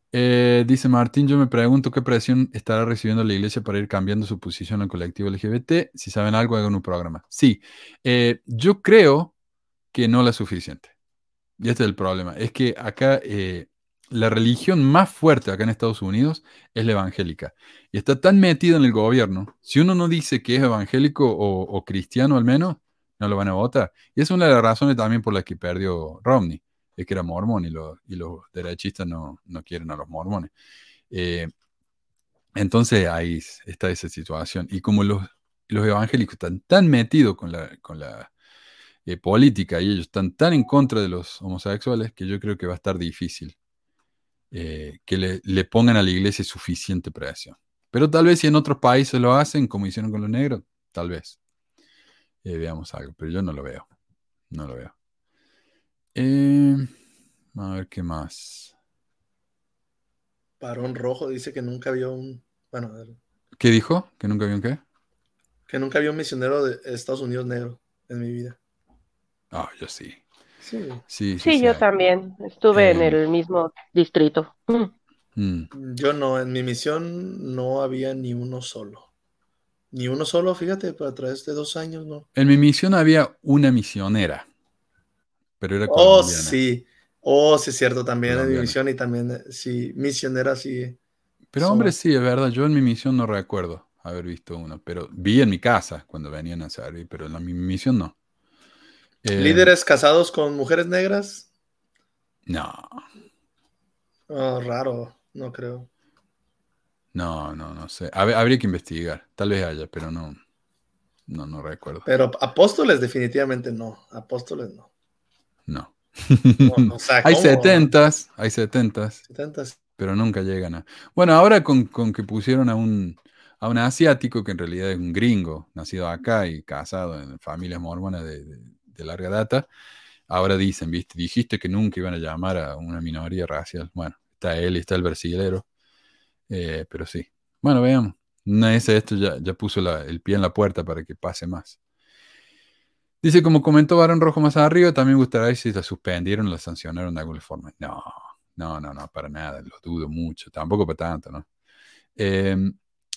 Eh, dice Martín, yo me pregunto qué presión estará recibiendo la iglesia para ir cambiando su posición al colectivo L G B T. Si saben algo, hagan un programa. Sí, eh, yo creo que no la es suficiente. Y este es el problema. Es que acá eh, la religión más fuerte acá en Estados Unidos es la evangélica. Y está tan metida en el gobierno. Si uno no dice que es evangélico o, o cristiano al menos, no lo van a votar. Y es una de las razones también por las que perdió Romney. Es que era mormón y los, y los derechistas no, no quieren a los mormones. Eh, entonces ahí está esa situación. Y como los, los evangélicos están tan metidos con la, con la eh, política y ellos están tan en contra de los homosexuales que yo creo que va a estar difícil eh, que le, le pongan a la iglesia suficiente presión. Pero tal vez si en otros países lo hacen, como hicieron con los negros, tal vez. Eh, veamos algo, pero yo no lo veo. No lo veo. Eh, a ver qué más. Barón Rojo dice que nunca vio un... Bueno, ¿qué dijo? ¿Que nunca vio un qué? Que nunca vio un misionero de Estados Unidos negro en mi vida. Ah, oh, yo sí. Sí, sí, sí, sí, sí yo sí. también. Estuve eh. en el mismo distrito. Mm. Yo no, en mi misión no había ni uno solo. Ni uno solo, fíjate, pero a través de dos años no. En mi misión había una misionera. Pero era colombiana. Oh, sí. Oh, sí, es cierto. También colombiana. En mi misión y también, sí, misionera, sí. Pero so, hombre, sí, es verdad. Yo en mi misión no recuerdo haber visto uno, pero vi en mi casa cuando venían a servir, pero en la, mi misión no. Eh, ¿Líderes casados con mujeres negras? No. Oh, raro, no creo. No, no, no sé. Hab- habría que investigar. Tal vez haya, pero no. No, no recuerdo. Pero apóstoles definitivamente no. Apóstoles no. No. No, o sea, hay setentas, hay setentas. setentas. Pero nunca llegan a... Bueno, ahora con, con que pusieron a un, a un asiático, que en realidad es un gringo, nacido acá y casado en familias mormonas de, de, de larga data, ahora dicen, viste, dijiste que nunca iban a llamar a una minoría racial. Bueno, está él y está el brasilero. Eh, pero sí. Bueno, veamos. Una vez esto ya, ya puso la, el pie en la puerta para que pase más. Dice, como comentó Barón Rojo más arriba, también gustaría si la suspendieron, la sancionaron de alguna forma. No, no, no, no, para nada, lo dudo mucho, tampoco para tanto, ¿no? Eh,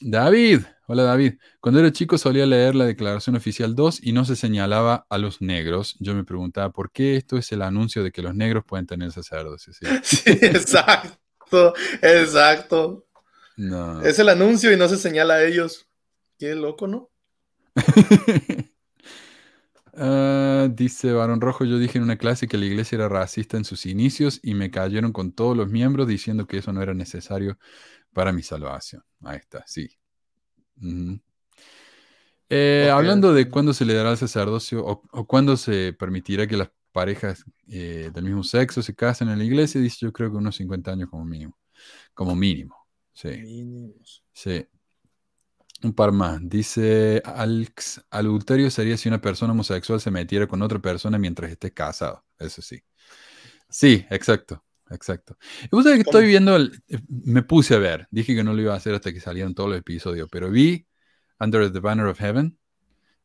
David, hola David, cuando era chico solía leer la Declaración Oficial dos y no se señalaba a los negros. Yo me preguntaba, ¿por qué esto es el anuncio de que los negros pueden tener sacerdotes? Sí, sí, exacto, exacto. No. Es el anuncio y no se señala a ellos. Qué loco, ¿no? Uh, dice Barón Rojo, yo dije en una clase que la iglesia era racista en sus inicios y me cayeron con todos los miembros diciendo que eso no era necesario para mi salvación. Ahí está, sí. Uh-huh. Eh, okay. Hablando de cuándo se le dará el sacerdocio o, o cuándo se permitirá que las parejas eh, del mismo sexo se casen en la iglesia, dice, yo creo que unos cincuenta años como mínimo. Como mínimo, sí. Mínimos. Sí. Un par más. Dice, Alex, adulterio sería si una persona homosexual se metiera con otra persona mientras esté casado. Eso sí. Sí, exacto. Exacto. Y vos sabés que estoy viendo, el, me puse a ver, dije que no lo iba a hacer hasta que salieron todos los episodios, pero vi Under the Banner of Heaven.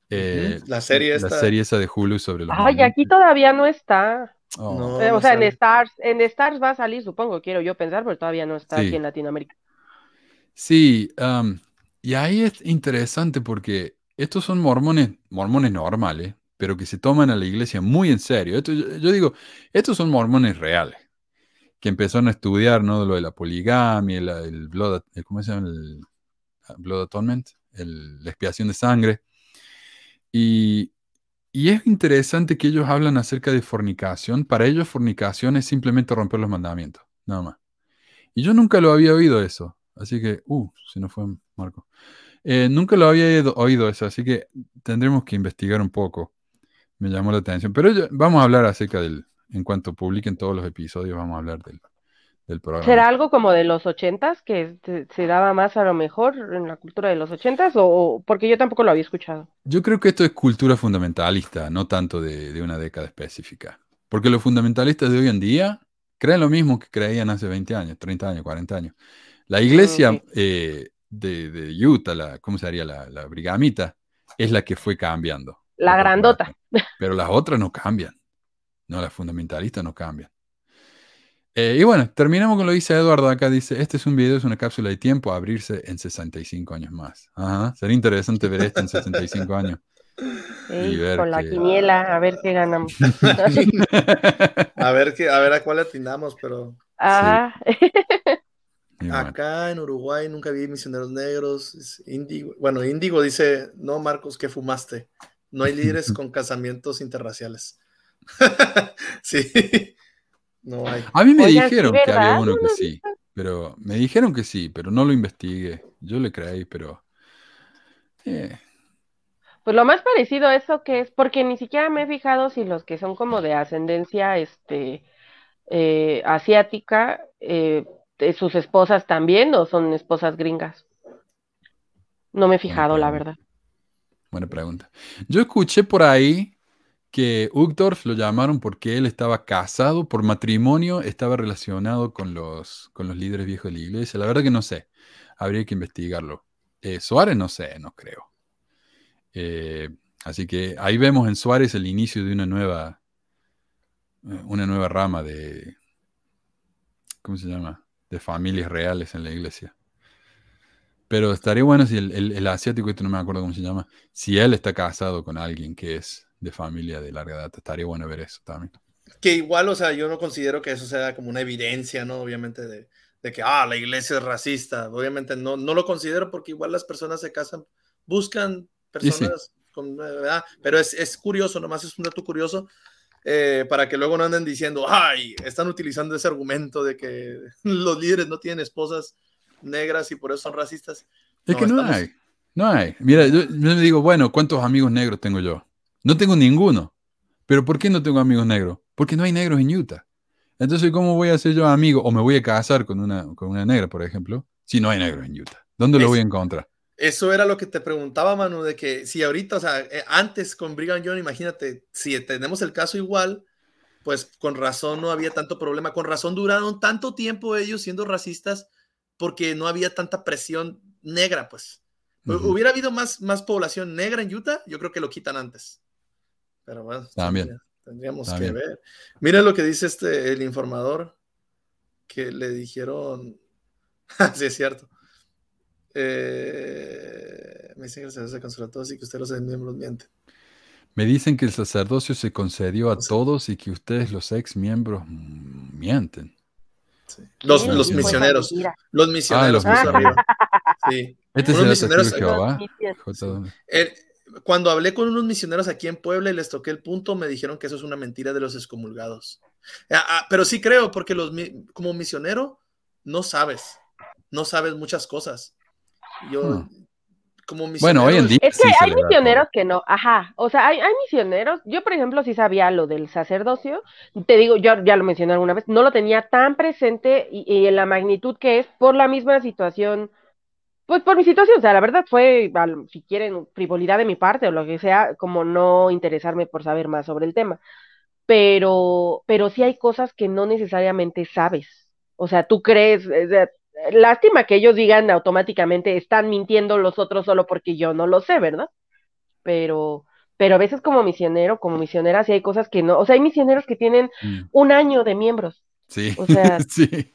Eh, la serie la esta. La serie esa de Hulu sobre los... Ay, aquí todavía no está. Oh. No, eh, o no sea, sale. en Stars en Stars va a salir, supongo, quiero yo pensar, pero todavía no está sí. Aquí en Latinoamérica. Sí, um, y ahí es interesante porque estos son mormones, mormones normales, pero que se toman a la iglesia muy en serio. Esto, yo, yo digo, estos son mormones reales, que empezaron a estudiar, ¿no? Lo de la poligamia, el, el blood, el, ¿cómo se llama? El blood atonement, el, la expiación de sangre. Y, y es interesante que ellos hablan acerca de fornicación. Para ellos fornicación es simplemente romper los mandamientos, nada más. Y yo nunca lo había oído eso. Así que, uh, se nos fue Marco. Eh, nunca lo había ido, oído eso, así que tendremos que investigar un poco. Me llamó la atención. Pero yo, vamos a hablar acerca del, en cuanto publiquen todos los episodios, vamos a hablar del, del programa. ¿Será algo como de los ochentas, que se, se daba más a lo mejor en la cultura de los ochentas? O, o, porque yo tampoco lo había escuchado. Yo creo que esto es cultura fundamentalista, no tanto de, de una década específica. Porque los fundamentalistas de hoy en día creen lo mismo que creían hace veinte años, treinta años, cuarenta años. La iglesia okay. eh, de, de Utah, la, ¿cómo se haría? La, la brigamita, es la que fue cambiando. La grandota. Pero las otras no cambian. No, las fundamentalistas no cambian. Eh, y bueno, terminamos con lo que dice Eduardo acá. Dice, este es un video, es una cápsula de tiempo a abrirse en sesenta y cinco años más. Ajá, sería interesante ver esto en sesenta y cinco años. Sí, con la que... quiniela, a ver qué ganamos. a, ver que, a ver a cuál atinamos, pero... Ajá. Sí. Bueno. Acá en Uruguay nunca vi misioneros negros. Indigo, bueno, Indigo dice, no, Marcos, ¿qué fumaste? No hay líderes con casamientos interraciales. Sí, no hay. A mí me Oiga, dijeron sí, que había uno que sí, pero me dijeron que sí, pero no lo investigué. Yo le creí, pero eh. Pues lo más parecido a eso que es, porque ni siquiera me he fijado si los que son como de ascendencia, este, eh, asiática. Eh, ¿Sus esposas también o son esposas gringas? No me he fijado, la verdad. Buena pregunta. Yo escuché por ahí que Uchtdorf lo llamaron porque él estaba casado por matrimonio, estaba relacionado con los, con los líderes viejos de la iglesia. La verdad que no sé. Habría que investigarlo. Eh, Suárez no sé, no creo. Eh, así que ahí vemos en Suárez el inicio de una nueva, una nueva rama de... ¿Cómo se llama? De familias reales en la iglesia. Pero estaría bueno si el, el, el asiático, esto no me acuerdo cómo se llama, si él está casado con alguien que es de familia de larga data, estaría bueno ver eso también. Que igual, o sea, yo no considero que eso sea como una evidencia, ¿no? Obviamente de, de que, ah, la iglesia es racista. Obviamente no, no lo considero, porque igual las personas se casan, buscan personas sí, sí. con, ¿verdad? Pero es, es curioso, nomás es un dato curioso, eh, para que luego no anden diciendo, ay, están utilizando ese argumento de que los líderes no tienen esposas negras y por eso son racistas. Es no, que no estamos... hay, no hay. Mira, yo, yo me digo, bueno, ¿cuántos amigos negros tengo yo? No tengo ninguno. ¿Pero por qué no tengo amigos negros? Porque no hay negros en Utah. Entonces, ¿cómo voy a ser yo amigo? O me voy a casar con una, con una negra, por ejemplo, si no hay negros en Utah. ¿Dónde lo es, voy a encontrar? Eso era lo que te preguntaba, Manu, de que si ahorita, o sea, antes con Brigham Young, imagínate, si tenemos el caso igual, pues con razón no había tanto problema. Con razón duraron tanto tiempo ellos siendo racistas, porque no había tanta presión negra, pues. Uh-huh. Hubiera habido más, más población negra en Utah, yo creo que lo quitan antes. Pero bueno, también tendríamos también. que ver. Mira lo que dice este, el informador, que le dijeron, sí es cierto, eh, me dicen que el sacerdocio se concedió a todos y que ustedes los miembros mienten. Me dicen que el sacerdocio se concedió a todos y que ustedes los ex miembros mienten. Sí. Los, los misioneros, los misioneros, ah, los misioneros. Sí. Este es el misioneros de Jehová. El, cuando hablé con unos misioneros aquí en Puebla y les toqué el punto, me dijeron que eso es una mentira de los excomulgados. Ah, ah, pero sí creo, porque los, como misionero no sabes, no sabes muchas cosas. Yo, hmm. como misionero, bueno, hoy en día es que sí hay misioneros que no, ajá, o sea, hay, hay misioneros, yo por ejemplo sí sabía lo del sacerdocio, te digo, yo ya lo mencioné alguna vez, no lo tenía tan presente y, y en la magnitud que es por la misma situación, pues por mi situación, o sea, la verdad fue, si quieren, frivolidad de mi parte o lo que sea, como no interesarme por saber más sobre el tema, pero, pero sí hay cosas que no necesariamente sabes, o sea, tú crees, o sea, lástima que ellos digan automáticamente están mintiendo los otros solo porque yo no lo sé, ¿verdad? Pero, pero a veces como misionero, como misionera, sí hay cosas que no, o sea, hay misioneros que tienen mm. un año de miembros. Sí, o sea, sí. sí.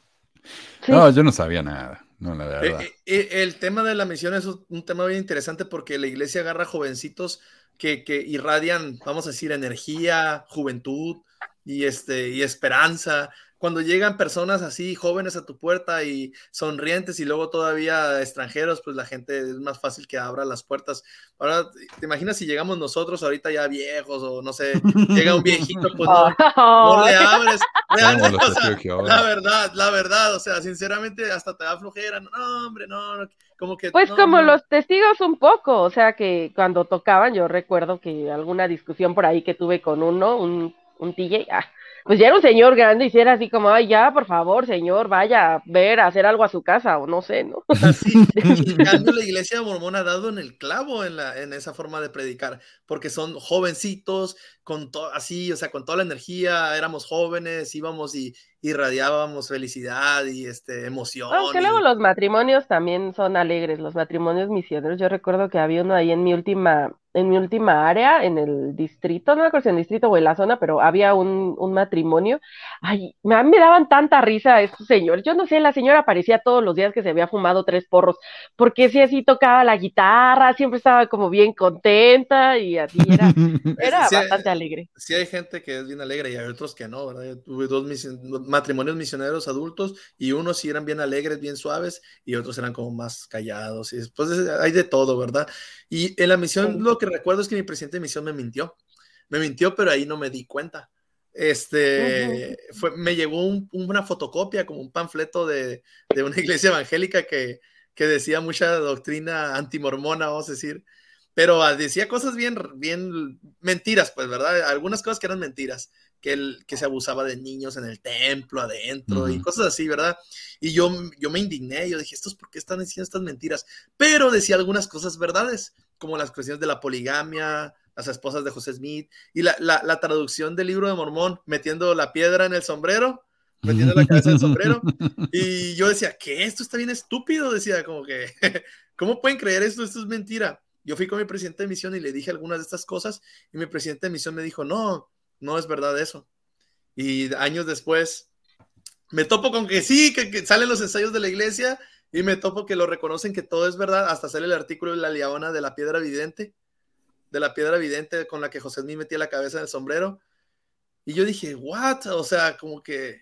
No, yo no sabía nada, no, la verdad. Eh, eh, el tema de la misión es un tema bien interesante, porque la iglesia agarra jovencitos que, que irradian, vamos a decir, energía, juventud y, este, y esperanza. Cuando llegan personas así, jóvenes a tu puerta y sonrientes, y luego todavía extranjeros, pues la gente es más fácil que abra las puertas. Ahora, ¿te imaginas si llegamos nosotros ahorita ya viejos o no sé, llega un viejito, pues no, no le abres? Real, o sea, la verdad, la verdad, o sea, sinceramente hasta te da flojera. No, hombre, no, no como que... Pues no, como no. Los testigos un poco, o sea, que cuando tocaban, yo recuerdo que alguna discusión por ahí que tuve con uno, un, un D J, ah, pues ya era un señor grande y era así como, ay, ya, por favor, señor, vaya a ver, a hacer algo a su casa, o no sé, ¿no? Así, en cambio, la iglesia mormona ha dado en el clavo en, la, en esa forma de predicar, porque son jovencitos, con to- así, o sea, con toda la energía, éramos jóvenes, íbamos y irradiábamos felicidad y este, emoción. Aunque y... luego los matrimonios también son alegres, los matrimonios misioneros. Yo recuerdo que había uno ahí en mi última, en mi última área, en el distrito, no me acuerdo si en el distrito o en la zona, pero había un, un matrimonio. Ay, me, me daban tanta risa estos señores. Yo no sé, la señora parecía todos los días que se había fumado tres porros, porque sí, así tocaba la guitarra, siempre estaba como bien contenta y así era, era sí, bastante alegre. Sí hay gente que es bien alegre y hay otros que no, ¿verdad? Yo tuve dos misioneros, matrimonios misioneros adultos, y unos sí eran bien alegres, bien suaves, y otros eran como más callados, y después hay de todo, ¿verdad? Y en la misión, lo que recuerdo es que mi presidente de misión me mintió, me mintió, pero ahí no me di cuenta. Este, uh-huh. fue, me llegó un, una fotocopia, como un panfleto de, de una iglesia evangélica que, que decía mucha doctrina antimormona, vamos a decir, pero decía cosas bien, bien mentiras, pues, ¿verdad? Algunas cosas que eran mentiras, que, el, que se abusaba de niños en el templo, adentro, uh-huh. y cosas así, ¿verdad? Y yo, yo me indigné, yo dije, ¿estos por qué están diciendo estas mentiras? Pero decía algunas cosas verdades, como las cuestiones de la poligamia, las esposas de José Smith, y la, la, la traducción del Libro de Mormón, metiendo la piedra en el sombrero, metiendo la cabeza en el sombrero, y yo decía, ¿qué? Esto está bien estúpido, decía, como que, ¿cómo pueden creer esto? Esto es mentira. Yo fui con mi presidente de misión y le dije algunas de estas cosas, y mi presidente de misión me dijo, no, no es verdad eso. Y años después me topo con que sí, que, que salen los ensayos de la iglesia, y me topo que lo reconocen, que todo es verdad, hasta sale el artículo de la liaona de la piedra vidente, de la piedra vidente con la que José Smith metía la cabeza en el sombrero, y yo dije, what, o sea, como que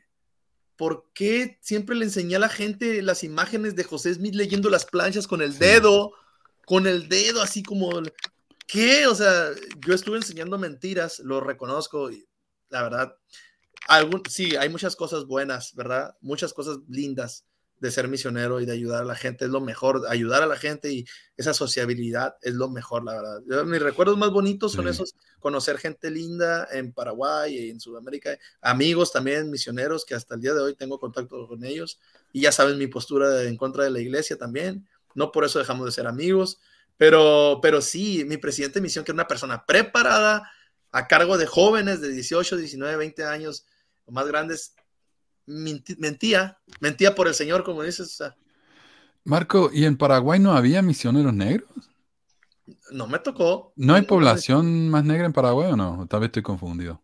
¿por qué siempre le enseñé a la gente las imágenes de José Smith leyendo las planchas con el dedo, sí. con el dedo así como... ¿Qué? O sea, yo estuve enseñando mentiras, lo reconozco, y la verdad, algún, sí, hay muchas cosas buenas, ¿verdad? Muchas cosas lindas de ser misionero y de ayudar a la gente, es lo mejor, ayudar a la gente y esa sociabilidad es lo mejor, la verdad. Yo, mis recuerdos más bonitos son sí. esos, conocer gente linda en Paraguay y en Sudamérica, amigos también misioneros que hasta el día de hoy tengo contacto con ellos y ya saben mi postura de, en contra de la iglesia también, no por eso dejamos de ser amigos, pero, pero sí, mi presidente de misión que era una persona preparada a cargo de jóvenes de dieciocho, diecinueve, veinte años o más grandes, mentía, mentía por el Señor, como dices. O sea. Marco, ¿y en Paraguay no había misioneros negros? No me tocó. ¿No hay no, población no, más negra en Paraguay o no? Tal vez estoy confundido.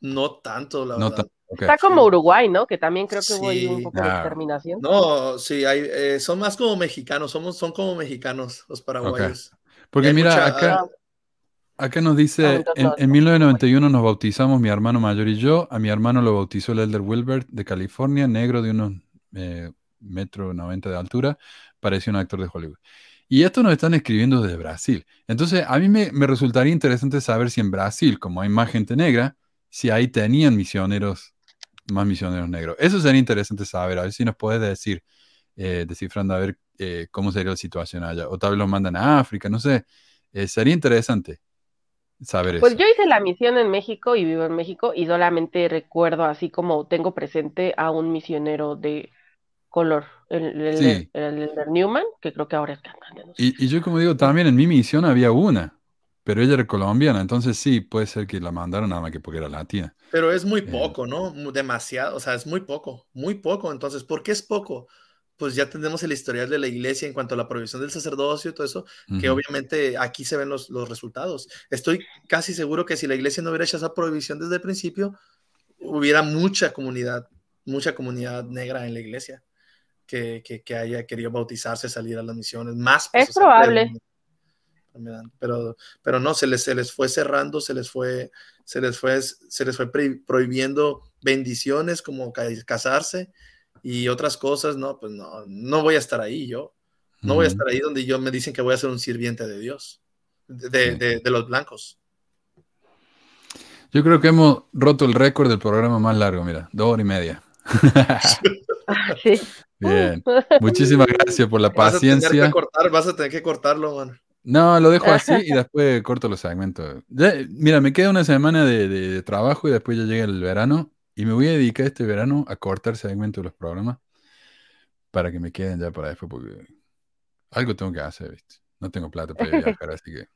No tanto, la no verdad. T- okay. Está como Uruguay, ¿no? Que también creo que sí, hubo ahí un poco claro. de exterminación. No, sí, hay, eh, son más como mexicanos, somos, son como mexicanos los paraguayos. Okay. Porque mira, mucha, acá... Uh, Acá nos dice, en, en mil novecientos noventa y uno nos bautizamos mi hermano mayor y yo. A mi hermano lo bautizó el Elder Wilbert de California, negro de unos eh, metro noventa de altura, parecía un actor de Hollywood. Y esto nos están escribiendo desde Brasil. Entonces, a mí me, me resultaría interesante saber si en Brasil, como hay más gente negra, si ahí tenían misioneros, más misioneros negros. Eso sería interesante saber, a ver si nos puedes decir, eh, descifrando a ver eh, cómo sería la situación allá. O tal vez los mandan a África, no sé. Eh, sería interesante. Saber pues eso. Yo hice la misión en México y vivo en México y solamente recuerdo así como tengo presente a un misionero de color, el, el, sí. el, el, el Newman, que creo que ahora es cantante. No sé. y, y yo como digo, también en mi misión había una, pero ella era colombiana, entonces sí, puede ser que la mandaron nada más que porque era latina. Pero es muy poco, eh, ¿no? Demasiado, o sea, es muy poco, muy poco. Entonces, ¿por qué es poco? Pues ya tenemos el historial de la iglesia en cuanto a la provisión del sacerdocio y todo eso, uh-huh. que obviamente aquí se ven los, los resultados. Estoy casi seguro que si la iglesia no hubiera hecho esa provisión desde el principio, hubiera mucha comunidad, mucha comunidad negra en la iglesia que, que, que haya querido bautizarse, salir a las misiones. Más pues, es o sea, probable. Pero, pero no, se les, se les fue cerrando, se les fue, se les fue, se les fue prohibiendo bendiciones como casarse, y otras cosas, no, pues no, no voy a estar ahí yo, no voy a estar ahí donde yo me dicen que voy a ser un sirviente de Dios, de, de, de los blancos. Yo creo que hemos roto el récord del programa más largo, mira, dos horas y media. Sí. Bien, muchísimas gracias por la paciencia. Vas a tener que cortar, vas a tener que cortarlo, man. No, lo dejo así y después corto los segmentos. Ya, mira, me queda una semana de, de, de trabajo y después ya llega el verano. Y me voy a dedicar este verano a cortar segmentos de los programas para que me queden ya para después, porque algo tengo que hacer, ¿viste? No tengo plata para viajar, así que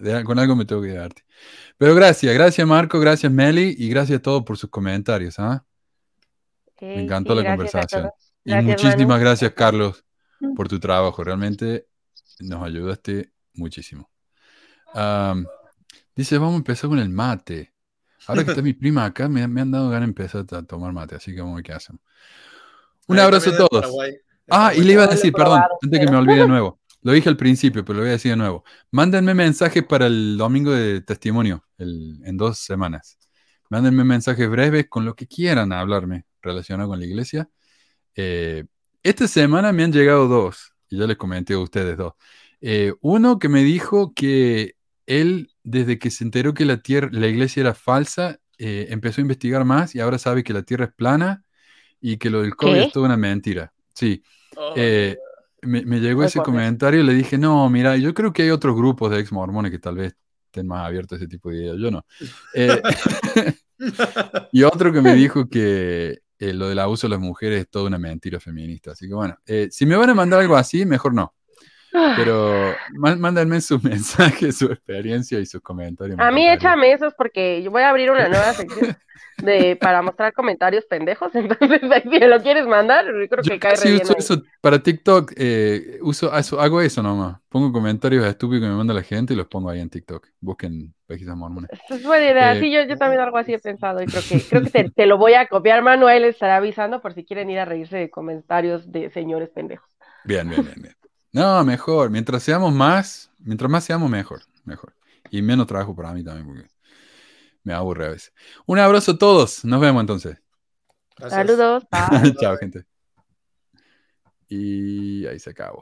de, con algo me tengo que darte. Pero gracias, gracias Marco, gracias Meli y gracias a todos por sus comentarios, ¿ah? Sí, me encantó sí, la conversación. Y gracias, muchísimas Manu. Gracias Carlos por tu trabajo, realmente nos ayudaste muchísimo. Um, dice, vamos a empezar con el mate. Ahora que está mi prima acá, me, me han dado ganas de empezar a tomar mate, así que vamos a qué hacemos. Un Ahí abrazo a todos. Paraguay. Ah, y le iba a decir, perdón, antes que me olvide de nuevo. Lo dije al principio, pero lo voy a decir de nuevo. Mándenme mensajes para el domingo de testimonio, el, en dos semanas. Mándenme mensajes breves con lo que quieran hablarme relacionado con la iglesia. Eh, esta semana me han llegado dos, y ya les comenté a ustedes dos. Eh, uno que me dijo que él, desde que se enteró que la, tierra, la iglesia era falsa, eh, empezó a investigar más y ahora sabe que la tierra es plana y que lo del COVID ¿Qué? es toda una mentira. Sí. Oh, eh, me, me llegó ese comentario y le dije, no, mira, yo creo que hay otros grupos de ex-mormones que tal vez estén más abiertos a ese tipo de ideas. Yo no. Eh, y otro que me dijo que eh, lo del abuso de las mujeres es toda una mentira feminista. Así que bueno, eh, si me van a mandar algo así, mejor no. Pero mándenme sus mensajes, su experiencia y sus comentarios. A mí échame esos porque yo voy a abrir una nueva sección de, para mostrar comentarios pendejos. Entonces, si lo quieres mandar, yo creo que yo cae re bien uso ahí. Eso para TikTok, eh, uso, hago eso nomás. Pongo comentarios estúpidos que me manda la gente y los pongo ahí en TikTok. Busquen Pesquisas Mormonas. Es buena idea. Eh, sí, yo, yo también algo así he pensado y creo que, creo que te, te lo voy a copiar. Manuel estará avisando por si quieren ir a reírse de comentarios de señores pendejos. Bien, bien, bien, bien. No, mejor. Mientras seamos más, mientras más seamos, mejor, mejor. Y menos trabajo para mí también, porque me aburre a veces. Un abrazo a todos. Nos vemos entonces. Gracias. Saludos. Bye. Chao, gente. Y ahí se acabó.